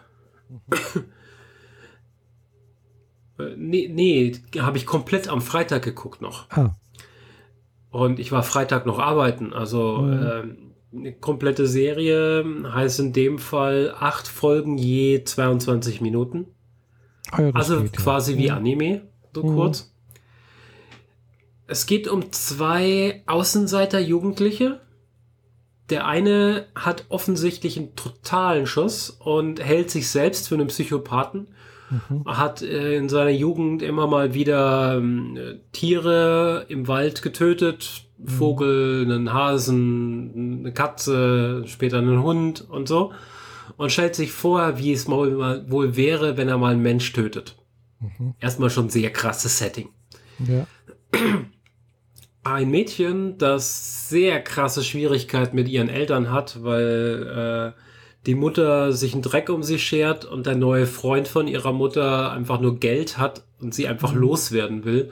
äh, nee, nee habe ich komplett am Freitag geguckt noch. Ah. Und ich war Freitag noch arbeiten. Also mhm. äh, eine komplette Serie heißt in dem Fall acht Folgen je zweiundzwanzig Minuten. Ah, ja, also geht, quasi ja. wie Anime, so mhm. kurz. Es geht um zwei Außenseiter-Jugendliche. Der eine hat offensichtlich einen totalen Schuss und hält sich selbst für einen Psychopathen. Mhm. Hat in seiner Jugend immer mal wieder äh, Tiere im Wald getötet. Mhm. Vogel, einen Hasen, eine Katze, später einen Hund und so. Und stellt sich vor, wie es mal wohl wäre, wenn er mal einen Mensch tötet. Mhm. Erstmal schon sehr krasses Setting. Ja. Ein Mädchen, das sehr krasse Schwierigkeiten mit ihren Eltern hat, weil äh, die Mutter sich einen Dreck um sie schert und der neue Freund von ihrer Mutter einfach nur Geld hat und sie einfach mhm. loswerden will.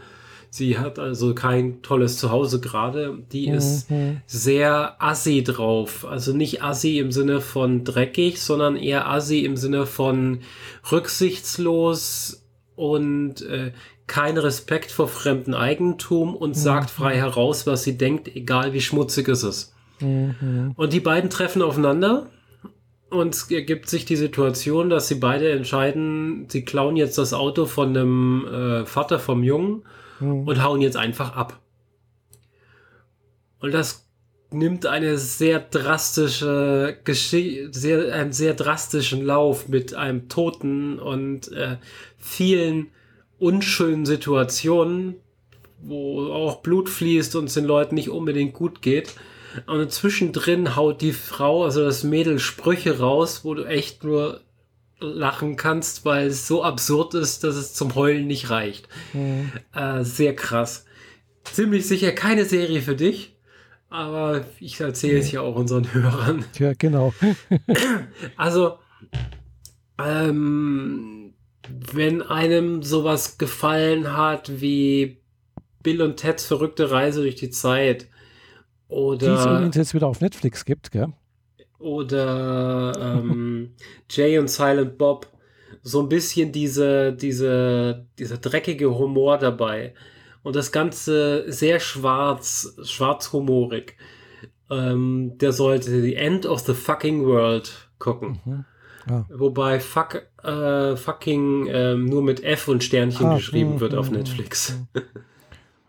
Sie hat also kein tolles Zuhause gerade. Die mhm. ist sehr assi drauf. Also nicht assi im Sinne von dreckig, sondern eher assi im Sinne von rücksichtslos und äh, kein Respekt vor fremdem Eigentum und mhm. sagt frei heraus, was sie denkt, egal wie schmutzig es ist. Mhm. Und die beiden treffen aufeinander und es ergibt sich die Situation, dass sie beide entscheiden, sie klauen jetzt das Auto von einem äh, Vater vom Jungen mhm. und hauen jetzt einfach ab. Und das nimmt eine sehr drastische Geschichte, sehr, einen sehr drastischen Lauf mit einem Toten und äh, vielen unschönen Situationen, wo auch Blut fließt und es den Leuten nicht unbedingt gut geht. Und zwischendrin haut die Frau, also das Mädel, Sprüche raus, wo du echt nur lachen kannst, weil es so absurd ist, dass es zum Heulen nicht reicht. Mhm. Äh, sehr krass. Ziemlich sicher keine Serie für dich. Aber ich erzähle es ja auch unseren Hörern. Ja, genau. Also, ähm, wenn einem sowas gefallen hat wie Bill und Ted's verrückte Reise durch die Zeit oder... Die es übrigens jetzt wieder auf Netflix gibt, gell? Oder ähm, Jay und Silent Bob. so ein bisschen diese, diese, dieser dreckige Humor dabei. Und das Ganze sehr schwarz, schwarzhumorig. Ähm, der sollte The End of the Fucking World gucken. Mhm. Ah. Wobei fuck, äh, fucking äh, nur mit F und Sternchen ah, geschrieben mh, wird auf mh, Netflix. Mh.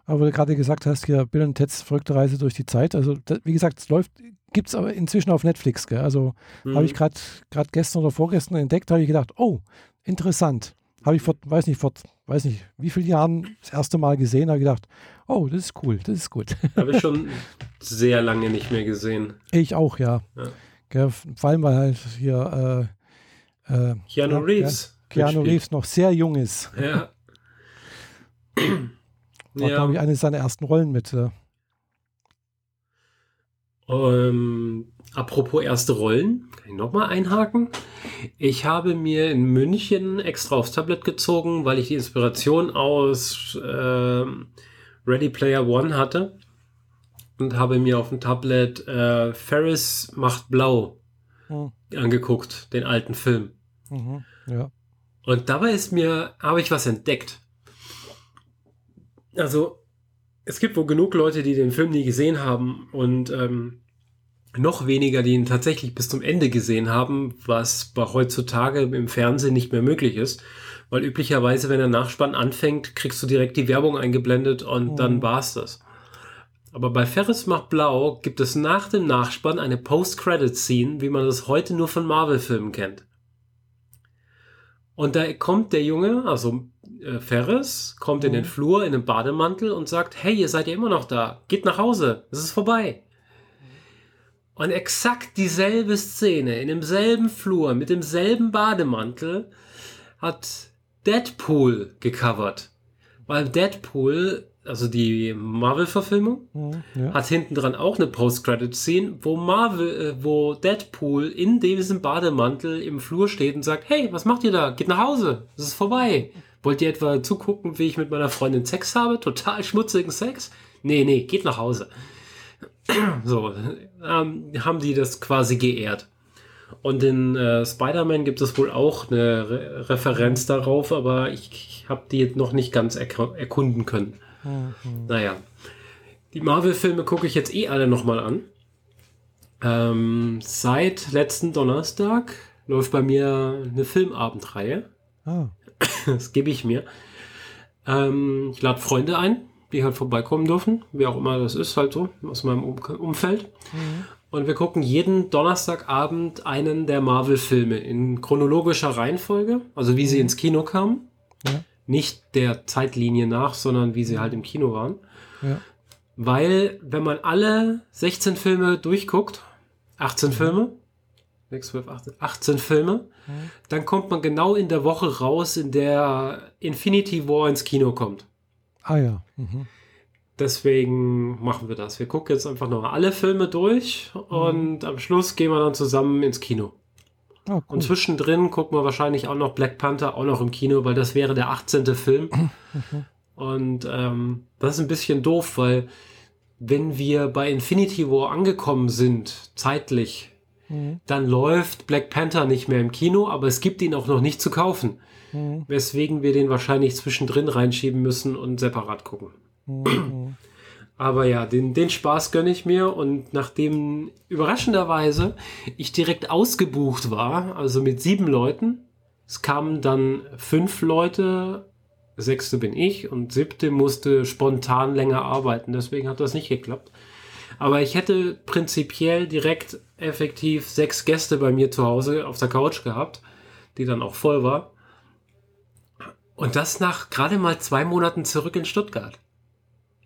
Aber du gerade gesagt hast, ja, Bill und Ted's verrückte Reise durch die Zeit. Also das, wie gesagt, es läuft, gibt es aber inzwischen auf Netflix. Gell? Also mhm. habe ich gerade gerade gestern oder vorgestern entdeckt, habe ich gedacht, oh, interessant. Habe ich vor, weiß nicht, vor, weiß nicht, wie vielen Jahren das erste Mal gesehen, habe gedacht, oh, das ist cool, das ist gut. Habe ich schon sehr lange nicht mehr gesehen. Ich auch, ja. ja. Gell? Vor allem, weil halt hier äh, äh, Keanu Reeves. Ja, Keanu Reeves noch sehr jung ist. Ja. War, ja. glaube ich, eine seiner ersten Rollen mit. Äh. Ähm, apropos erste Rollen, kann ich nochmal einhaken? Ich habe mir in München extra aufs Tablet gezogen, weil ich die Inspiration aus äh, Ready Player One hatte und habe mir auf dem Tablet äh, Ferris macht blau hm. angeguckt, den alten Film. Mhm, ja. Und dabei ist mir, habe ich was entdeckt. Also, es gibt wohl genug Leute, die den Film nie gesehen haben und ähm, noch weniger, die ihn tatsächlich bis zum Ende gesehen haben, was bei heutzutage im Fernsehen nicht mehr möglich ist, weil üblicherweise, wenn der Nachspann anfängt, kriegst du direkt die Werbung eingeblendet und mhm. dann war's das. Aber bei Ferris macht blau gibt es nach dem Nachspann eine Post-Credit-Scene, wie man das heute nur von Marvel-Filmen kennt. Und da kommt der Junge, also äh, Ferris, kommt mhm. in den Flur in einem Bademantel und sagt, hey, ihr seid ja immer noch da, geht nach Hause, es ist vorbei. Und exakt dieselbe Szene, in demselben Flur, mit demselben Bademantel, hat Deadpool gecovert. Weil Deadpool, also die Marvel-Verfilmung, mhm, ja. hat hinten dran auch eine Post-Credit-Scene, wo Marvel, äh, wo Deadpool in diesem Bademantel im Flur steht und sagt, hey, was macht ihr da? Geht nach Hause, es ist vorbei. Wollt ihr etwa zugucken, wie ich mit meiner Freundin Sex habe? Total schmutzigen Sex? Nee, nee, geht nach Hause. So, ähm, haben die das quasi geehrt. Und in äh, Spider-Man gibt es wohl auch eine Re- Referenz darauf, aber ich, ich habe die jetzt noch nicht ganz er- erkunden können. Mhm. Naja, die Marvel-Filme gucke ich jetzt eh alle nochmal an. Ähm, seit letzten Donnerstag läuft bei mir eine Filmabendreihe. Oh. Das gebe ich mir. Ähm, ich lade Freunde ein, die halt vorbeikommen dürfen, wie auch immer das ist, halt so, aus meinem um- Umfeld. Mhm. Und wir gucken jeden Donnerstagabend einen der Marvel-Filme in chronologischer Reihenfolge, also wie mhm. sie ins Kino kamen. Ja. Nicht der Zeitlinie nach, sondern wie sie halt im Kino waren. Ja. Weil, wenn man alle sechzehn Filme durchguckt, achtzehn ja. Filme, sechs, zwölf, achtzehn, achtzehn Filme, ja. dann kommt man genau in der Woche raus, in der Infinity War ins Kino kommt. Ah ja. Mhm. Deswegen machen wir das. Wir gucken jetzt einfach nochmal alle Filme durch und mhm. am Schluss gehen wir dann zusammen ins Kino. Oh, cool. Und zwischendrin gucken wir wahrscheinlich auch noch Black Panther, auch noch im Kino, weil das wäre der achtzehnte Film. Mhm. Und ähm, das ist ein bisschen doof, weil wenn wir bei Infinity War angekommen sind, zeitlich, mhm. dann läuft Black Panther nicht mehr im Kino, aber es gibt ihn auch noch nicht zu kaufen. Mhm. Weswegen wir den wahrscheinlich zwischendrin reinschieben müssen und separat gucken. Mhm. Aber ja, den, den Spaß gönne ich mir und nachdem überraschenderweise ich direkt ausgebucht war, also mit sieben Leuten, es kamen dann fünf Leute, sechste bin ich und siebte musste spontan länger arbeiten, deswegen hat das nicht geklappt. Aber ich hätte prinzipiell direkt effektiv sechs Gäste bei mir zu Hause auf der Couch gehabt, die dann auch voll war. Und das nach gerade mal zwei Monaten zurück in Stuttgart.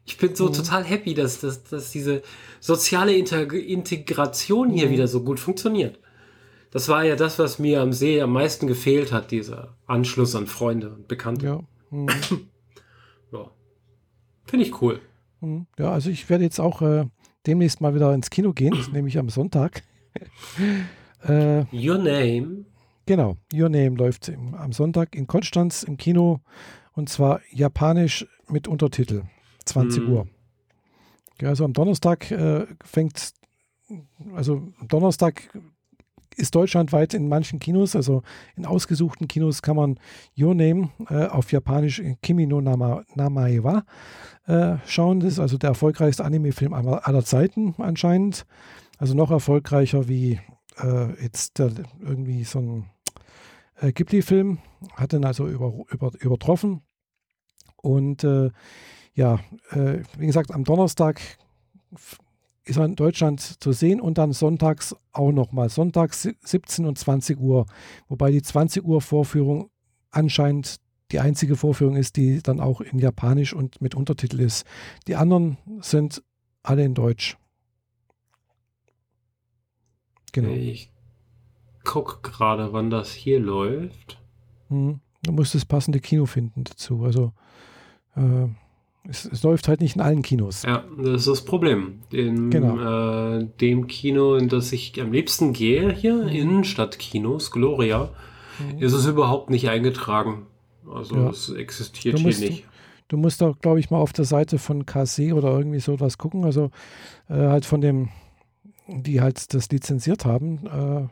Ich bin so mhm. total happy, dass, dass, dass diese soziale Inter- Integration hier mhm. wieder so gut funktioniert. Das war ja das, was mir am See am meisten gefehlt hat, dieser Anschluss an Freunde und Bekannte. Ja. Mhm. ja. Finde ich cool. Mhm. Ja, also ich werde jetzt auch äh, demnächst mal wieder ins Kino gehen, nämlich am Sonntag. äh, Your Name. Genau, Your Name läuft im, am Sonntag in Konstanz im Kino und zwar japanisch mit Untertitel. zwanzig Uhr. Ja, also am Donnerstag äh, fängt, also am Donnerstag ist deutschlandweit in manchen Kinos, also in ausgesuchten Kinos kann man Your Name äh, auf Japanisch Kimi no Nama, Namae wa äh, schauen. Das ist also der erfolgreichste Anime-Film aller Zeiten anscheinend. Also noch erfolgreicher wie äh, jetzt äh, irgendwie so ein äh, Ghibli-Film. Hat den also über, über, übertroffen. Und äh, ja, äh, wie gesagt, am Donnerstag f- ist er in Deutschland zu sehen und dann sonntags auch nochmal. Sonntags siebzehn und zwanzig Uhr, wobei die zwanzig Uhr Vorführung anscheinend die einzige Vorführung ist, die dann auch in Japanisch und mit Untertitel ist. Die anderen sind alle in Deutsch. Genau. Ich gucke gerade, wann das hier läuft. Hm. Du musst das passende Kino finden dazu. Also äh, es, es läuft halt nicht in allen Kinos. Ja, das ist das Problem. In genau. äh, dem Kino, in das ich am liebsten gehe, hier, Innenstadtkinos, Gloria, mhm. ist es überhaupt nicht eingetragen. Also ja. es existiert du musst, hier nicht. Du musst auch, glaube ich, mal auf der Seite von K C oder irgendwie so etwas gucken. Also äh, halt von dem, die halt das lizenziert haben, äh,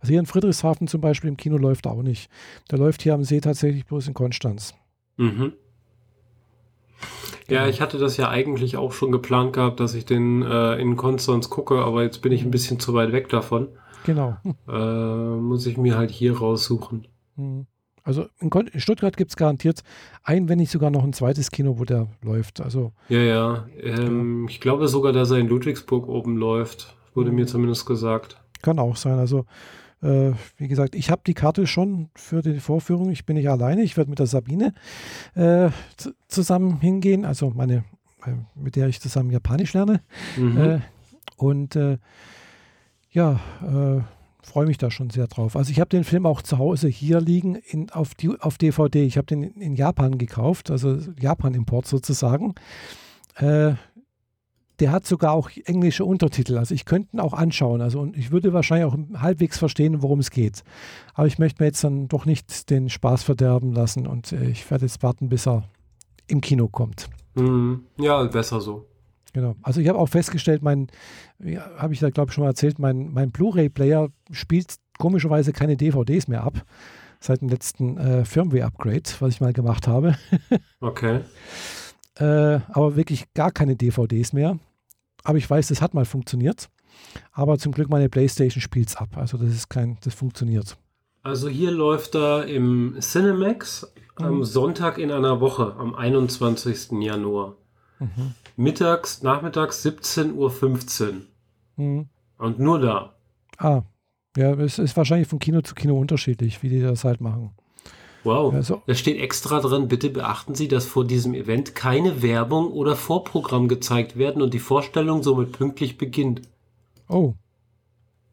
also hier in Friedrichshafen zum Beispiel im Kino läuft auch nicht. Der läuft hier am See tatsächlich bloß in Konstanz. Mhm. Ja, genau. Ich hatte das ja eigentlich auch schon geplant gehabt, dass ich den äh, in Konstanz gucke, aber jetzt bin ich ein bisschen zu weit weg davon. Genau. Äh, muss ich mir halt hier raussuchen. Also in, Kon- in Stuttgart gibt es garantiert ein, wenn nicht sogar noch ein zweites Kino, wo der läuft. Also, ja, ja. Ähm, ja. Ich glaube sogar, dass er in Ludwigsburg oben läuft, wurde mhm. mir zumindest gesagt. Kann auch sein, also wie gesagt, ich habe die Karte schon für die Vorführung. Ich bin nicht alleine. Ich werde mit der Sabine äh, z- zusammen hingehen. Also meine, äh, mit der ich zusammen Japanisch lerne. Mhm. Äh, und äh, ja, äh, freue mich da schon sehr drauf. Also ich habe den Film auch zu Hause hier liegen in, auf, die, auf D V D. Ich habe den in Japan gekauft, also Japan-Import sozusagen. Äh, Der hat sogar auch englische Untertitel. Also ich könnte ihn auch anschauen. Also und ich würde wahrscheinlich auch halbwegs verstehen, worum es geht. Aber ich möchte mir jetzt dann doch nicht den Spaß verderben lassen. Und äh, ich werde jetzt warten, bis er im Kino kommt. Mhm. Ja, besser so. Genau. Also ich habe auch festgestellt, mein, ja, habe ich da glaube ich schon mal erzählt, mein, mein Blu-ray-Player spielt komischerweise keine D V Ds mehr ab. Seit dem letzten äh, Firmware-Upgrade, was ich mal gemacht habe. Okay. Äh, aber wirklich gar keine D V Ds mehr. Aber ich weiß, das hat mal funktioniert. Aber zum Glück meine PlayStation spielt's ab. Also das ist kein, das funktioniert. Also hier läuft er im Cinemax mhm. am Sonntag in einer Woche, am einundzwanzigsten Januar. Mhm. Mittags, nachmittags siebzehn Uhr fünfzehn. Mhm. Und nur da. Ah, ja, es ist wahrscheinlich von Kino zu Kino unterschiedlich, wie die das halt machen. Wow, also, da steht extra drin, bitte beachten Sie, dass vor diesem Event keine Werbung oder Vorprogramm gezeigt werden und die Vorstellung somit pünktlich beginnt. Oh.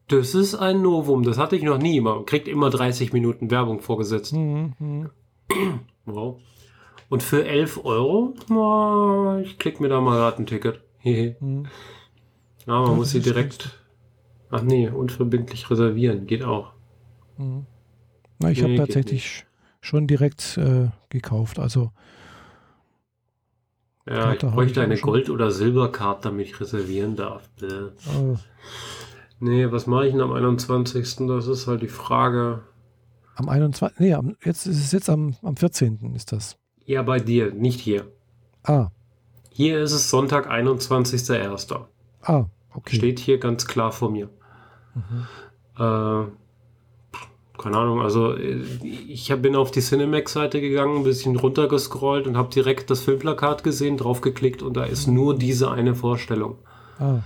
Das ist ein Novum, das hatte ich noch nie. Man kriegt immer dreißig Minuten Werbung vorgesetzt. Mhm. Wow. Und für elf Euro, oh, ich klicke mir da mal gerade ein Ticket. mhm. Ah, man das muss sie direkt, ach nee, unverbindlich reservieren, geht auch. Mhm. Na, ich nee, habe tatsächlich... schon direkt äh, gekauft, also ja, Karte ich bräuchte ich eine schon. Gold- oder Silberkarte, damit ich reservieren darf. Äh. Oh. Nee, was mache ich denn am einundzwanzigsten? Das ist halt die Frage. Am einundzwanzigsten? Nee, am, jetzt ist es jetzt am, am vierzehnten ist das. Ja, bei dir, nicht hier. Ah. Hier ist es Sonntag, einundzwanzigsten ersten Ah, okay. Steht hier ganz klar vor mir. Mhm. Äh, Keine Ahnung, also ich bin auf die Cinemax-Seite gegangen, ein bisschen runtergescrollt und habe direkt das Filmplakat gesehen, draufgeklickt und da ist nur diese eine Vorstellung. Ah.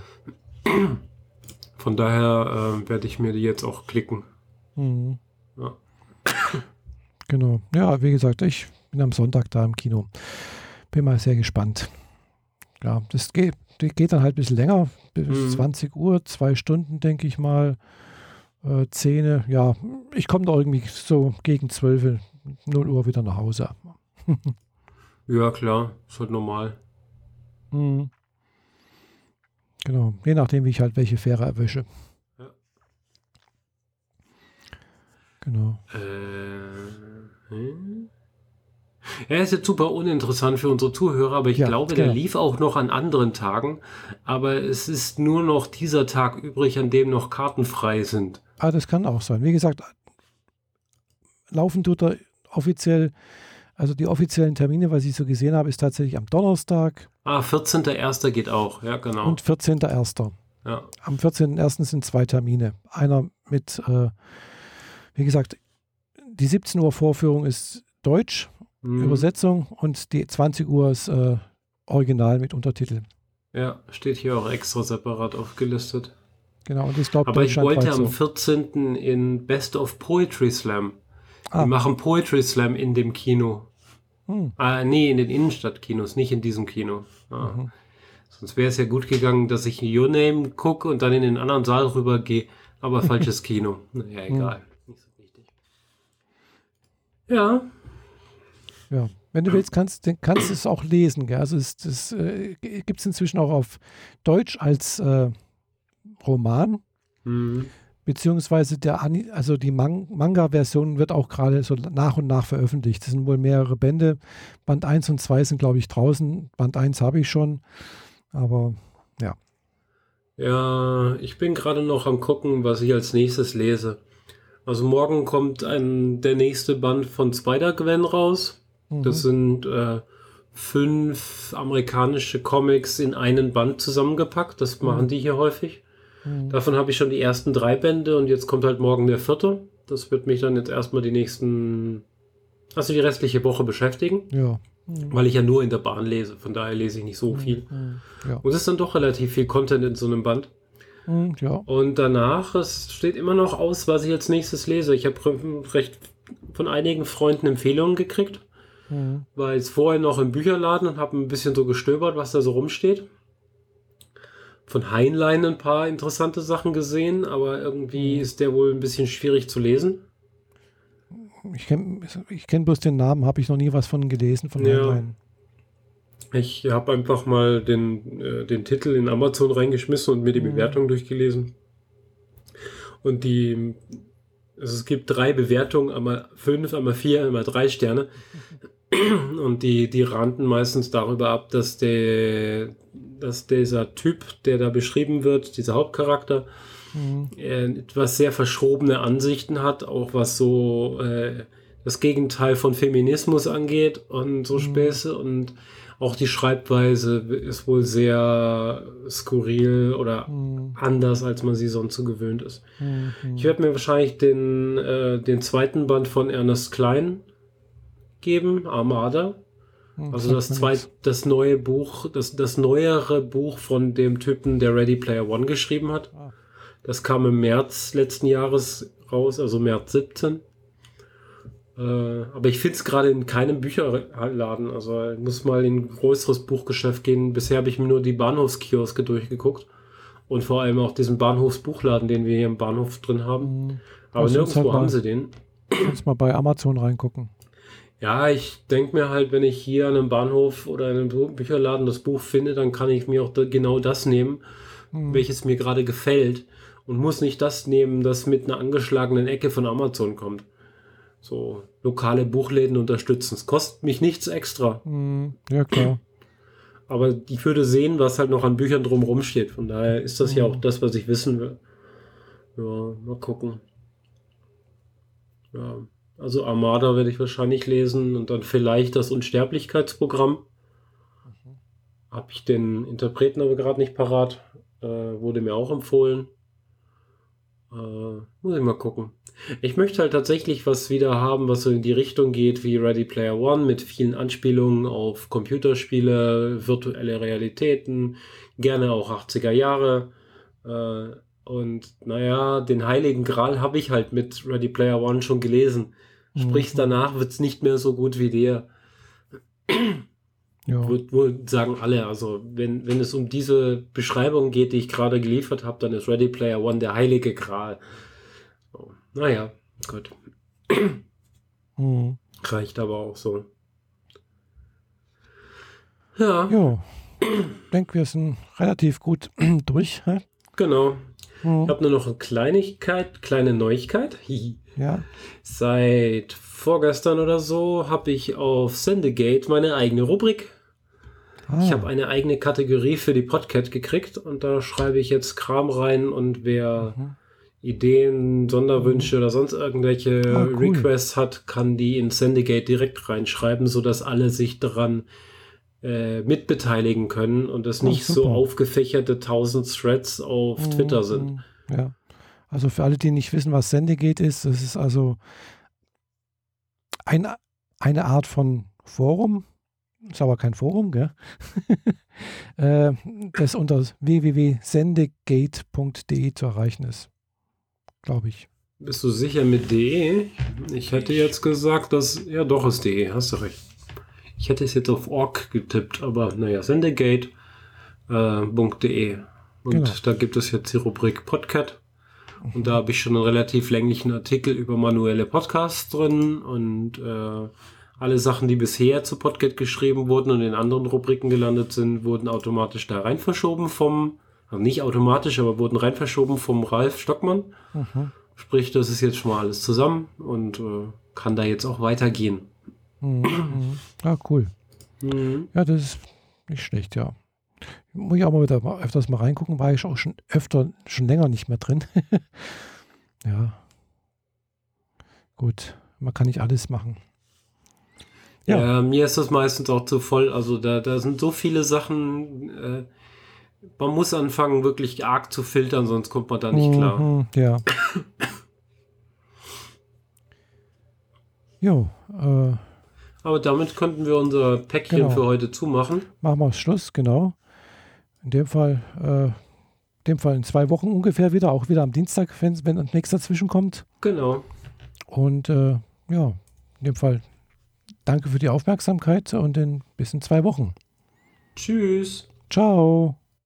Von daher äh, werde ich mir die jetzt auch klicken. Mhm. Ja. Genau. Ja, wie gesagt, ich bin am Sonntag da im Kino. Bin mal sehr gespannt. Ja, das geht, das geht dann halt ein bisschen länger, bis mhm. zwanzig Uhr, zwei Stunden, denke ich mal. Zähne, ja, ich komme da irgendwie so gegen zwölf, null Uhr wieder nach Hause. Ja, klar, ist halt normal. Mhm. Genau, je nachdem, wie ich halt welche Fähre erwische. Ja. Genau. Äh, hm? Er ist jetzt super uninteressant für unsere Zuhörer, aber ich ja, glaube, genau. der lief auch noch an anderen Tagen. Aber es ist nur noch dieser Tag übrig, an dem noch Karten frei sind. Ah, das kann auch sein. Wie gesagt, laufen tut er offiziell, also die offiziellen Termine, was ich so gesehen habe, ist tatsächlich am Donnerstag. Ah, vierzehnter erster geht auch, ja genau. Und vierzehnter erster Ja. Am vierzehnten ersten sind zwei Termine. Einer mit, äh, wie gesagt, die siebzehn Uhr Vorführung ist Deutsch, mhm. Übersetzung, und die zwanzig Uhr ist äh, Original mit Untertiteln. Ja, steht hier auch extra separat aufgelistet. Genau, und ich glaube, aber ich wollte am so. vierzehnten in Best of Poetry Slam. Ah. Die machen Poetry Slam in dem Kino. Hm. Ah, nee, in den Innenstadtkinos, nicht in diesem Kino. Ah. Mhm. Sonst wäre es ja gut gegangen, dass ich Your Name gucke und dann in den anderen Saal rübergehe. Aber falsches Kino. Naja, egal. Hm. Nicht so wichtig. Ja. Ja. Wenn du willst, kannst, kannst du es auch lesen. Gell? Also es, das äh, gibt es inzwischen auch auf Deutsch als äh, Roman. Mhm. Beziehungsweise der Ani- also die Man- Manga-Version wird auch gerade so nach und nach veröffentlicht. Es sind wohl mehrere Bände. Band eins und zwei sind, glaube ich, draußen. Band eins habe ich schon. Aber ja. Ja, ich bin gerade noch am gucken, was ich als nächstes lese. Also morgen kommt ein, der nächste Band von Spider-Gwen raus. Mhm. Das sind äh, fünf amerikanische Comics in einen Band zusammengepackt. Das machen mhm. die hier häufig. Mhm. Davon habe ich schon die ersten drei Bände und jetzt kommt halt morgen der vierte. Das wird mich dann jetzt erstmal die nächsten, also die restliche Woche beschäftigen. Ja. Weil ich ja nur in der Bahn lese, von daher lese ich nicht so viel. Ja. Und es ist dann doch relativ viel Content in so einem Band. Ja. Und danach, es steht immer noch aus, was ich als nächstes lese. Ich habe recht von einigen Freunden Empfehlungen gekriegt, ja. war jetzt vorher noch im Bücherladen und habe ein bisschen so gestöbert, was da so rumsteht. Von Heinlein ein paar interessante Sachen gesehen, aber irgendwie ist der wohl ein bisschen schwierig zu lesen. Ich kenne ich kenn bloß den Namen, habe ich noch nie was von gelesen. Von ja. Ich habe einfach mal den, äh, den Titel in Amazon reingeschmissen und mir die Bewertung mhm. durchgelesen. Und die, also es gibt drei Bewertungen, einmal fünf, einmal vier, einmal drei Sterne. Und die, die rannten meistens darüber ab, dass, der, dass dieser Typ, der da beschrieben wird, dieser Hauptcharakter, etwas sehr verschrobene Ansichten hat, auch was so äh, das Gegenteil von Feminismus angeht und so mhm. Späße, und auch die Schreibweise ist wohl sehr skurril oder mhm. anders, als man sie sonst so gewöhnt ist. Mhm. Ich werde mir wahrscheinlich den, äh, den zweiten Band von Ernest Klein geben, Armada. Also das zweite, das neue Buch, das, das neuere Buch von dem Typen, der Ready Player One geschrieben hat. Ah. Das kam im März letzten Jahres raus, also März siebzehn. Äh, aber ich finde es gerade in keinem Bücherladen. Also ich muss mal in ein größeres Buchgeschäft gehen. Bisher habe ich mir nur die Bahnhofskioske durchgeguckt. Und vor allem auch diesen Bahnhofsbuchladen, den wir hier im Bahnhof drin haben. Mhm. Aber also nirgendwo halt haben mal, sie den. Kannst mal bei Amazon reingucken. Ja, ich denke mir halt, wenn ich hier an einem Bahnhof oder in einem Bücherladen das Buch finde, dann kann ich mir auch da genau das nehmen, mhm. welches mir gerade gefällt. Und muss nicht das nehmen, das mit einer angeschlagenen Ecke von Amazon kommt. So, lokale Buchläden unterstützen. Es kostet mich nichts extra. Mm, ja, klar. Aber ich würde sehen, was halt noch an Büchern drumherum steht. Von daher ist das mm. ja auch das, was ich wissen will. Ja, mal gucken. Ja, also Armada werde ich wahrscheinlich lesen. Und dann vielleicht das Unsterblichkeitsprogramm. Mhm. Habe ich den Interpreten aber gerade nicht parat. Äh, wurde mir auch empfohlen. Uh, muss ich mal gucken. Ich möchte halt tatsächlich was wieder haben, was so in die Richtung geht wie Ready Player One, mit vielen Anspielungen auf Computerspiele, virtuelle Realitäten, gerne auch achtziger Jahre. Uh, und naja, den Heiligen Gral habe ich halt mit Ready Player One schon gelesen. Sprich, mhm. danach wird es nicht mehr so gut wie der. Ja. Würde wohl sagen alle, also wenn, wenn es um diese Beschreibung geht, die ich gerade geliefert habe, dann ist Ready Player One der heilige Gral. Oh, naja, gut. Mhm. Reicht aber auch so. Ja. Jo. Ich denke, wir sind relativ gut durch. Hä? Genau. Mhm. Ich habe nur noch eine Kleinigkeit, kleine Neuigkeit. Ja. Seit vorgestern oder so habe ich auf Sendegate meine eigene Rubrik. Ah. Ich habe eine eigene Kategorie für die Podcast gekriegt und da schreibe ich jetzt Kram rein und wer mhm. Ideen, Sonderwünsche mhm. oder sonst irgendwelche ah, cool. Requests hat, kann die in Sendegate direkt reinschreiben, sodass alle sich daran äh, mitbeteiligen können und es oh, nicht super. so aufgefächerte tausend Threads auf mhm. Twitter sind. Ja. Also für alle, die nicht wissen, was Sendegate ist, das ist also ein, eine Art von Forum, ist aber kein Forum, gell? Das unter w w w punkt sendegate punkt d e zu erreichen ist, glaube ich. Bist du sicher mit de? Ich hätte jetzt gesagt, dass, ja doch ist de, hast du recht. Ich hätte es jetzt auf org getippt, aber naja, sendegate punkt d e äh, und genau. Da gibt es jetzt die Rubrik Podcast. Und da habe ich schon einen relativ länglichen Artikel über manuelle Podcasts drin und äh, alle Sachen, die bisher zu Podcast geschrieben wurden und in anderen Rubriken gelandet sind, wurden automatisch da rein verschoben vom, also nicht automatisch, aber wurden rein verschoben vom Ralf Stockmann. Mhm. Sprich, das ist jetzt schon mal alles zusammen und äh, kann da jetzt auch weitergehen. Mhm. Ah, cool. Mhm. Ja, das ist nicht schlecht, ja. Muss ich auch mal wieder öfters mal reingucken, war ich auch schon öfter, schon länger nicht mehr drin. Ja. Gut, man kann nicht alles machen. Ja, äh, mir ist das meistens auch zu voll. Also da, da sind so viele Sachen, äh, man muss anfangen, wirklich arg zu filtern, sonst kommt man da nicht mhm, klar. Ja. Jo, äh. Aber damit könnten wir unser Päckchen genau. für heute zumachen. Machen wir Schluss, genau. In dem Fall, äh, in dem Fall in zwei Wochen ungefähr wieder, auch wieder am Dienstag, wenn, wenn nichts dazwischen kommt. Genau. Und äh, ja, in dem Fall danke für die Aufmerksamkeit und in, bis in zwei Wochen. Tschüss. Ciao.